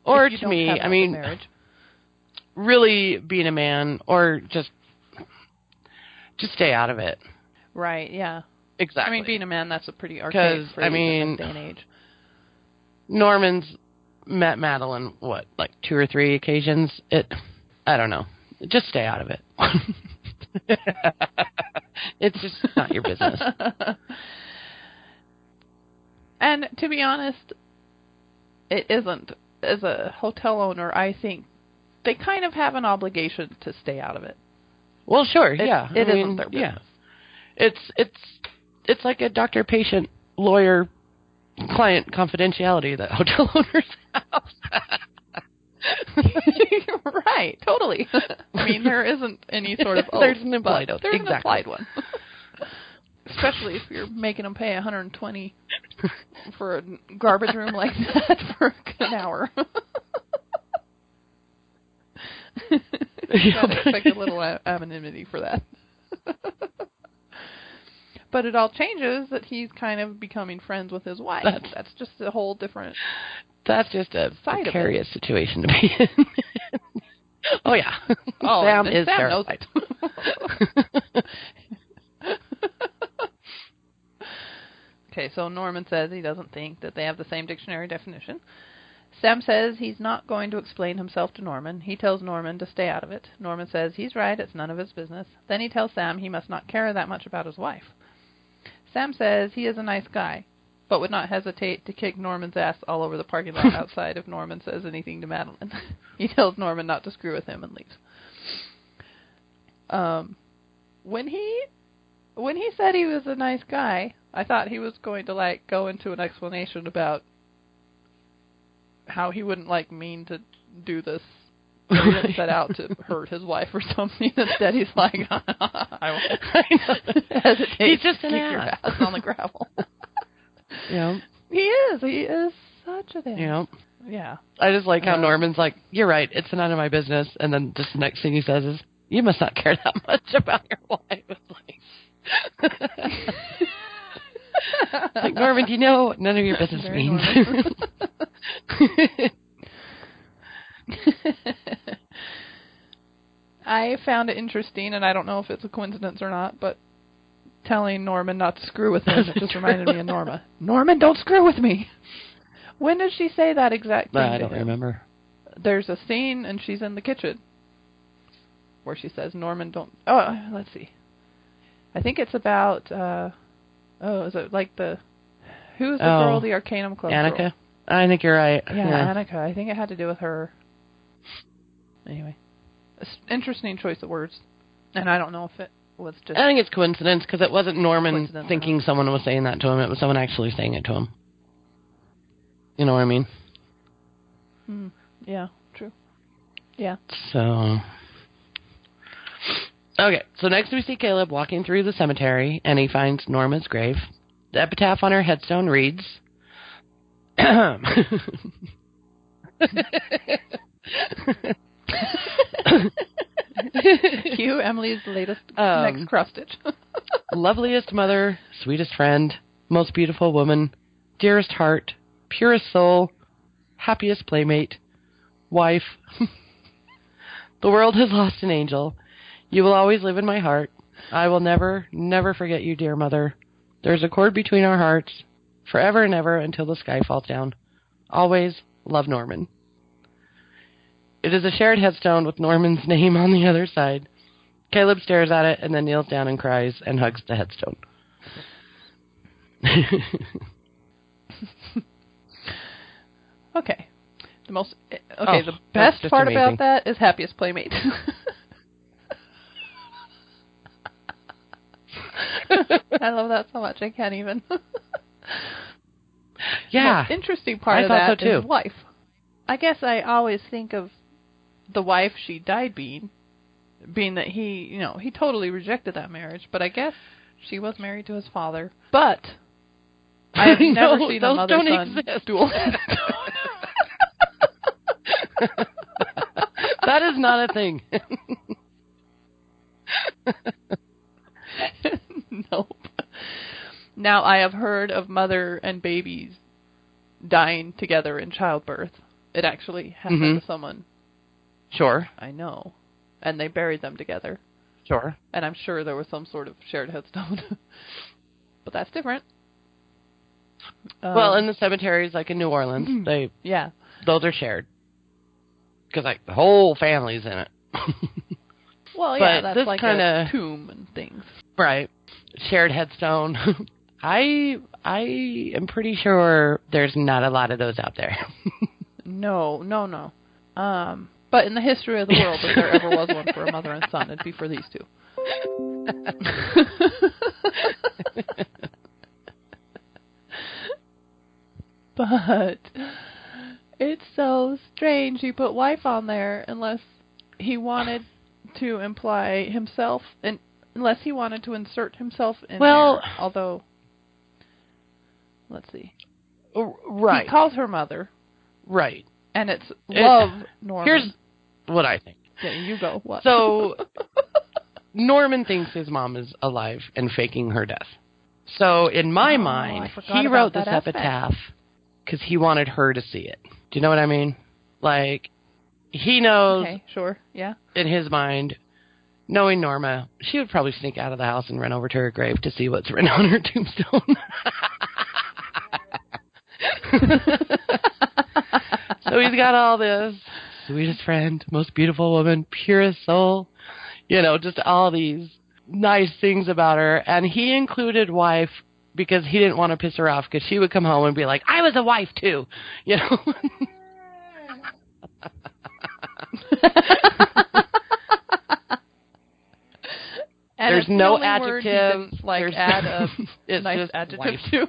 Or to me, I mean, marriage. Really being a man, or just just stay out of it. Right? Yeah. Exactly. I mean, being a man, that's a pretty archaic phrase I mean, in this day and age. Norman's met Madeline, what, like two or three occasions? It, I don't know. Just stay out of it. It's just not your business. And to be honest, it isn't. As a hotel owner, I think they kind of have an obligation to stay out of it. Well, sure, it, yeah. It I isn't mean, their business. Yeah. It's, it's, it's like a doctor-patient lawyer client confidentiality that hotel owners have. Right, totally. I mean, there isn't any sort of... There's an implied one. There's exactly. an implied one. Especially if you're making them pay one hundred twenty dollars for a garbage room like that for an hour. You gotta expect a little anonymity for that. But it all changes that he's kind of becoming friends with his wife. That's, that's just a whole different. That's just a precarious situation to be in. Oh yeah. Oh, Sam is Sam terrified. Knows Okay, so Norman says he doesn't think that they have the same dictionary definition. Sam says he's not going to explain himself to Norman. He tells Norman to stay out of it. Norman says he's right, it's none of his business. Then he tells Sam he must not care that much about his wife. Sam says he is a nice guy, but would not hesitate to kick Norman's ass all over the parking lot outside if Norman says anything to Madeline. He tells Norman not to screw with him and leaves. Um, when he when he said he was a nice guy, I thought he was going to like go into an explanation about how he wouldn't like mean to do this. He didn't set out to hurt his wife or something. Instead, he's like, I won't hesitate. He's just to an keep ass. Your ass on the gravel. Yeah, he is. He is such an ass. Yeah, yeah. I just like how um, Norman's like, "You're right. It's none of my business." And then just the next thing he says is, "You must not care that much about your wife." It's like, like Norman, do you know what none of your business Very means? I found it interesting, and I don't know if it's a coincidence or not, but telling Norman not to screw with him just reminded me of Norma. Norman, don't screw with me. When does she say that exact thing? I don't remember. There's a scene, and she's in the kitchen where she says, Norman, don't... Oh, let's see. I think it's about... Uh, oh, is it like the... Who is the oh, girl, the Arcanum Club Annika? Girl? I think you're right. Yeah, yeah, Annika. I think it had to do with her. Anyway. Interesting choice of words. And I don't know if it was just... I think it's coincidence, because it wasn't Norman thinking someone was saying that to him. It was someone actually saying it to him. You know what I mean? Hmm. Yeah, true. Yeah. So... Okay, so next we see Caleb walking through the cemetery, and he finds Norma's grave. The epitaph on her headstone reads... Cue Emily's latest um, next cross-stitch. Loveliest mother, sweetest friend, most beautiful woman, dearest heart, purest soul, happiest playmate, wife. The world has lost an angel. You will always live in my heart. I will never, never forget you, dear mother. There's a cord between our hearts, forever and ever until the sky falls down. Always love, Norman. It is a shared headstone with Norman's name on the other side. Caleb stares at it and then kneels down and cries and hugs the headstone. Okay. The most okay. Oh, the best part amazing. About that is happiest playmate. I love that so much. I can't even. Yeah. The interesting part I of that so is wife. I guess I always think of the wife she died being, being that he, you know, he totally rejected that marriage. But I guess she was married to his father. But I have never no, seen a mother-son duel. That is not a thing. Nope. Now I have heard of mother and babies dying together in childbirth. It actually happened mm-hmm. to someone. Sure. I know. And they buried them together. Sure. And I'm sure there was some sort of shared headstone. But that's different. Well, um, in the cemeteries, like in New Orleans, mm-hmm. they yeah those are shared. Because like the whole family's in it. Well, yeah, but that's like kinda, a tomb and things. Right. Shared headstone. I I am pretty sure there's not a lot of those out there. No, no, no. Um, but in the history of the world, if there ever was one for a mother and son, it'd be for these two. But it's so strange you put wife on there unless he wanted to imply himself and unless he wanted to insert himself in well, there, although, let's see. Right. He calls her mother. Right. And it's love, it, Norman. Here's what I think. Yeah, you go. What? So, Norman thinks his mom is alive and faking her death. So, in my oh, mind, he wrote this epitaph because he wanted her to see it. Do you know what I mean? Like, he knows. Okay, sure, yeah. In his mind, knowing Norma, she would probably sneak out of the house and run over to her grave to see what's written on her tombstone. So he's got all this, sweetest friend, most beautiful woman, purest soul, you know, just all these nice things about her. And he included wife because he didn't want to piss her off because she would come home and be like, I was a wife too, you know. And there's no the adjective. Like there's add a it's nice adjective too.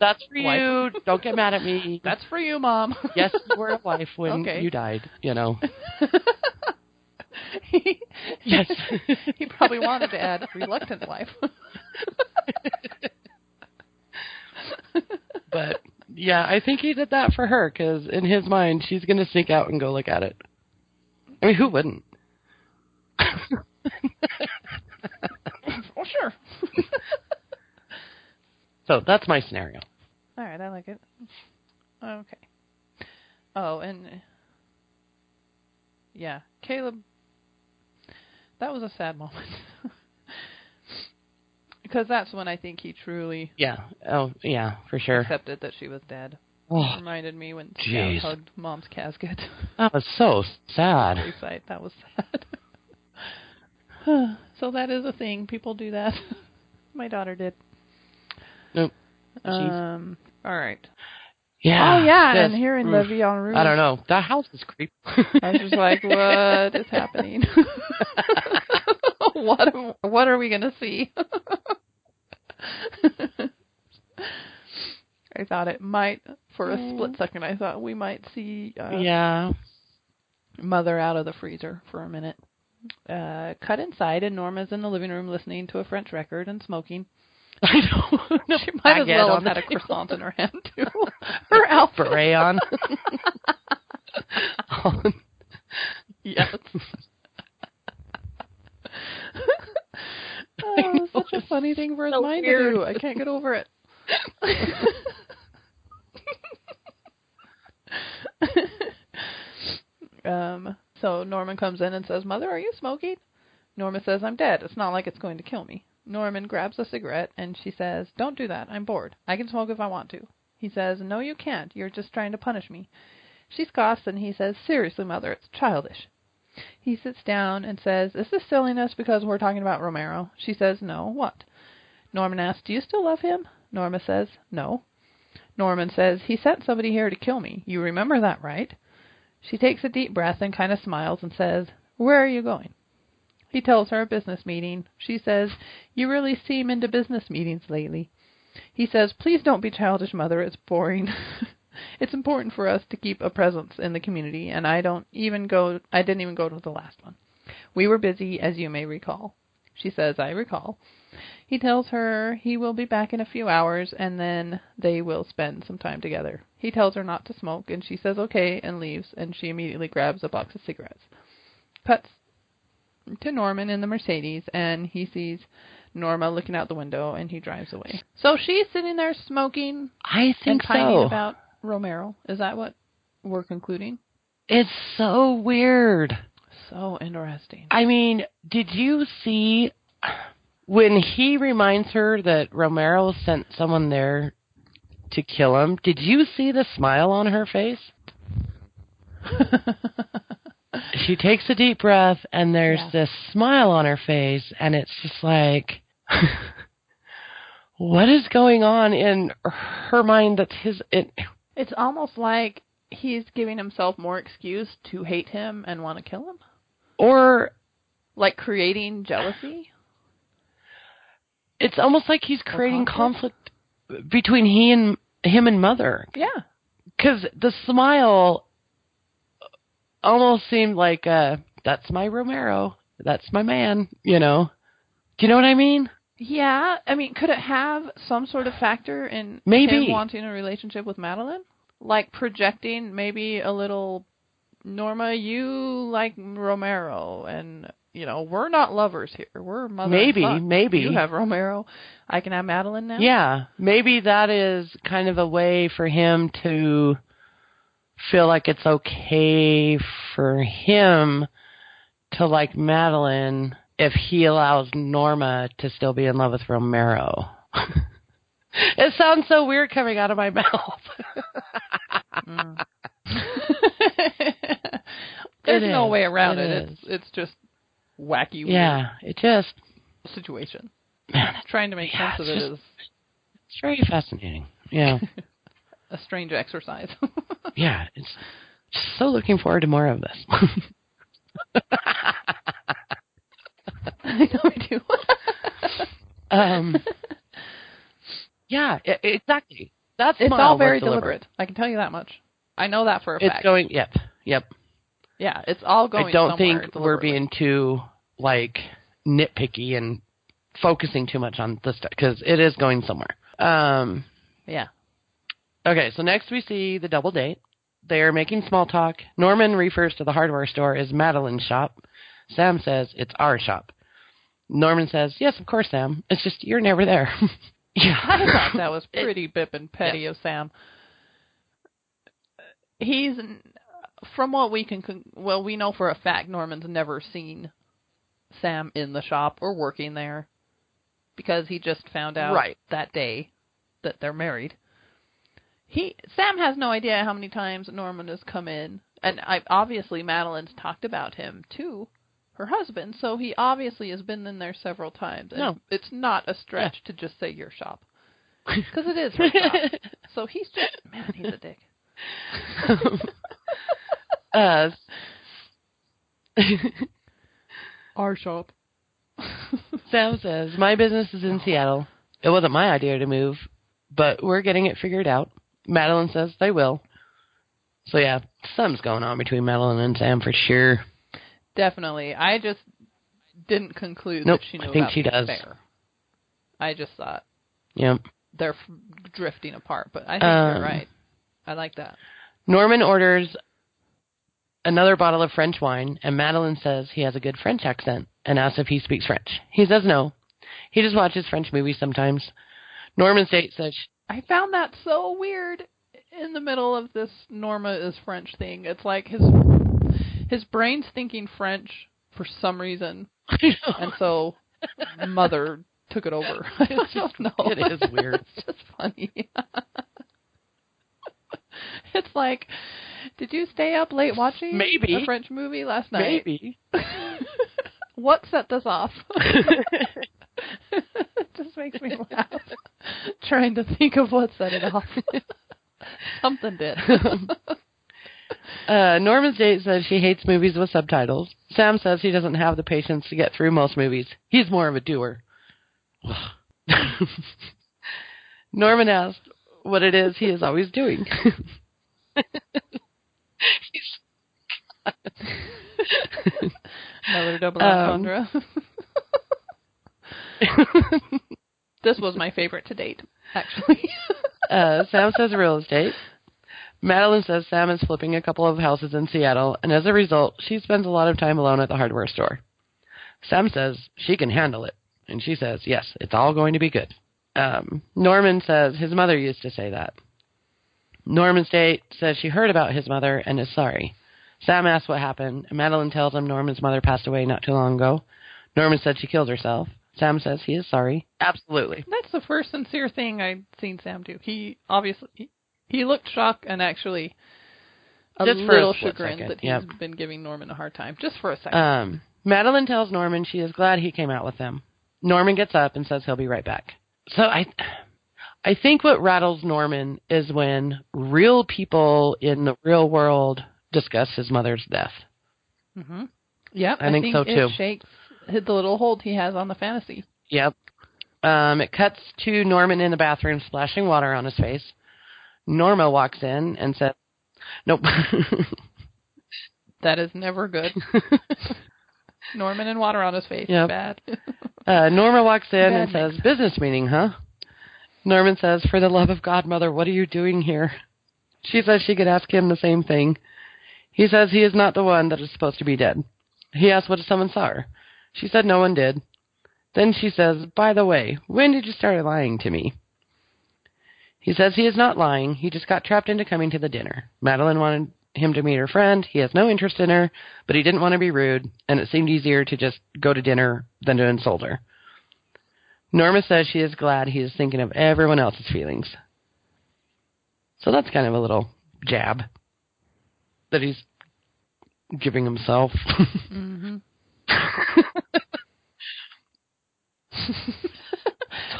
That's for wife. You. Don't get mad at me. That's for you, Mom. Yes, you were a wife when okay. you died. You know. he, yes. He probably wanted to add reluctant wife. But yeah, I think he did that for her because in his mind, she's going to sneak out and go look at it. I mean, who wouldn't? Well, sure. So that's my scenario. All right, I like it. Okay. Oh, and yeah, Caleb, that was a sad moment. because that's when I think he truly yeah oh yeah for sure accepted that she was dead. Oh, reminded me when Dad hugged Mom's casket. That was so sad. That was sad. So that is a thing. People do that. My daughter did. Nope. Um. Jeez. All right. Yeah. Oh yeah, yes. And hearing Le Vion Rouge. I don't know. That house is creepy. I was just like, what is happening? What am, What are we gonna see? I thought it might, for a split second, I thought we might see uh, yeah. Mother out of the freezer for a minute. Uh, cut inside, and Norma's in the living room listening to a French record and smoking. I know. No, she might as well have had a croissant in her hand, too. Her outfit. Beret on. on. Yes. Oh, such a funny thing for his so mind weird. to do. I can't get over it. um, so Norman comes in and says, "Mother, are you smoking?" Norma says, "I'm dead. It's not like it's going to kill me." Norman grabs a cigarette and she says, "Don't do that. I'm bored. I can smoke if I want to." He says, "No, you can't. You're just trying to punish me." She scoffs and he says, "Seriously, Mother, it's childish." He sits down and says, "Is this silliness because we're talking about Romero?" She says, "No, what?" Norman asks, "Do you still love him?" Norma says, "No." Norman says, "He sent somebody here to kill me. You remember that, right?" She takes a deep breath and kind of smiles and says, "Where are you going?" He tells her a business meeting. She says, "You really seem into business meetings lately." He says, "Please don't be childish, Mother. It's boring." "It's important for us to keep a presence in the community, and I don't even go. I didn't even go to the last one. We were busy, as you may recall." She says, "I recall." He tells her he will be back in a few hours, and then they will spend some time together. He tells her not to smoke, and she says okay and leaves, and she immediately grabs a box of cigarettes. Cuts to Norman in the Mercedes, and he sees Norma looking out the window, and he drives away. So she's sitting there smoking I think and pining so. about Romero. Is that what we're concluding? It's so weird. So interesting. I mean, did you see when he reminds her that Romero sent someone there to kill him? Did you see the smile on her face? She takes a deep breath, and there's yeah. this smile on her face, and it's just like, what is going on in her mind? That's his. It, it's almost like he's giving himself more excuse to hate him and want to kill him, or like creating jealousy. It's almost like he's creating conflict? conflict between he and him and Mother. Yeah, because the smile almost seemed like, uh, "That's my Romero. That's my man." You know? Do you know what I mean? Yeah. I mean, could it have some sort of factor in maybe him wanting a relationship with Madeline? Like projecting maybe a little, "Norma, you like Romero, and, you know, we're not lovers here. We're mother Maybe, and maybe. You have Romero. I can have Madeline now." Yeah. Maybe that is kind of a way for him to feel like it's okay for him to like Madeline if he allows Norma to still be in love with Romero. It sounds so weird coming out of my mouth. mm. There's it no is. way around it. it. It's it's just wacky. Yeah, weird it just situation. Man, trying to make yeah, sense of it just, is it's very fascinating. Yeah, a strange exercise. Yeah, it's so looking forward to more of this. I know I do. um. Yeah, exactly. That's it's all very deliberate. deliberate. I can tell you that much. I know that for a it's fact. It's going. Yep. Yep. Yeah, it's all going. I don't think we're being too like nitpicky and focusing too much on this stuff because it is going somewhere. Um, yeah. Okay, so next we see the double date. They are making small talk. Norman refers to the hardware store as Madeline's shop. Sam says it's our shop. Norman says, "Yes, of course, Sam. It's just you're never there." Yeah, I thought that was pretty it, bip and petty yeah. of Sam. He's, from what we can, well, we know for a fact Norman's never seen Sam in the shop or working there. because he just found out right. that day that they're married. He Sam has no idea how many times Norman has come in. And I, obviously Madeline's talked about him to her husband, so he obviously has been in there several times. And no. It's not a stretch yeah. to just say your shop. Because it is her shop. So he's just, man, he's a dick. um, uh, Our shop. Sam says, my business is in Seattle. It wasn't my idea to move, but we're getting it figured out. Madeline says they will. So yeah, something's going on between Madeline and Sam for sure. Definitely. I just didn't conclude nope, that she knew I think about she does. Fair. I just thought yep. they're f- drifting apart, but I think um, you're right. I like that. Norman orders another bottle of French wine, and Madeline says he has a good French accent and asks if he speaks French. He says no. He just watches French movies sometimes. Norman states that she... I found that so weird in the middle of this Norma is French thing. It's like his his brain's thinking French for some reason, and so mother took it over. I don't know. It is weird. It's just funny. It's like, did you stay up late watching Maybe. a French movie last night? Maybe. What set this off? It just makes me laugh. Trying to think of what set it off. Something did. uh, Norman State says she hates movies with subtitles. Sam says he doesn't have the patience to get through most movies. He's more of a doer. Norman asks what it is he is always doing. Another double entendre. Um, this was my favorite to date, actually. uh, Sam says real estate. Madeline says Sam is flipping a couple of houses in Seattle, and as a result, she spends a lot of time alone at the hardware store. Sam says she can handle it, and she says, yes, it's all going to be good. Um, Norman says his mother used to say that. Norman State says she heard about his mother and is sorry. Sam asks what happened, and Madeline tells him Norman's mother passed away not too long ago. Norman said she killed herself. Sam says he is sorry. Absolutely. That's the first sincere thing I've seen Sam do. He obviously, he, he looked shocked and actually a just little a chagrined second. that yep. he's been giving Norman a hard time. Just for a second. Um, Madeline tells Norman she is glad he came out with them. Norman gets up and says he'll be right back. So I I think what rattles Norman is when real people in the real world discuss his mother's death. Mm-hmm. Yep, I, I think, think so, too. It shakes the little hold he has on the fantasy. Yep. Um, it cuts to Norman in the bathroom splashing water on his face. Norma walks in and says, nope. That is never good. Norman and water on his face. Yep. Bad. uh, Norma walks in Bad and says, mix. Business meeting, huh? Norman says, for the love of God, Mother, what are you doing here? She says she could ask him the same thing. He says he is not the one that is supposed to be dead. He asks what if someone saw her. She said no one did. Then she says, by the way, when did you start lying to me? He says he is not lying. He just got trapped into coming to the dinner. Madeline wanted him to meet her friend. He has no interest in her, but he didn't want to be rude, and it seemed easier to just go to dinner than to insult her. Norma says she is glad he is thinking of everyone else's feelings. So that's kind of a little jab that he's giving himself. Mm-hmm.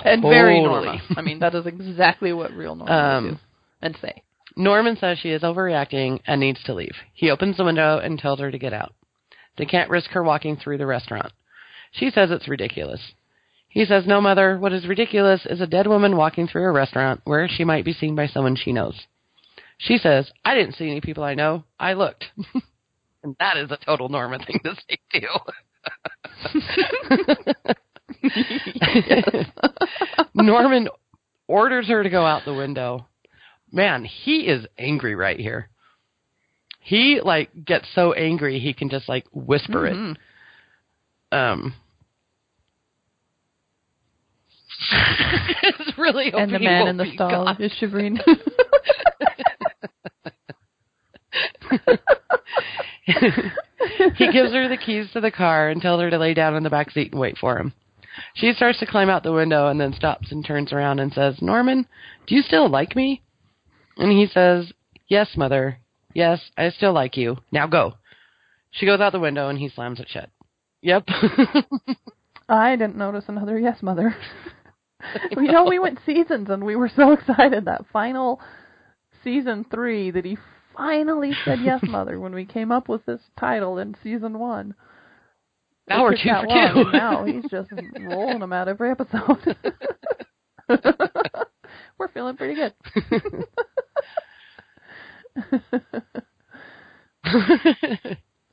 And totally. Very Norma. I mean, that is exactly what real Norma um, would do and say. Norman says she is overreacting and needs to leave. He opens the window and tells her to get out. They can't risk her walking through the restaurant. She says it's ridiculous. He says, no, Mother, what is ridiculous is a dead woman walking through a restaurant where she might be seen by someone she knows. She says, I didn't see any people I know. I looked. And that is a total Norma thing to say, too. Norman orders her to go out the window. Man, he is angry right here. He, like, gets so angry he can just, like, whisper mm-hmm. it. Um, it's really And the man in the stall God. is shivering. He gives her the keys to the car and tells her to lay down in the back seat and wait for him. She starts to climb out the window and then stops and turns around and says, Norman, do you still like me? And he says, yes, Mother. Yes, I still like you. Now go. She goes out the window and he slams it shut. Yep. I didn't notice another yes, Mother. You know, we went seasons and we were so excited that final season three that he finally said yes, Mother, when we came up with this title in season one. Now we're two for two. Now he's just rolling them out every episode. We're feeling pretty good.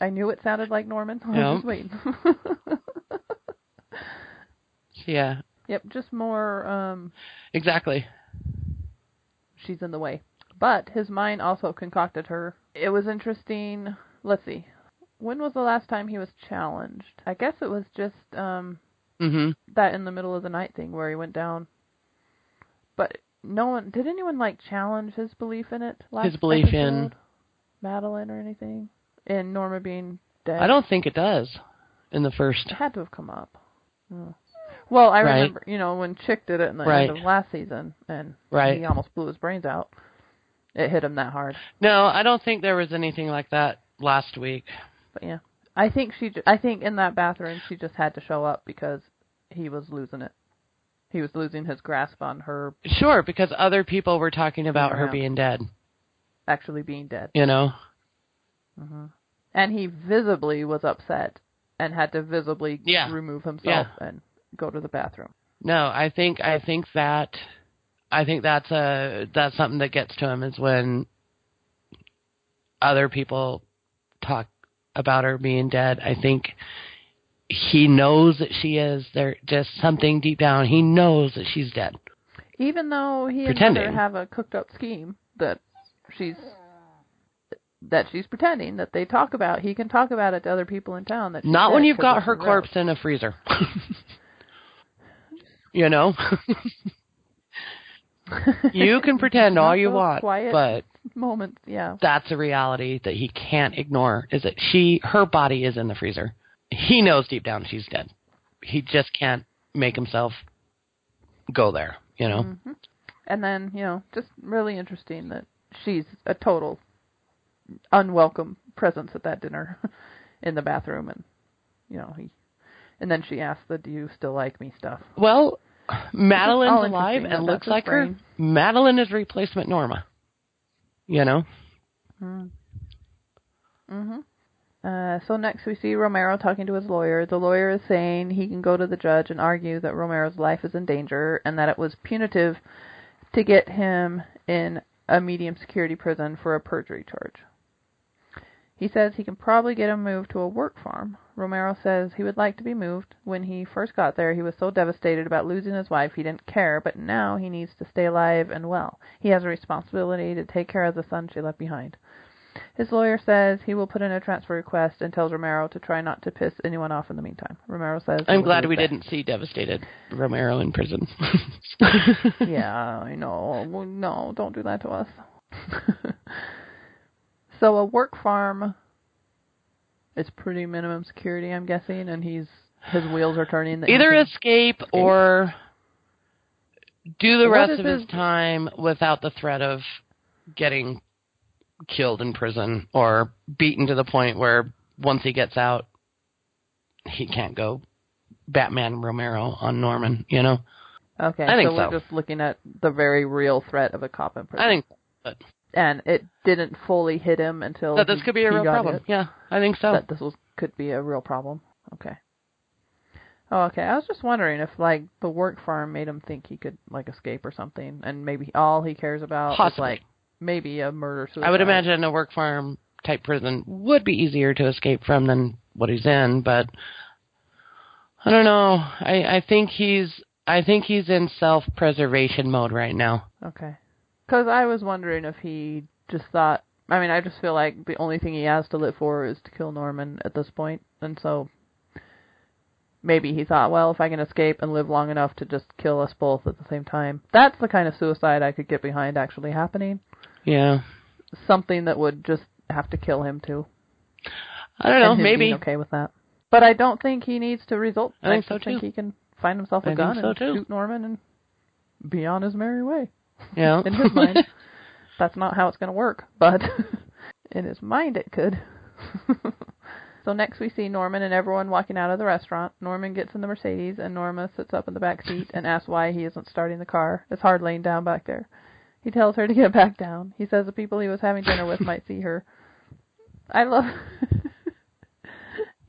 I knew it sounded like Norman. I was just waiting. Yeah. Yep, just more... Um, exactly. She's in the way. But his mind also concocted her. It was interesting. Let's see. When was the last time he was challenged? I guess it was just um, mm-hmm. that in the middle of the night thing where he went down. But no one... Did anyone, like, challenge his belief in it? Last his belief episode? In... Madeline or anything? In Norma being dead? I don't think it does in the first... It had to have come up. Oh. Well, I right. remember, you know, when Chick did it in the right. end of last season, and right. he almost blew his brains out. It hit him that hard. No, I don't think there was anything like that last week. But yeah, I think she. I think in that bathroom, she just had to show up because he was losing it. He was losing his grasp on her. Sure, because other people were talking about her being dead, actually being dead. You know. Mm-hmm. And he visibly was upset and had to visibly yeah. remove himself yeah. and. Go to the bathroom. No, I think I think that I think that's a that's something that gets to him is when other people talk about her being dead. I think he knows that she is. There, just something deep down, he knows that she's dead. Even though he pretending. and her have a cooked up scheme that she's that she's pretending that they talk about, he can talk about it to other people in town. That not when you've got her corpse in a freezer. You know, you can pretend all you want, but moments, yeah. that's a reality that he can't ignore, is that she, her body is in the freezer. He knows deep down she's dead. He just can't make himself go there, you know? Mm-hmm. And then, you know, just really interesting that she's a total unwelcome presence at that dinner in the bathroom. And, you know, he. And then she asked the "Do you still like me?" stuff. Well, Madeline's alive and looks like her. Madeline is replacement Norma. You know? Mm-hmm. Uh, so next we see Romero talking to his lawyer. The lawyer is saying he can go to the judge and argue that Romero's life is in danger and that it was punitive to get him in a medium security prison for a perjury charge. He says he can probably get him moved to a work farm. Romero says he would like to be moved. When he first got there, he was so devastated about losing his wife, he didn't care, but now he needs to stay alive and well. He has a responsibility to take care of the son she left behind. His lawyer says he will put in a transfer request and tells Romero to try not to piss anyone off in the meantime. Romero says... I'm glad we didn't see devastated Romero in prison. Yeah, I know. No, don't do that to us. So a work farm is pretty minimum security, I'm guessing, and he's his wheels are turning. Either escape, escape or do the what rest of his, his time without the threat of getting killed in prison or beaten to the point where once he gets out, he can't go Batman Romero on Norman, you know? Okay, I think so. We're so. just looking at the very real threat of a cop in prison. I think so, but... And it didn't fully hit him until that this he, could be a real problem. Hit. Yeah, I think so. That this was, could be a real problem. Okay. Oh, okay. I was just wondering if, like, the work farm made him think he could, like, escape or something, and maybe all he cares about Possibly. is, like, maybe a murder-suicide. I would imagine a work farm-type prison would be easier to escape from than what he's in, but I don't know. I, I think he's I think he's in self-preservation mode right now. Okay. Because I was wondering if he just thought... I mean, I just feel like the only thing he has to live for is to kill Norman at this point. And so maybe he thought, well, if I can escape and live long enough to just kill us both at the same time, that's the kind of suicide I could get behind actually happening. Yeah. Something that would just have to kill him, too. I don't know, and maybe. Being okay with that. But I don't think he needs to result. I think so, too. I think he can find himself a I gun so and too. shoot Norman and be on his merry way. Yeah. In his mind, that's not how it's going to work, but in his mind it could. So next we see Norman and everyone walking out of the restaurant. Norman gets in the Mercedes, and Norma sits up in the back seat and asks why he isn't starting the car. It's hard laying down back there. He tells her to get back down. He says the people he was having dinner with might see her. I love...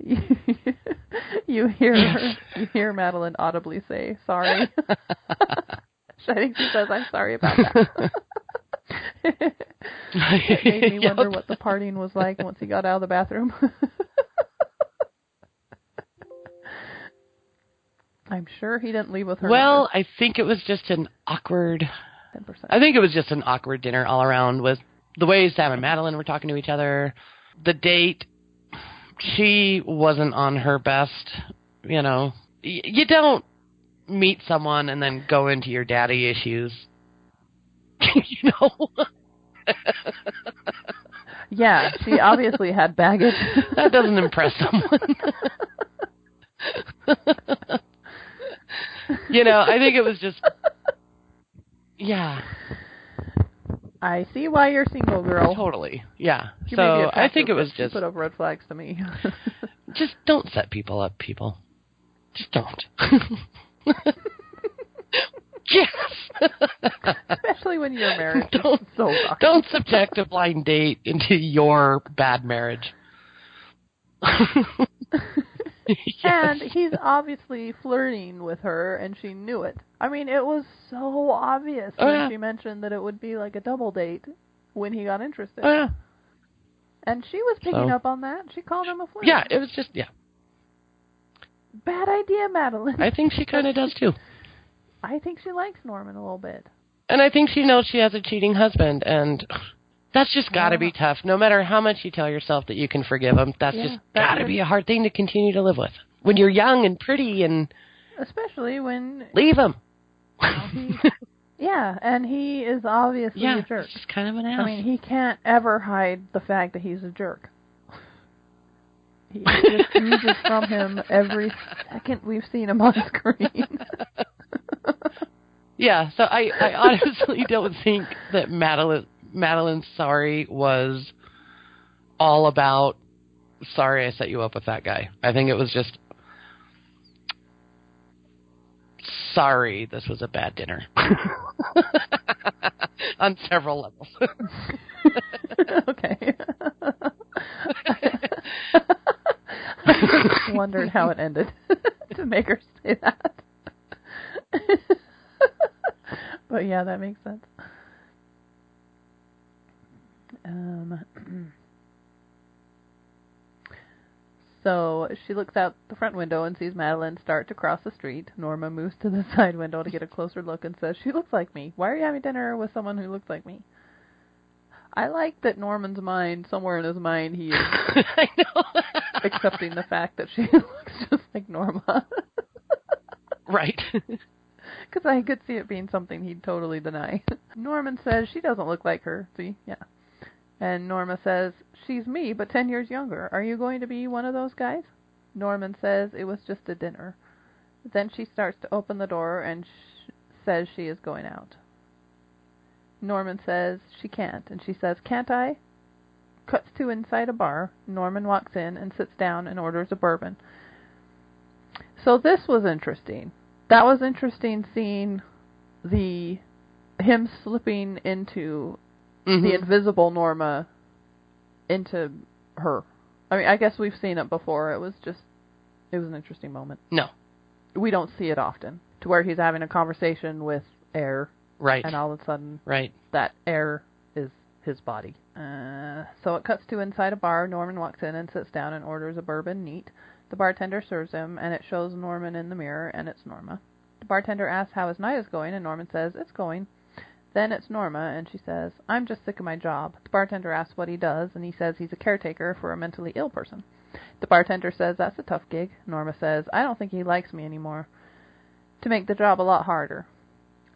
You hear her, you hear Madeline audibly say, sorry. I think she says, I'm sorry about that. It made me yep. wonder what the partying was like once he got out of the bathroom. I'm sure he didn't leave with her. Well, number. I think it was just an awkward... ten percent. I think it was just an awkward dinner all around with the way Sam and Madeline were talking to each other. The date, she wasn't on her best, you know. Y- you don't meet someone and then go into your daddy issues, you know. Yeah, she obviously had baggage. That doesn't impress someone. You know, I think it was just... Yeah. I see why you're single, girl. Totally. Yeah. She so I think it was just... put up red flags to me. Just don't set people up, people. Just don't. Yes! Especially when you're married. Don't, so don't subject a blind date into your bad marriage. Yes. And he's obviously flirting with her, and she knew it. I mean, it was so obvious oh, when yeah. she mentioned that it would be like a double date when he got interested. Oh, yeah. And she was picking so, up on that. She called him a flirt. Yeah, it was just, yeah. Bad idea, Madeline. I think she kind of does, too. I think she likes Norman a little bit. And I think she knows she has a cheating husband, and... That's just got to be tough. No matter how much you tell yourself that you can forgive him, that's yeah, just got to be a hard thing to continue to live with. When you're young and pretty and... Especially when... Leave him. He, yeah, and he is obviously yeah, a jerk. Yeah, he's kind of an ass. I mean, he can't ever hide the fact that he's a jerk. He just oozes from him every second we've seen him on screen. Yeah, so I, I honestly don't think that Madeline... Madeline's sorry was all about, sorry I set you up with that guy. I think it was just, sorry, this was a bad dinner. On several levels. Okay. I just wondered how it ended to make her say that. But yeah, that makes sense. Um, so she looks out the front window and sees Madeline start to cross the street. Norma moves to the side window to get a closer look and says, she looks like me. Why are you having dinner with someone who looks like me? I like that Norman's mind, somewhere in his mind, he is I know. accepting the fact that she looks just like Norma. Right. Because I could see it being something he'd totally deny. Norman says, she doesn't look like her. See? Yeah. And Norma says, she's me, but ten years younger. Are you going to be one of those guys? Norman says, it was just a dinner. Then she starts to open the door and sh- says she is going out. Norman says, she can't. And she says, can't I? Cuts to inside a bar. Norman walks in and sits down and orders a bourbon. So this was interesting. That was interesting seeing the him slipping into... Mm-hmm. The invisible Norma into her. I mean, I guess we've seen it before. It was just, it was an interesting moment. No. We don't see it often, to where he's having a conversation with air. Right. And all of a sudden, right. that air is his body. Uh, so it cuts to inside a bar. Norman walks in and sits down and orders a bourbon neat. The bartender serves him, and it shows Norman in the mirror, and it's Norma. The bartender asks how his night is going, and Norman says, it's going. Then it's Norma, and she says, I'm just sick of my job. The bartender asks what he does, and he says he's a caretaker for a mentally ill person. The bartender says, that's a tough gig. Norma says, I don't think he likes me anymore. To make the job a lot harder.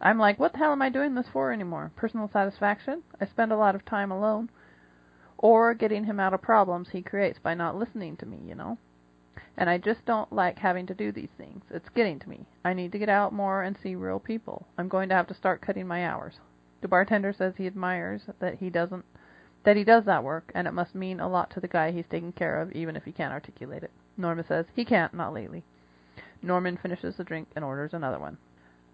I'm like, what the hell am I doing this for anymore? Personal satisfaction? I spend a lot of time alone. Or getting him out of problems he creates by not listening to me, you know? And I just don't like having to do these things. It's getting to me. I need to get out more and see real people. I'm going to have to start cutting my hours. The bartender says he admires that he doesn't, that he does that work, and it must mean a lot to the guy he's taking care of, even if he can't articulate it. Norma says he can't, not lately. Norman finishes the drink and orders another one.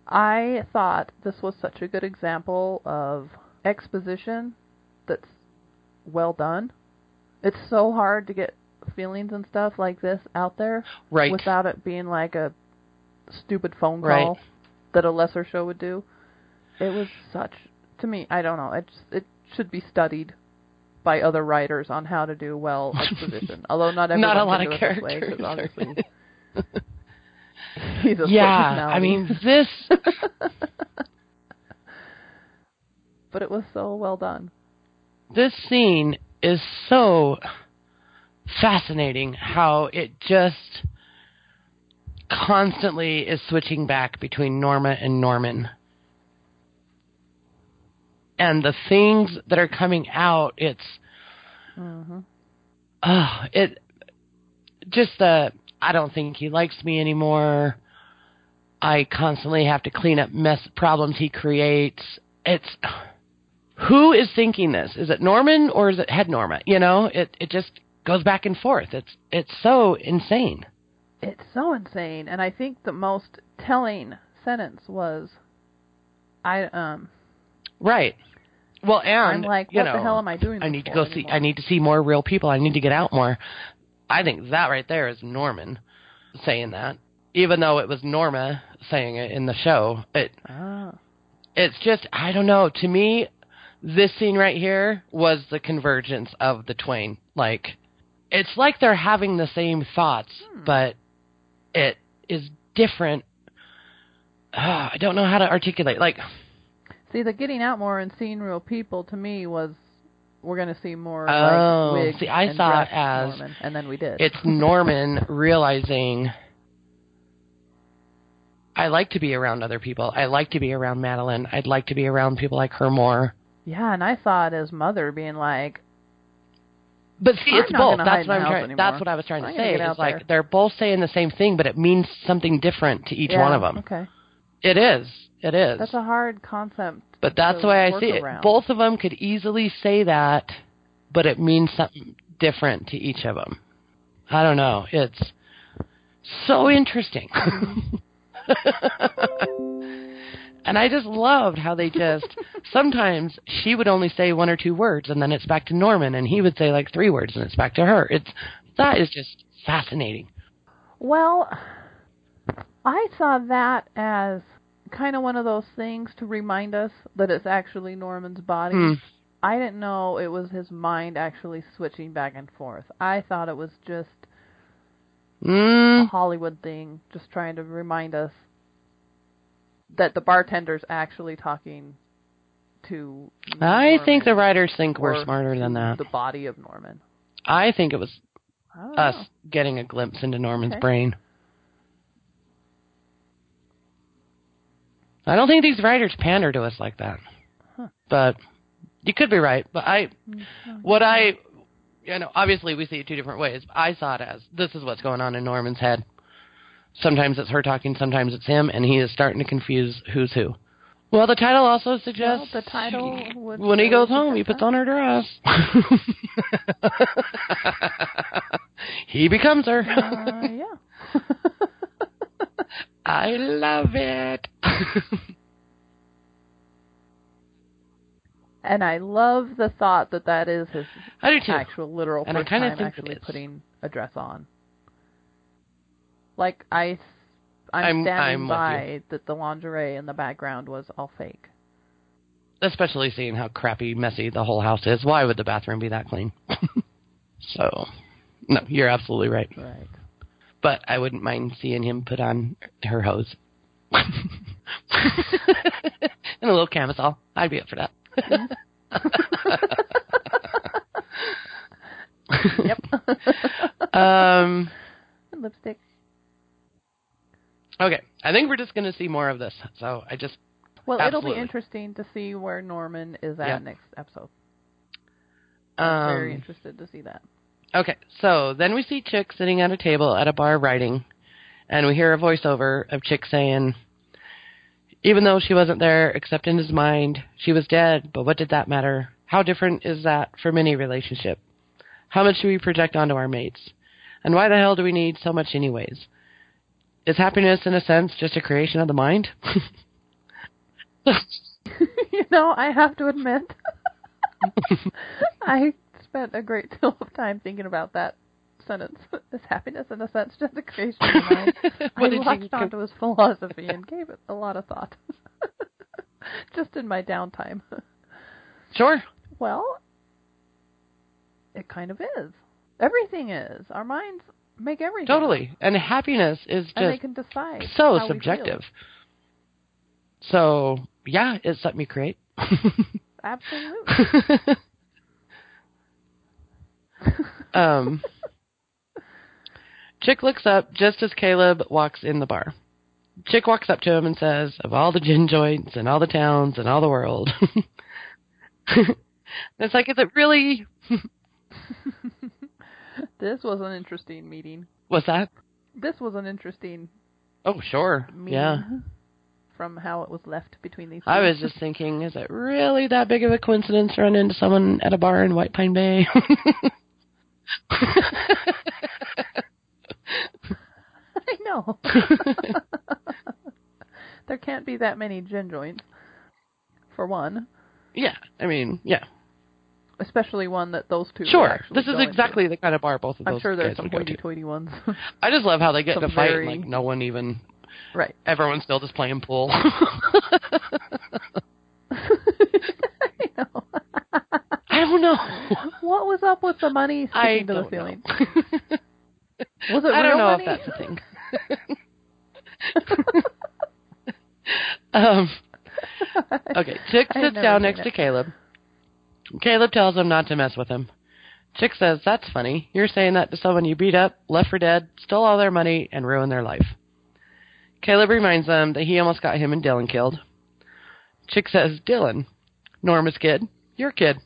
I thought this was such a good example of exposition that's well done. It's so hard to get feelings and stuff like this out there, right, without it being like a stupid phone call, right, that a lesser show would do. It was such, to me, I don't know, it just, it should be studied by other writers on how to do well exposition. Although not everyone not a lot can do of characters this way, obviously. He's a yeah, I mean, this... But it was so well done. This scene is so fascinating, how it just constantly is switching back between Norma and Norman. And the things that are coming out, it's... Mm-hmm. Uh, it just the... I don't think he likes me anymore. I constantly have to clean up mess problems he creates. It's who is thinking this? Is it Norman or is it Head Norma? You know, it, it just goes back and forth. It's it's so insane. It's so insane. And I think the most telling sentence was, I um right. Well, and I'm like, what you know, the hell am I doing? I need to go anymore? see. I need to see more real people. I need to get out more. I think that right there is Norman saying that, even though it was Norma saying it in the show. It, oh. It's just, I don't know. To me, this scene right here was the convergence of the Twain. Like, it's like they're having the same thoughts, hmm. but it is different. Oh, I don't know how to articulate. Like, see, the getting out more and seeing real people to me was, we're going to see more. Oh, like, wig see, I saw it as Norman, and then we did. It's Norman realizing I like to be around other people. I like to be around Madeline. I'd like to be around people like her more. Yeah, and I saw it as Mother being like, but see, it's both. That's what I'm trying. That's what I was trying to say. It's like there. They're both saying the same thing, but it means something different to each yeah, one of them. Okay. It is. It is. That's a hard concept. But that's the way I see it. Both of them could easily say that, but it means something different to each of them. I don't know. It's so interesting. And I just loved how they just, sometimes she would only say one or two words, and then it's back to Norman, and he would say like three words, and it's back to her. It's that is just fascinating. Well, I saw that as kind of one of those things to remind us that it's actually Norman's body. Mm. I didn't know it was his mind actually switching back and forth. I thought it was just mm. a Hollywood thing, just trying to remind us that the bartender's actually talking to Norman. I think the writers think we're smarter than that. The body of Norman. I think it was us know. getting a glimpse into Norman's okay. brain. I don't think these writers pander to us like that, huh. but you could be right. But I, what I, you know, obviously we see it two different ways. I saw it as this is what's going on in Norman's head. Sometimes it's her talking, sometimes it's him, and he is starting to confuse who's who. Well, the title also suggests well, the title she, when he goes home, he puts on her dress. He becomes her. Uh, yeah. I love it. And I love the thought that that is his I do too. actual literal and first I time actually putting a dress on. Like, I, I'm, I'm standing I'm by that the lingerie in the background was all fake. Especially seeing how crappy, messy the whole house is. Why would the bathroom be that clean? So, no, you're absolutely right. Right. But I wouldn't mind seeing him put on her hose. And a little camisole. I'd be up for that. Yep. um, Lipstick. Okay. I think we're just going to see more of this. So I just. Well, absolutely. It'll be interesting to see where Norman is at yeah. next episode. I'm um, very interested to see that. Okay, so then we see Chick sitting at a table at a bar writing, and we hear a voiceover of Chick saying, even though she wasn't there except in his mind, she was dead, but what did that matter? How different is that from any relationship? How much do we project onto our mates? And why the hell do we need so much anyways? Is happiness, in a sense, just a creation of the mind? You know, I have to admit, I spent a great deal of time thinking about that sentence. Is happiness, in a sense, just a creation of the mind? I latched onto his philosophy and gave it a lot of thought. Just in my downtime. Sure. Well, it kind of is. Everything is. Our minds make everything. Totally. And happiness is just, and they can decide, so subjective. So, yeah, it's something you create. Absolutely. um, Chick looks up just as Caleb walks in the bar. Chick walks up to him and says, of all the gin joints and all the towns and all the world. It's like, is it really? This was an interesting meeting. What's that? This was an interesting. Oh, sure. Meeting, yeah. From how it was left between these. I was just thinking, is it really that big of a coincidence to run into someone at a bar in White Pine Bay? I know. There can't be that many gin joints, for one. Yeah, I mean, yeah. Especially one that those two. Sure, this is exactly into the kind of bar both of those. I'm sure there's some hoity-toity ones. I just love how they get some in a fight very... and like no one even. Right. Everyone's still just playing pool. I know. I don't know. What was up with the money sticking to the ceiling? Was it real money? I don't know if that's a thing. um. Okay, Chick sits down next it. to Caleb. Caleb tells him not to mess with him. Chick says, that's funny. You're saying that to someone you beat up, left for dead, stole all their money, and ruined their life. Caleb reminds them that he almost got him and Dylan killed. Chick says, Dylan, Norma's kid, your kid.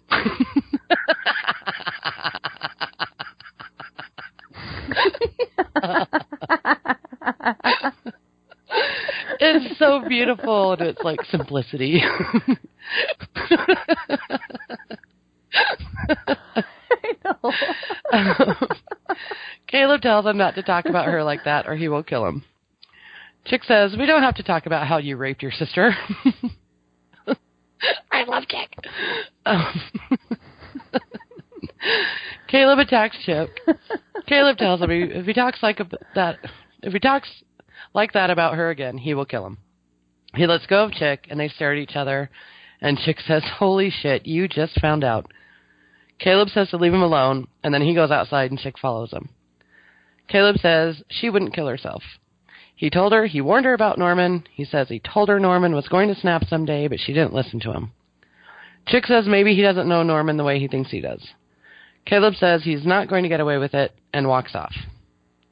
It's so beautiful and it's like simplicity. I know. um, Caleb tells him not to talk about her like that or he will kill him. Chick says, we don't have to talk about how you raped your sister. I love Chick. Um, Caleb attacks Chick. Caleb tells him if he talks like that, if he talks like that about her again, he will kill him. He lets go of Chick, and they stare at each other, and Chick says, holy shit, you just found out. Caleb says to leave him alone, and then he goes outside, and Chick follows him. Caleb says she wouldn't kill herself. He told her, he warned her about Norman. He says he told her Norman was going to snap someday, but she didn't listen to him. Chick says maybe he doesn't know Norman the way he thinks he does. Caleb says he's not going to get away with it, and walks off.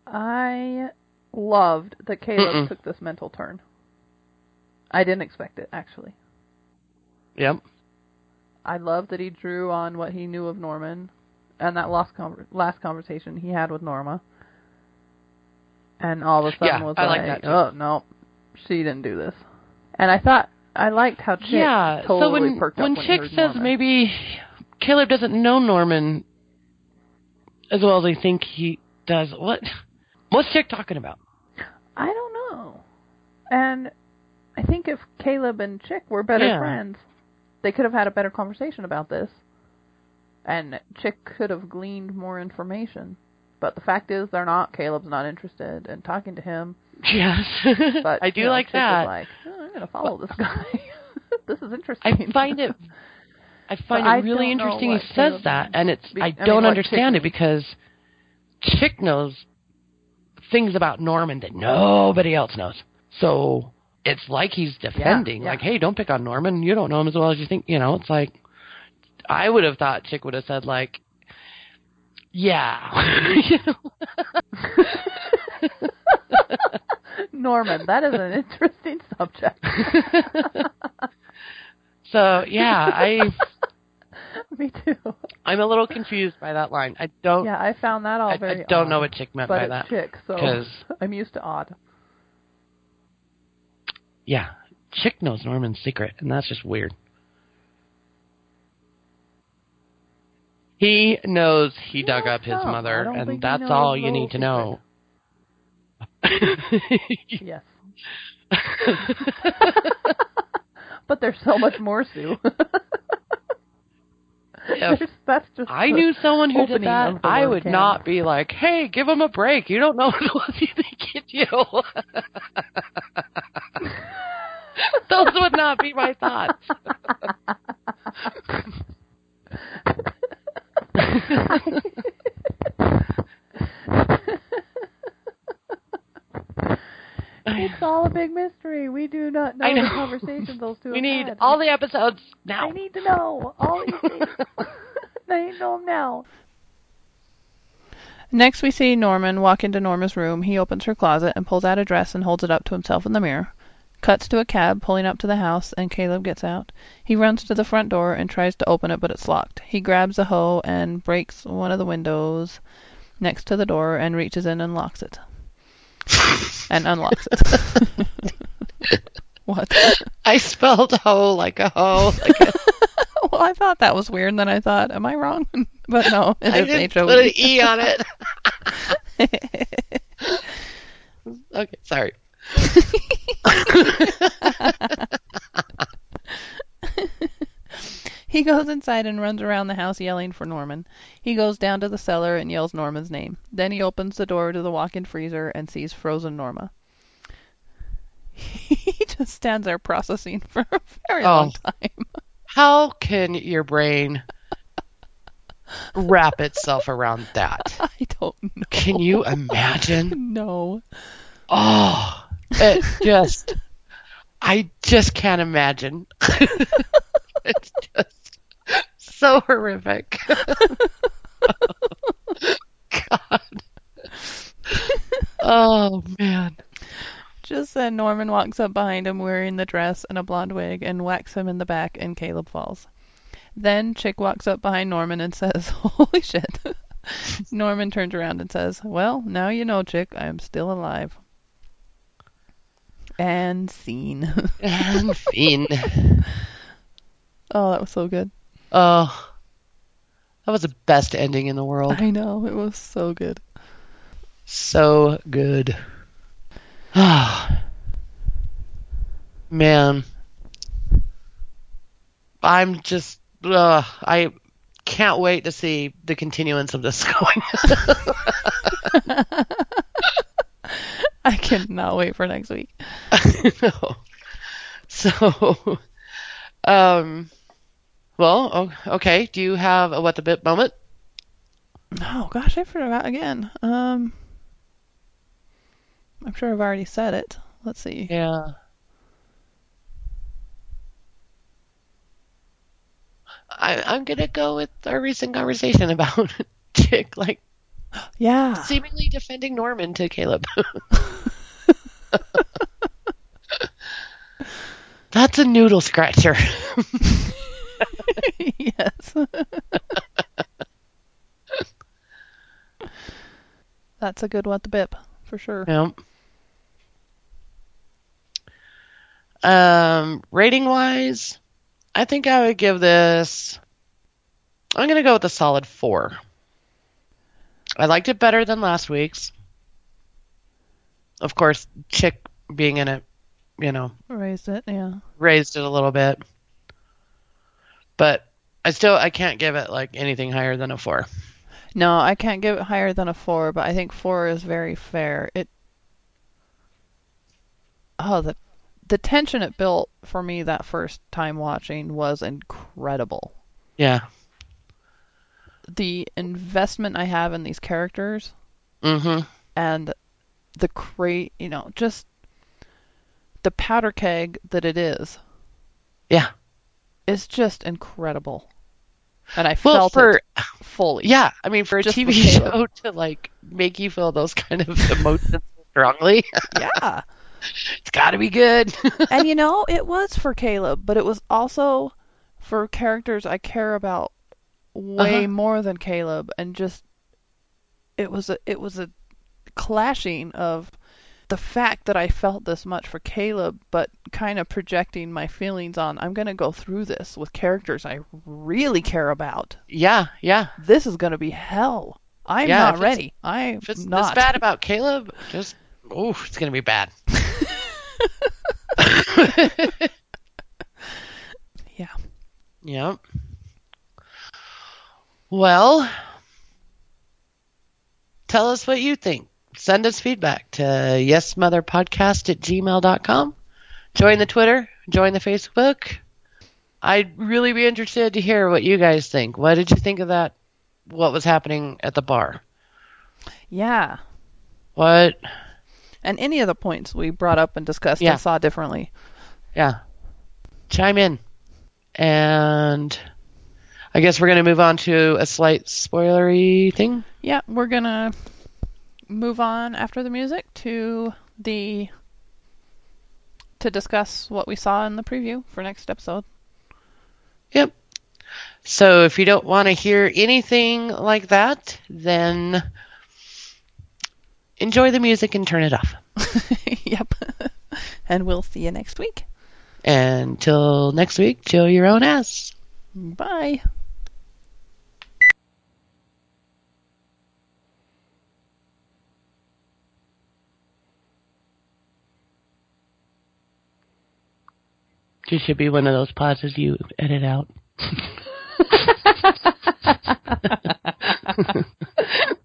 I... loved that Caleb Mm-mm. took this mental turn. I didn't expect it, actually. Yep. I love that he drew on what he knew of Norman and that last, conver- last conversation he had with Norma. And all of a sudden yeah, was I like, like that oh, no, she didn't do this. And I thought, I liked how Chick yeah, totally so when, perked when up when Chick he says Norman. Maybe Caleb doesn't know Norman as well as I think he does. What? What's Chick talking about? I don't know. And I think if Caleb and Chick were better yeah. friends, they could have had a better conversation about this. And Chick could have gleaned more information. But the fact is, they're not. Caleb's not interested in talking to him. Yes. But, I do you know, like Chick that. Like, oh, I'm going to follow well, this guy. This is interesting. I find it I find it really interesting he says Caleb that. And it's be, I don't I mean, understand it because Chick knows things about Norman that nobody else knows. So it's like he's defending. Yeah, yeah. Like, hey, don't pick on Norman. You don't know him as well as you think. You know, it's like, I would have thought Chick would have said, like, yeah. You know? Norman, that is an interesting subject. So, yeah, I... Me too. I'm a little confused by that line. I don't. Yeah, I found that all I, very. I don't odd, know what Chick meant by that. But Chick, so I'm used to odd. Yeah, Chick knows Norman's secret, and that's just weird. He knows he yeah, dug up his no, mother, and that's all you need to know. Yes. But there's so much more, Sue. If that's just I knew someone who did that, I would not be like, hey, give him a break. You don't know what he did you. Those would not be my thoughts. It's all a big mystery. We do not know, know. The conversations those two we have need had. All the episodes now. I need to know all these things. I need to know them now. Next we see Norman walk into Norma's room. He opens her closet and pulls out a dress and holds it up to himself in the mirror. Cuts to a cab pulling up to the house, and Caleb gets out. He runs to the front door and tries to open it, but it's locked. He grabs a hoe and breaks one of the windows next to the door and reaches in and locks it. And unlocks it. What? I spelled hoe like a hoe. Like a... Well, I thought that was weird, and then I thought, am I wrong? But no, it I is didn't H O E. Put an E on it. Okay, sorry. He goes inside and runs around the house yelling for Norman. He goes down to the cellar and yells Norman's name. Then he opens the door to the walk-in freezer and sees frozen Norma. He just stands there processing for a very oh, long time. How can your brain wrap itself around that? I don't know. Can you imagine? No. Oh, it just, I just can't imagine. It's just so horrific. Oh, God. Oh, man. Just then, Norman walks up behind him wearing the dress and a blonde wig and whacks him in the back, and Caleb falls. Then Chick walks up behind Norman and says, holy shit. Norman turns around and says, well, now you know, Chick, I'm still alive. And scene. And scene. Oh, that was so good. Oh, that was the best ending in the world. I know. It was so good. So good. Ah, man. I'm just, uh, I can't wait to see the continuance of this going. I cannot wait for next week. I know. So, um, well, okay. Do you have a what the bit moment? Oh, gosh, I forgot again. Um, I'm sure I've already said it. Let's see. Yeah. I, I'm going to go with our recent conversation about Chick, like, yeah, seemingly defending Norman to Caleb. That's a noodle scratcher. Yes. That's a good what the bip for sure. Yep. Um, rating wise, I think I would give this. I'm gonna go with a solid four. I liked it better than last week's. Of course, Chick being in it, you know. Raised it, yeah. Raised it a little bit. But I still, I can't give it, like, anything higher than a four. No, I can't give it higher than a four, but I think four is very fair. It, oh, the, the tension it built for me that first time watching was incredible. Yeah. The investment I have in these characters, mm-hmm. and the cra- you know, just the powder keg that it is, yeah, is just incredible. And I well, felt for, it fully. Yeah, I mean, for a T V show to like make you feel those kind of emotions strongly, yeah, it's got to be good. And you know, it was for Caleb, but it was also for characters I care about way uh-huh. more than Caleb, and just it was a it was a clashing of the fact that I felt this much for Caleb, but kind of projecting my feelings on, I'm going to go through this with characters I really care about. Yeah, yeah. This is going to be hell. I'm yeah, not ready. I'm if it's not. This bad about Caleb, just, oh, it's going to be bad. Yeah. Yeah. Well, tell us what you think. Send us feedback to yesmotherpodcast at gmail dot com. Join the Twitter. Join the Facebook. I'd really be interested to hear what you guys think. What did you think of that? What was happening at the bar? Yeah. What? And any of the points we brought up and discussed yeah. and saw differently. Yeah. Chime in. And I guess we're going to move on to a slight spoilery thing. Yeah, we're going to move on after the music to the to discuss what we saw in the preview for next episode. Yep. So if you don't want to hear anything like that, then enjoy the music and turn it off. Yep. And we'll see you next week. And till next week, chill your own ass. Bye. This should be one of those pauses you edit out.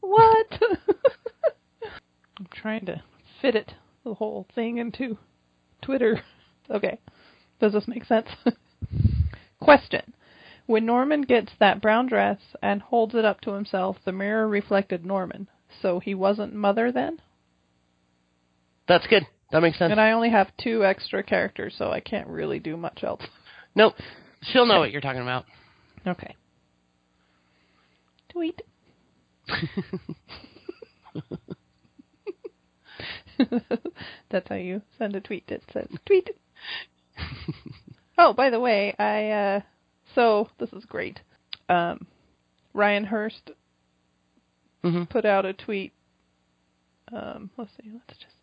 What? I'm trying to fit it, the whole thing, into Twitter. Okay. Does this make sense? Question. When Norman gets that brown dress and holds it up to himself, the mirror reflected Norman. So he wasn't Mother then? That's good. That makes sense. And I only have two extra characters, so I can't really do much else. Nope. She'll know okay. what you're talking about. Okay. Tweet. That's how you send a tweet that says tweet. Oh, by the way, I, uh, so, this is great. Um, Ryan Hurst mm-hmm. put out a tweet. Um, let's see, let's just.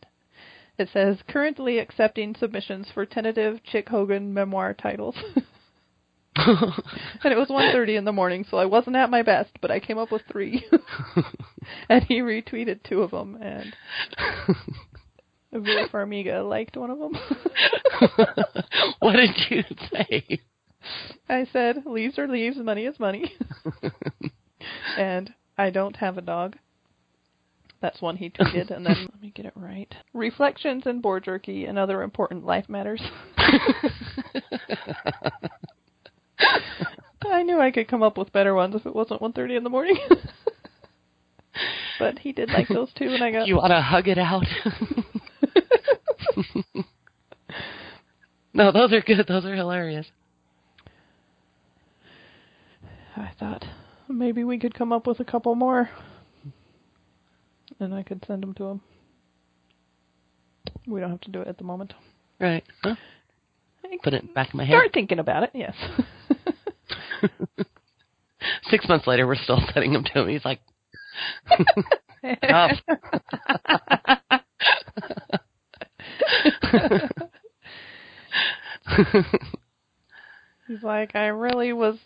It says, currently accepting submissions for tentative Chick Hogan memoir titles. And it was one thirty in the morning, so I wasn't at my best, but I came up with three. And he retweeted two of them, and Vera Farmiga liked one of them. What did you say? I said, leaves are leaves, money is money. And I don't have a dog. That's one he tweeted, and then, let me get it right. Reflections and boar jerky and other important life matters. I knew I could come up with better ones if it wasn't one thirty in the morning. But he did like those two, and I got... You want to hug it out? No, those are good. Those are hilarious. I thought maybe we could come up with a couple more. And I could send them to him. We don't have to do it at the moment. Right. Huh? Put it back in my head. Start thinking about it, yes. Six months later, we're still sending him to him. He's like, enough. He's like, I really was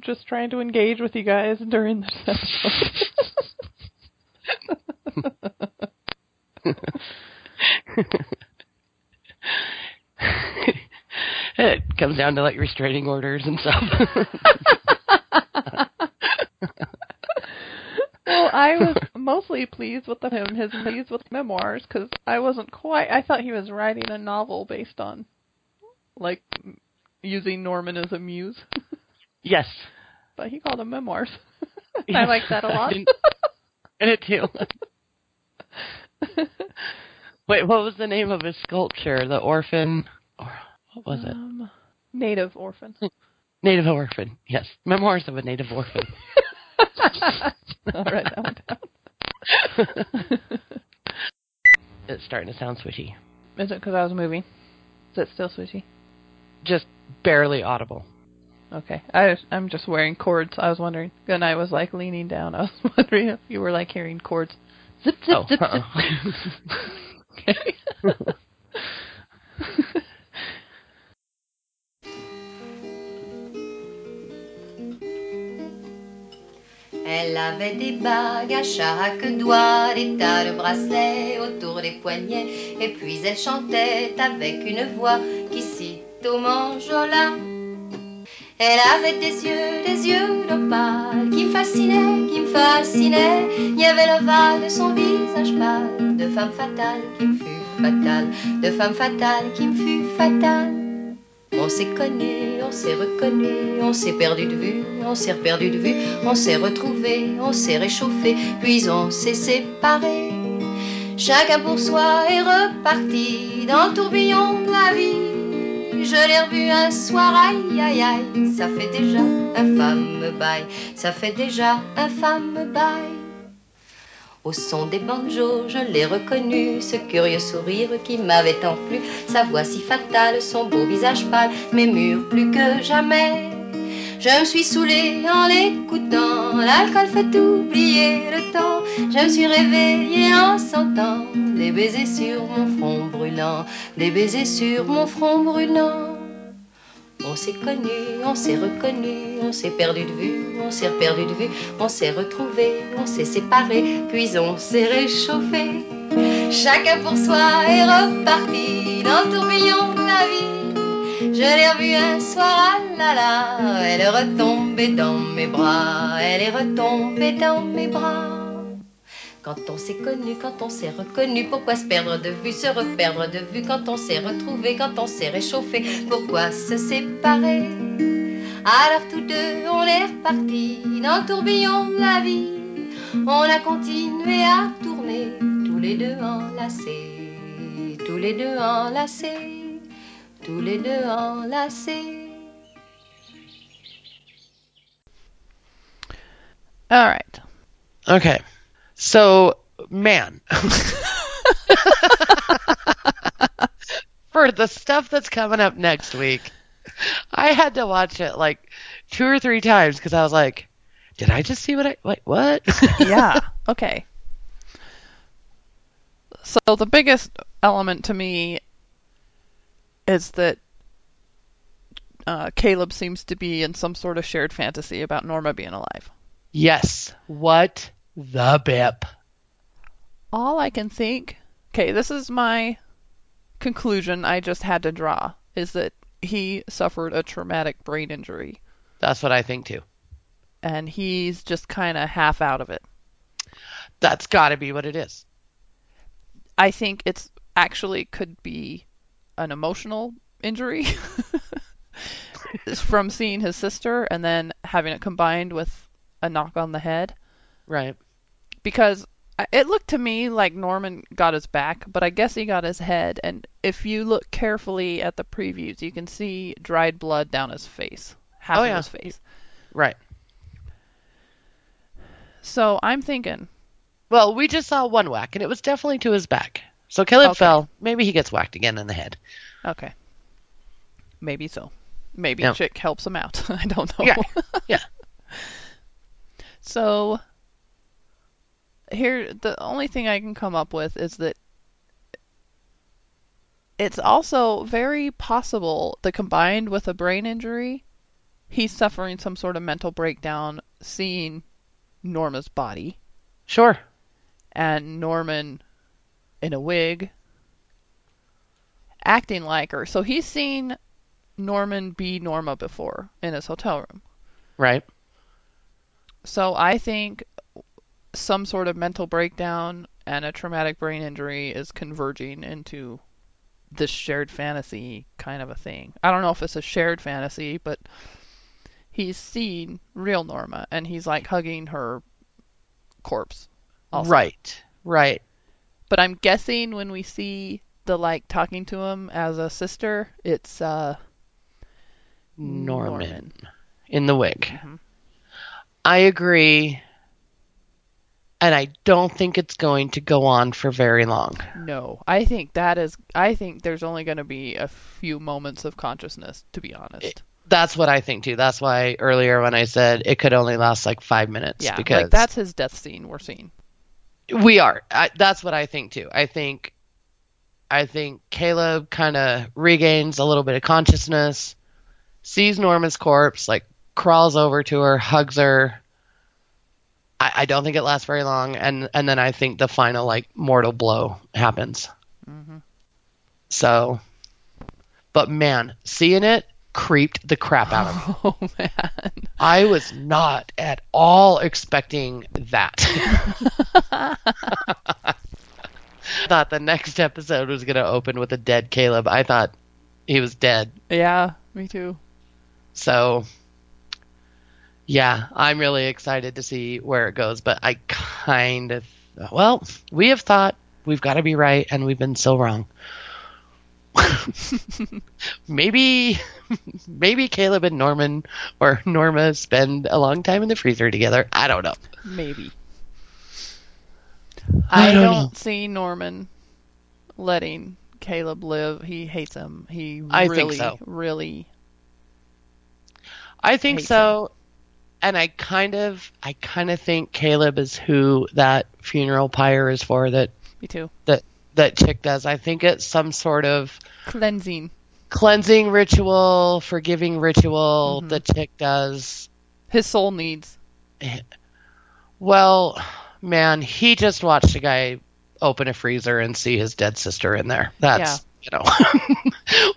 just trying to engage with you guys during this episode. It comes down to like restraining orders and stuff. Well, I was mostly pleased with the, him his pleased with memoirs, because I wasn't quite. I thought he was writing a novel based on like using Norman as a muse. Yes, but he called them memoirs. Yes. I like that a lot. And it too. Wait, what was the name of his sculpture? The Orphan, or what was it? Um, Native Orphan. Native Orphan, yes. Memoirs of a Native Orphan. I'll write that one down. It's starting to sound swishy. Is it because I was moving? Is it still swishy? Just barely audible. Okay. I was, I'm just wearing cords. I was wondering. And I was, like, leaning down. I was wondering if you were, like, hearing cords. Zip, zip, oh, zip, zip. Okay. Elle avait des bagues à chaque doigt, des tas de bracelets autour des poignets, et puis elle chantait avec une voix qui sitôt m'enjola. Elle avait des yeux, des yeux d'opale, qui me fascinaient, qui me fascinaient. Il y avait l'ovale de son visage pâle, de femme fatale qui me fut fatale, de femme fatale qui me fut fatale. On s'est connus, on s'est reconnus, on s'est perdu de vue, on s'est reperdu de vue, on s'est retrouvés, on s'est réchauffés, puis on s'est séparés. Chacun pour soi est reparti dans le tourbillon de la vie. Je l'ai revu un soir, aïe aïe aïe, ça fait déjà un fameux bail, ça fait déjà un fameux bail. Au son des banjos, je l'ai reconnu, ce curieux sourire qui m'avait tant plu, sa voix si fatale, son beau visage pâle, mes murs plus que jamais. Je me suis saoulée en l'écoutant, l'alcool fait oublier le temps. Je me suis réveillée en sentant des baisers sur mon front brûlant, des baisers sur mon front brûlant. On s'est connus, on s'est reconnus, on s'est perdu de vue, on s'est reperdu de vue, on s'est retrouvés, on s'est séparés, puis on s'est réchauffés. Chacun pour soi est reparti dans le tourbillon de la vie. Je l'ai revue un soir, ah là là, elle est retombée dans mes bras, elle est retombée dans mes bras. Quand on s'est connu, quand on s'est reconnu, pourquoi se perdre de vue, se reperdre de vue? Quand on s'est retrouvé, quand on s'est réchauffé, pourquoi se séparer? Alors tous deux, on est repartis dans le tourbillon de la vie. On a continué à tourner, tous les deux enlacés, tous les deux enlacés, tous les deux enlacés. All right. Okay. So, man, for the stuff that's coming up next week, I had to watch it like two or three times because I was like, did I just see what I, like, what? Yeah, okay. So the biggest element to me is that uh, Caleb seems to be in some sort of shared fantasy about Norma being alive. Yes, what? The B I P. All I can think, okay, this is my conclusion I just had to draw, is that he suffered a traumatic brain injury. That's what I think too. And he's just kind of half out of it. That's got to be what it is. I think it's actually could be an emotional injury from seeing his sister and then having it combined with a knock on the head. Right. Because it looked to me like Norman got his back, but I guess he got his head. And if you look carefully at the previews, you can see dried blood down his face. Half oh, of yeah. his face. Right. So I'm thinking. Well, we just saw one whack, and it was definitely to his back. So Caleb okay. fell. Maybe he gets whacked again in the head. Okay. Maybe so. Maybe no. Chick helps him out. I don't know. Yeah. yeah. So... Here, the only thing I can come up with is that it's also very possible that combined with a brain injury, he's suffering some sort of mental breakdown seeing Norma's body. Sure. And Norman in a wig acting like her. So he's seen Norman be Norma before in his hotel room. Right. So I think... some sort of mental breakdown and a traumatic brain injury is converging into this shared fantasy kind of a thing. I don't know if it's a shared fantasy, but he's seen real Norma and he's like hugging her corpse. Also. Right, right. But I'm guessing when we see the like talking to him as a sister, it's uh, Norman. Norman in the wig. Mm-hmm. I agree. And I don't think it's going to go on for very long. No, I think that is. I think there's only going to be a few moments of consciousness, to be honest. It, That's what I think too. That's why earlier when I said it could only last like five minutes. Yeah, because like that's his death scene we're seeing. We are. I, that's what I think too. I think, I think Caleb kind of regains a little bit of consciousness, sees Norma's corpse, like crawls over to her, hugs her. I, I don't think it lasts very long, and and then I think the final like mortal blow happens. Mm-hmm. So, but man, seeing it creeped the crap out of me. Oh man, I was not at all expecting that. I thought the next episode was going to open with a dead Caleb. I thought he was dead. Yeah, me too. So yeah, I'm really excited to see where it goes, but I kind of, well, we have thought we've got to be right and we've been so wrong. maybe maybe Caleb and Norman or Norma spend a long time in the freezer together. I don't know. Maybe. I, I don't, don't see Norman letting Caleb live. He hates him. He I really, so. really I think so. Him. And I kind of I kind of think Caleb is who that funeral pyre is for, that Me too. that that Chick does. I think it's some sort of cleansing cleansing ritual, forgiving ritual mm-hmm. that Chick does. His soul needs. Well, man, he just watched a guy open a freezer and see his dead sister in there. That's, yeah. you know.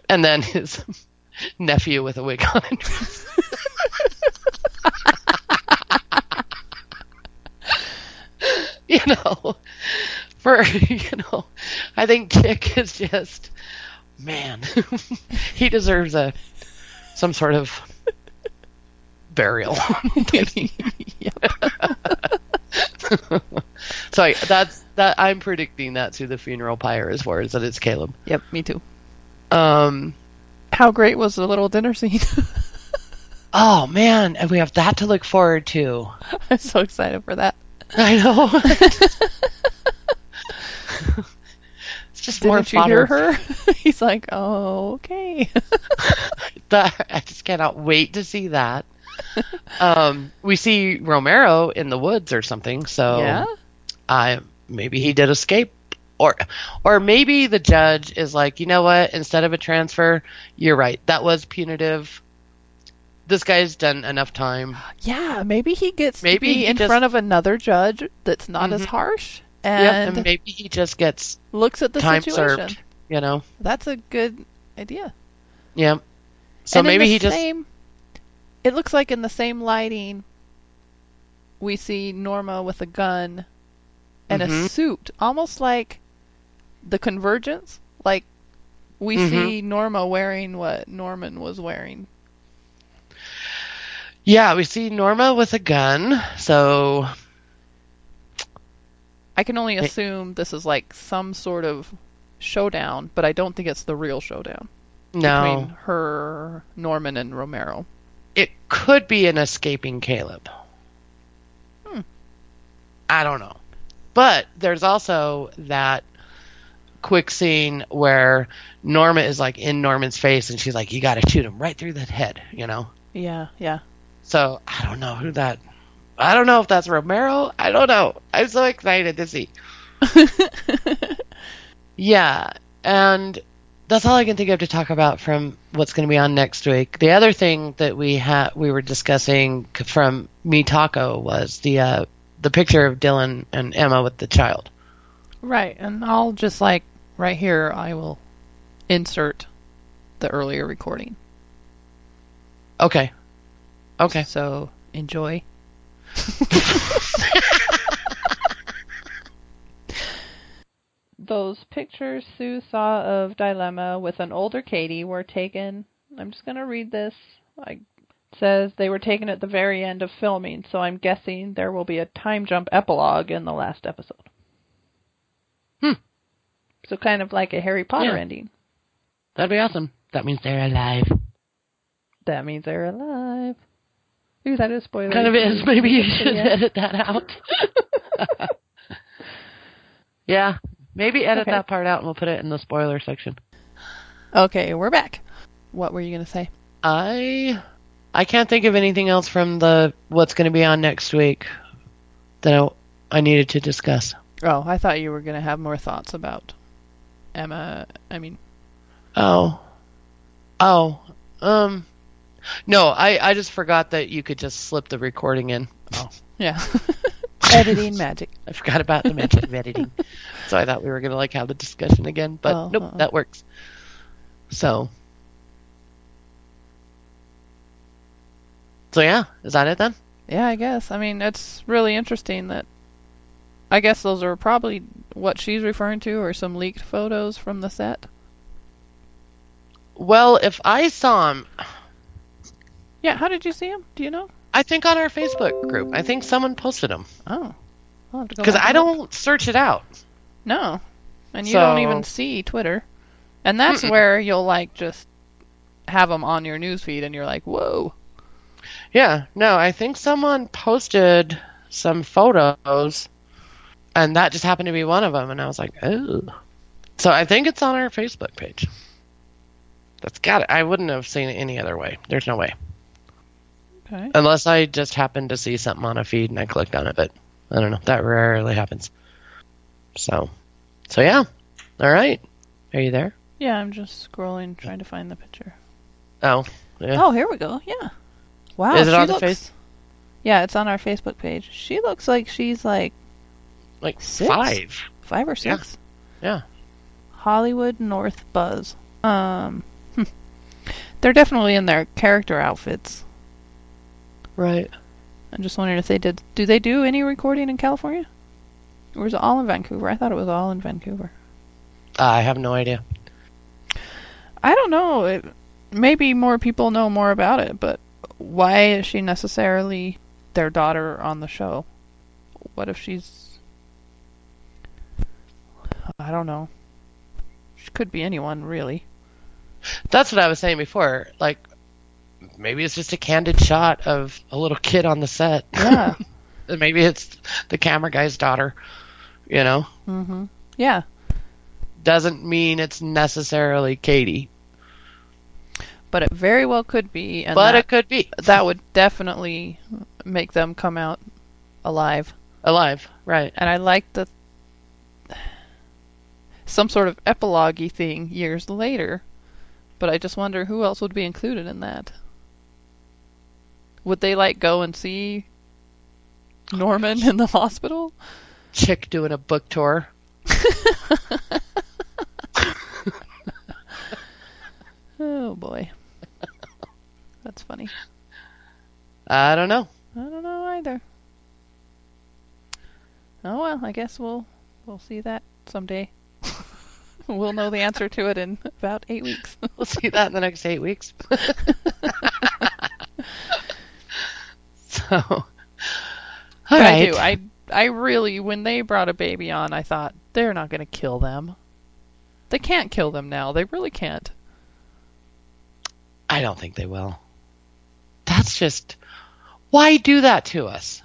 And then his nephew with a wig on. you know. For, you know, I think Chick is just, man, he deserves a some sort of burial. So I, that's that. I'm predicting that's who the funeral pyre is for. Is that it's Caleb? Yep, me too. Um, how great was the little dinner scene? Oh man, and we have that to look forward to. I'm so excited for that. I know. It's just Didn't more fodder. You hear her? He's like, oh, okay. that, I just cannot wait to see that. Um, we see Romero in the woods or something, so yeah? I maybe he did escape, or or maybe the judge is like, you know what? Instead of a transfer, you're right. That was punitive. This guy's done enough time. Yeah, maybe he gets maybe to be he in just... front of another judge that's not mm-hmm. as harsh. And, yep, and maybe he just gets looks at the time situation. Served, you know. That's a good idea. Yeah. So and maybe he same, just. It looks like in the same lighting, we see Norma with a gun and mm-hmm. a suit, almost like the Convergence. Like we mm-hmm. see Norma wearing what Norman was wearing. Yeah, we see Norma with a gun. So. I can only assume this is like some sort of showdown, but I don't think it's the real showdown. No. Between her, Norman, and Romero. It could be an escaping Caleb. Hmm. I don't know. But there's also that quick scene where Norma is like in Norman's face and she's like, you gotta shoot him right through that head, you know? Yeah, yeah. So I don't know who that... I don't know if that's Romero. I don't know. I'm so excited to see. Yeah. And that's all I can think of to talk about from what's going to be on next week. The other thing that we ha- we were discussing from Me Taco was the uh, the picture of Dylan and Emma with the child. Right. And I'll just like right here, I will insert the earlier recording. Okay. Okay. So enjoy. Those pictures Sue saw of Dilemma with an older Katie were taken. I'm just going to read this. It says they were taken at the very end of filming, so I'm guessing there will be a time jump epilogue in the last episode. Hmm. So kind of like a Harry Potter yeah. ending. That'd be awesome. That means they're alive. That means they're alive. Ooh, that is spoiler. Kind of is. Maybe you should yeah. edit that out. yeah. Maybe edit okay. that part out and we'll put it in the spoiler section. Okay, we're back. What were you going to say? I I can't think of anything else from the what's going to be on next week that I, I needed to discuss. Oh, I thought you were going to have more thoughts about Emma. I mean... Oh. Oh. Um... No, I, I just forgot that you could just slip the recording in. Oh. Yeah. Editing magic. I forgot about the magic of editing. So I thought we were going to like have the discussion again, but oh, nope, uh-uh. that works. So. So yeah, is that it then? Yeah, I guess. I mean, it's really interesting that I guess those are probably what she's referring to or some leaked photos from the set. Well, if I saw him... Yeah, how did you see him? Do you know? I think on our Facebook group. I think someone posted him. Oh. Because I don't search it out. No. And you so... don't even see Twitter. And that's Mm-mm. where you'll, like, just have them on your newsfeed and you're like, whoa. Yeah. No, I think someone posted some photos and that just happened to be one of them. And I was like, oh. So I think it's on our Facebook page. That's got it. I wouldn't have seen it any other way. There's no way. Okay. Unless I just happened to see something on a feed and I clicked on it, but I don't know. That rarely happens. So, so yeah. All right. Are you there? Yeah, I'm just scrolling, trying to find the picture. Oh. Yeah. Oh, here we go. Yeah. Wow. Is it on the face? Yeah, it's on our Facebook page. She looks like she's like... Like six? five. Five or six? Yeah. yeah. Hollywood North Buzz. Um, hm. They're definitely in their character outfits. Right. I'm just wondering if they did... Do they do any recording in California? Or is it all in Vancouver? I thought it was all in Vancouver. Uh, I have no idea. I don't know. It, maybe more people know more about it, but why is she necessarily their daughter on the show? What if she's... I don't know. She could be anyone, really. That's what I was saying before. Like... Maybe it's just a candid shot of a little kid on the set. Yeah. Maybe it's the camera guy's daughter, you know? Mm-hmm. Yeah. Doesn't mean it's necessarily Katie. But it very well could be. And but that, it could be. That would definitely make them come out alive. Alive, right. And I like the... Some sort of epilogue-y thing years later. But I just wonder who else would be included in that. Would they, like, go and see Norman in the hospital? Chick doing a book tour. Oh, boy. That's funny. I don't know. I don't know either. Oh, well, I guess we'll we'll see that someday. We'll know the answer to it in about eight weeks. We'll see that in the next eight weeks. So... All right. I do. I, I really, when they brought a baby on, I thought, they're not going to kill them. They can't kill them now. They really can't. I don't think they will. That's just, why do that to us?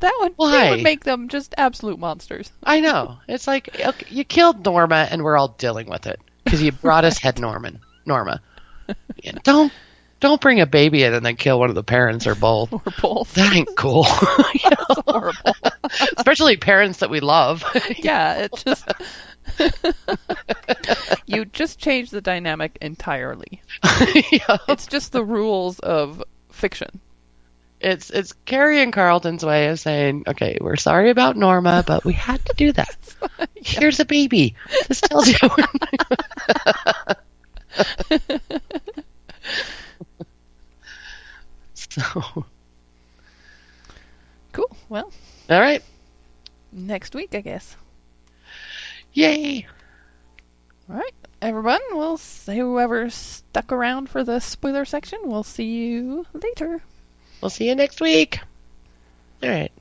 that would, why? would make them just absolute monsters. I know. It's like, okay, you killed Norma and we're all dealing with it. Because you brought right. us head Norman, Norma. Yeah, don't. Don't bring a baby in and then kill one of the parents or both. Or both. That ain't cool. That's You know? horrible. Especially parents that we love. Yeah, it just... You just change the dynamic entirely. Yeah. It's just the rules of fiction. It's it's Carrie and Carlton's way of saying, okay, we're sorry about Norma, but we had to do that. Yeah. Here's a baby. This tells you. So cool. Well, all right. Next week, I guess. Yay! All right, everyone. We'll see whoever stuck around for the spoiler section. We'll see you later. We'll see you next week. All right.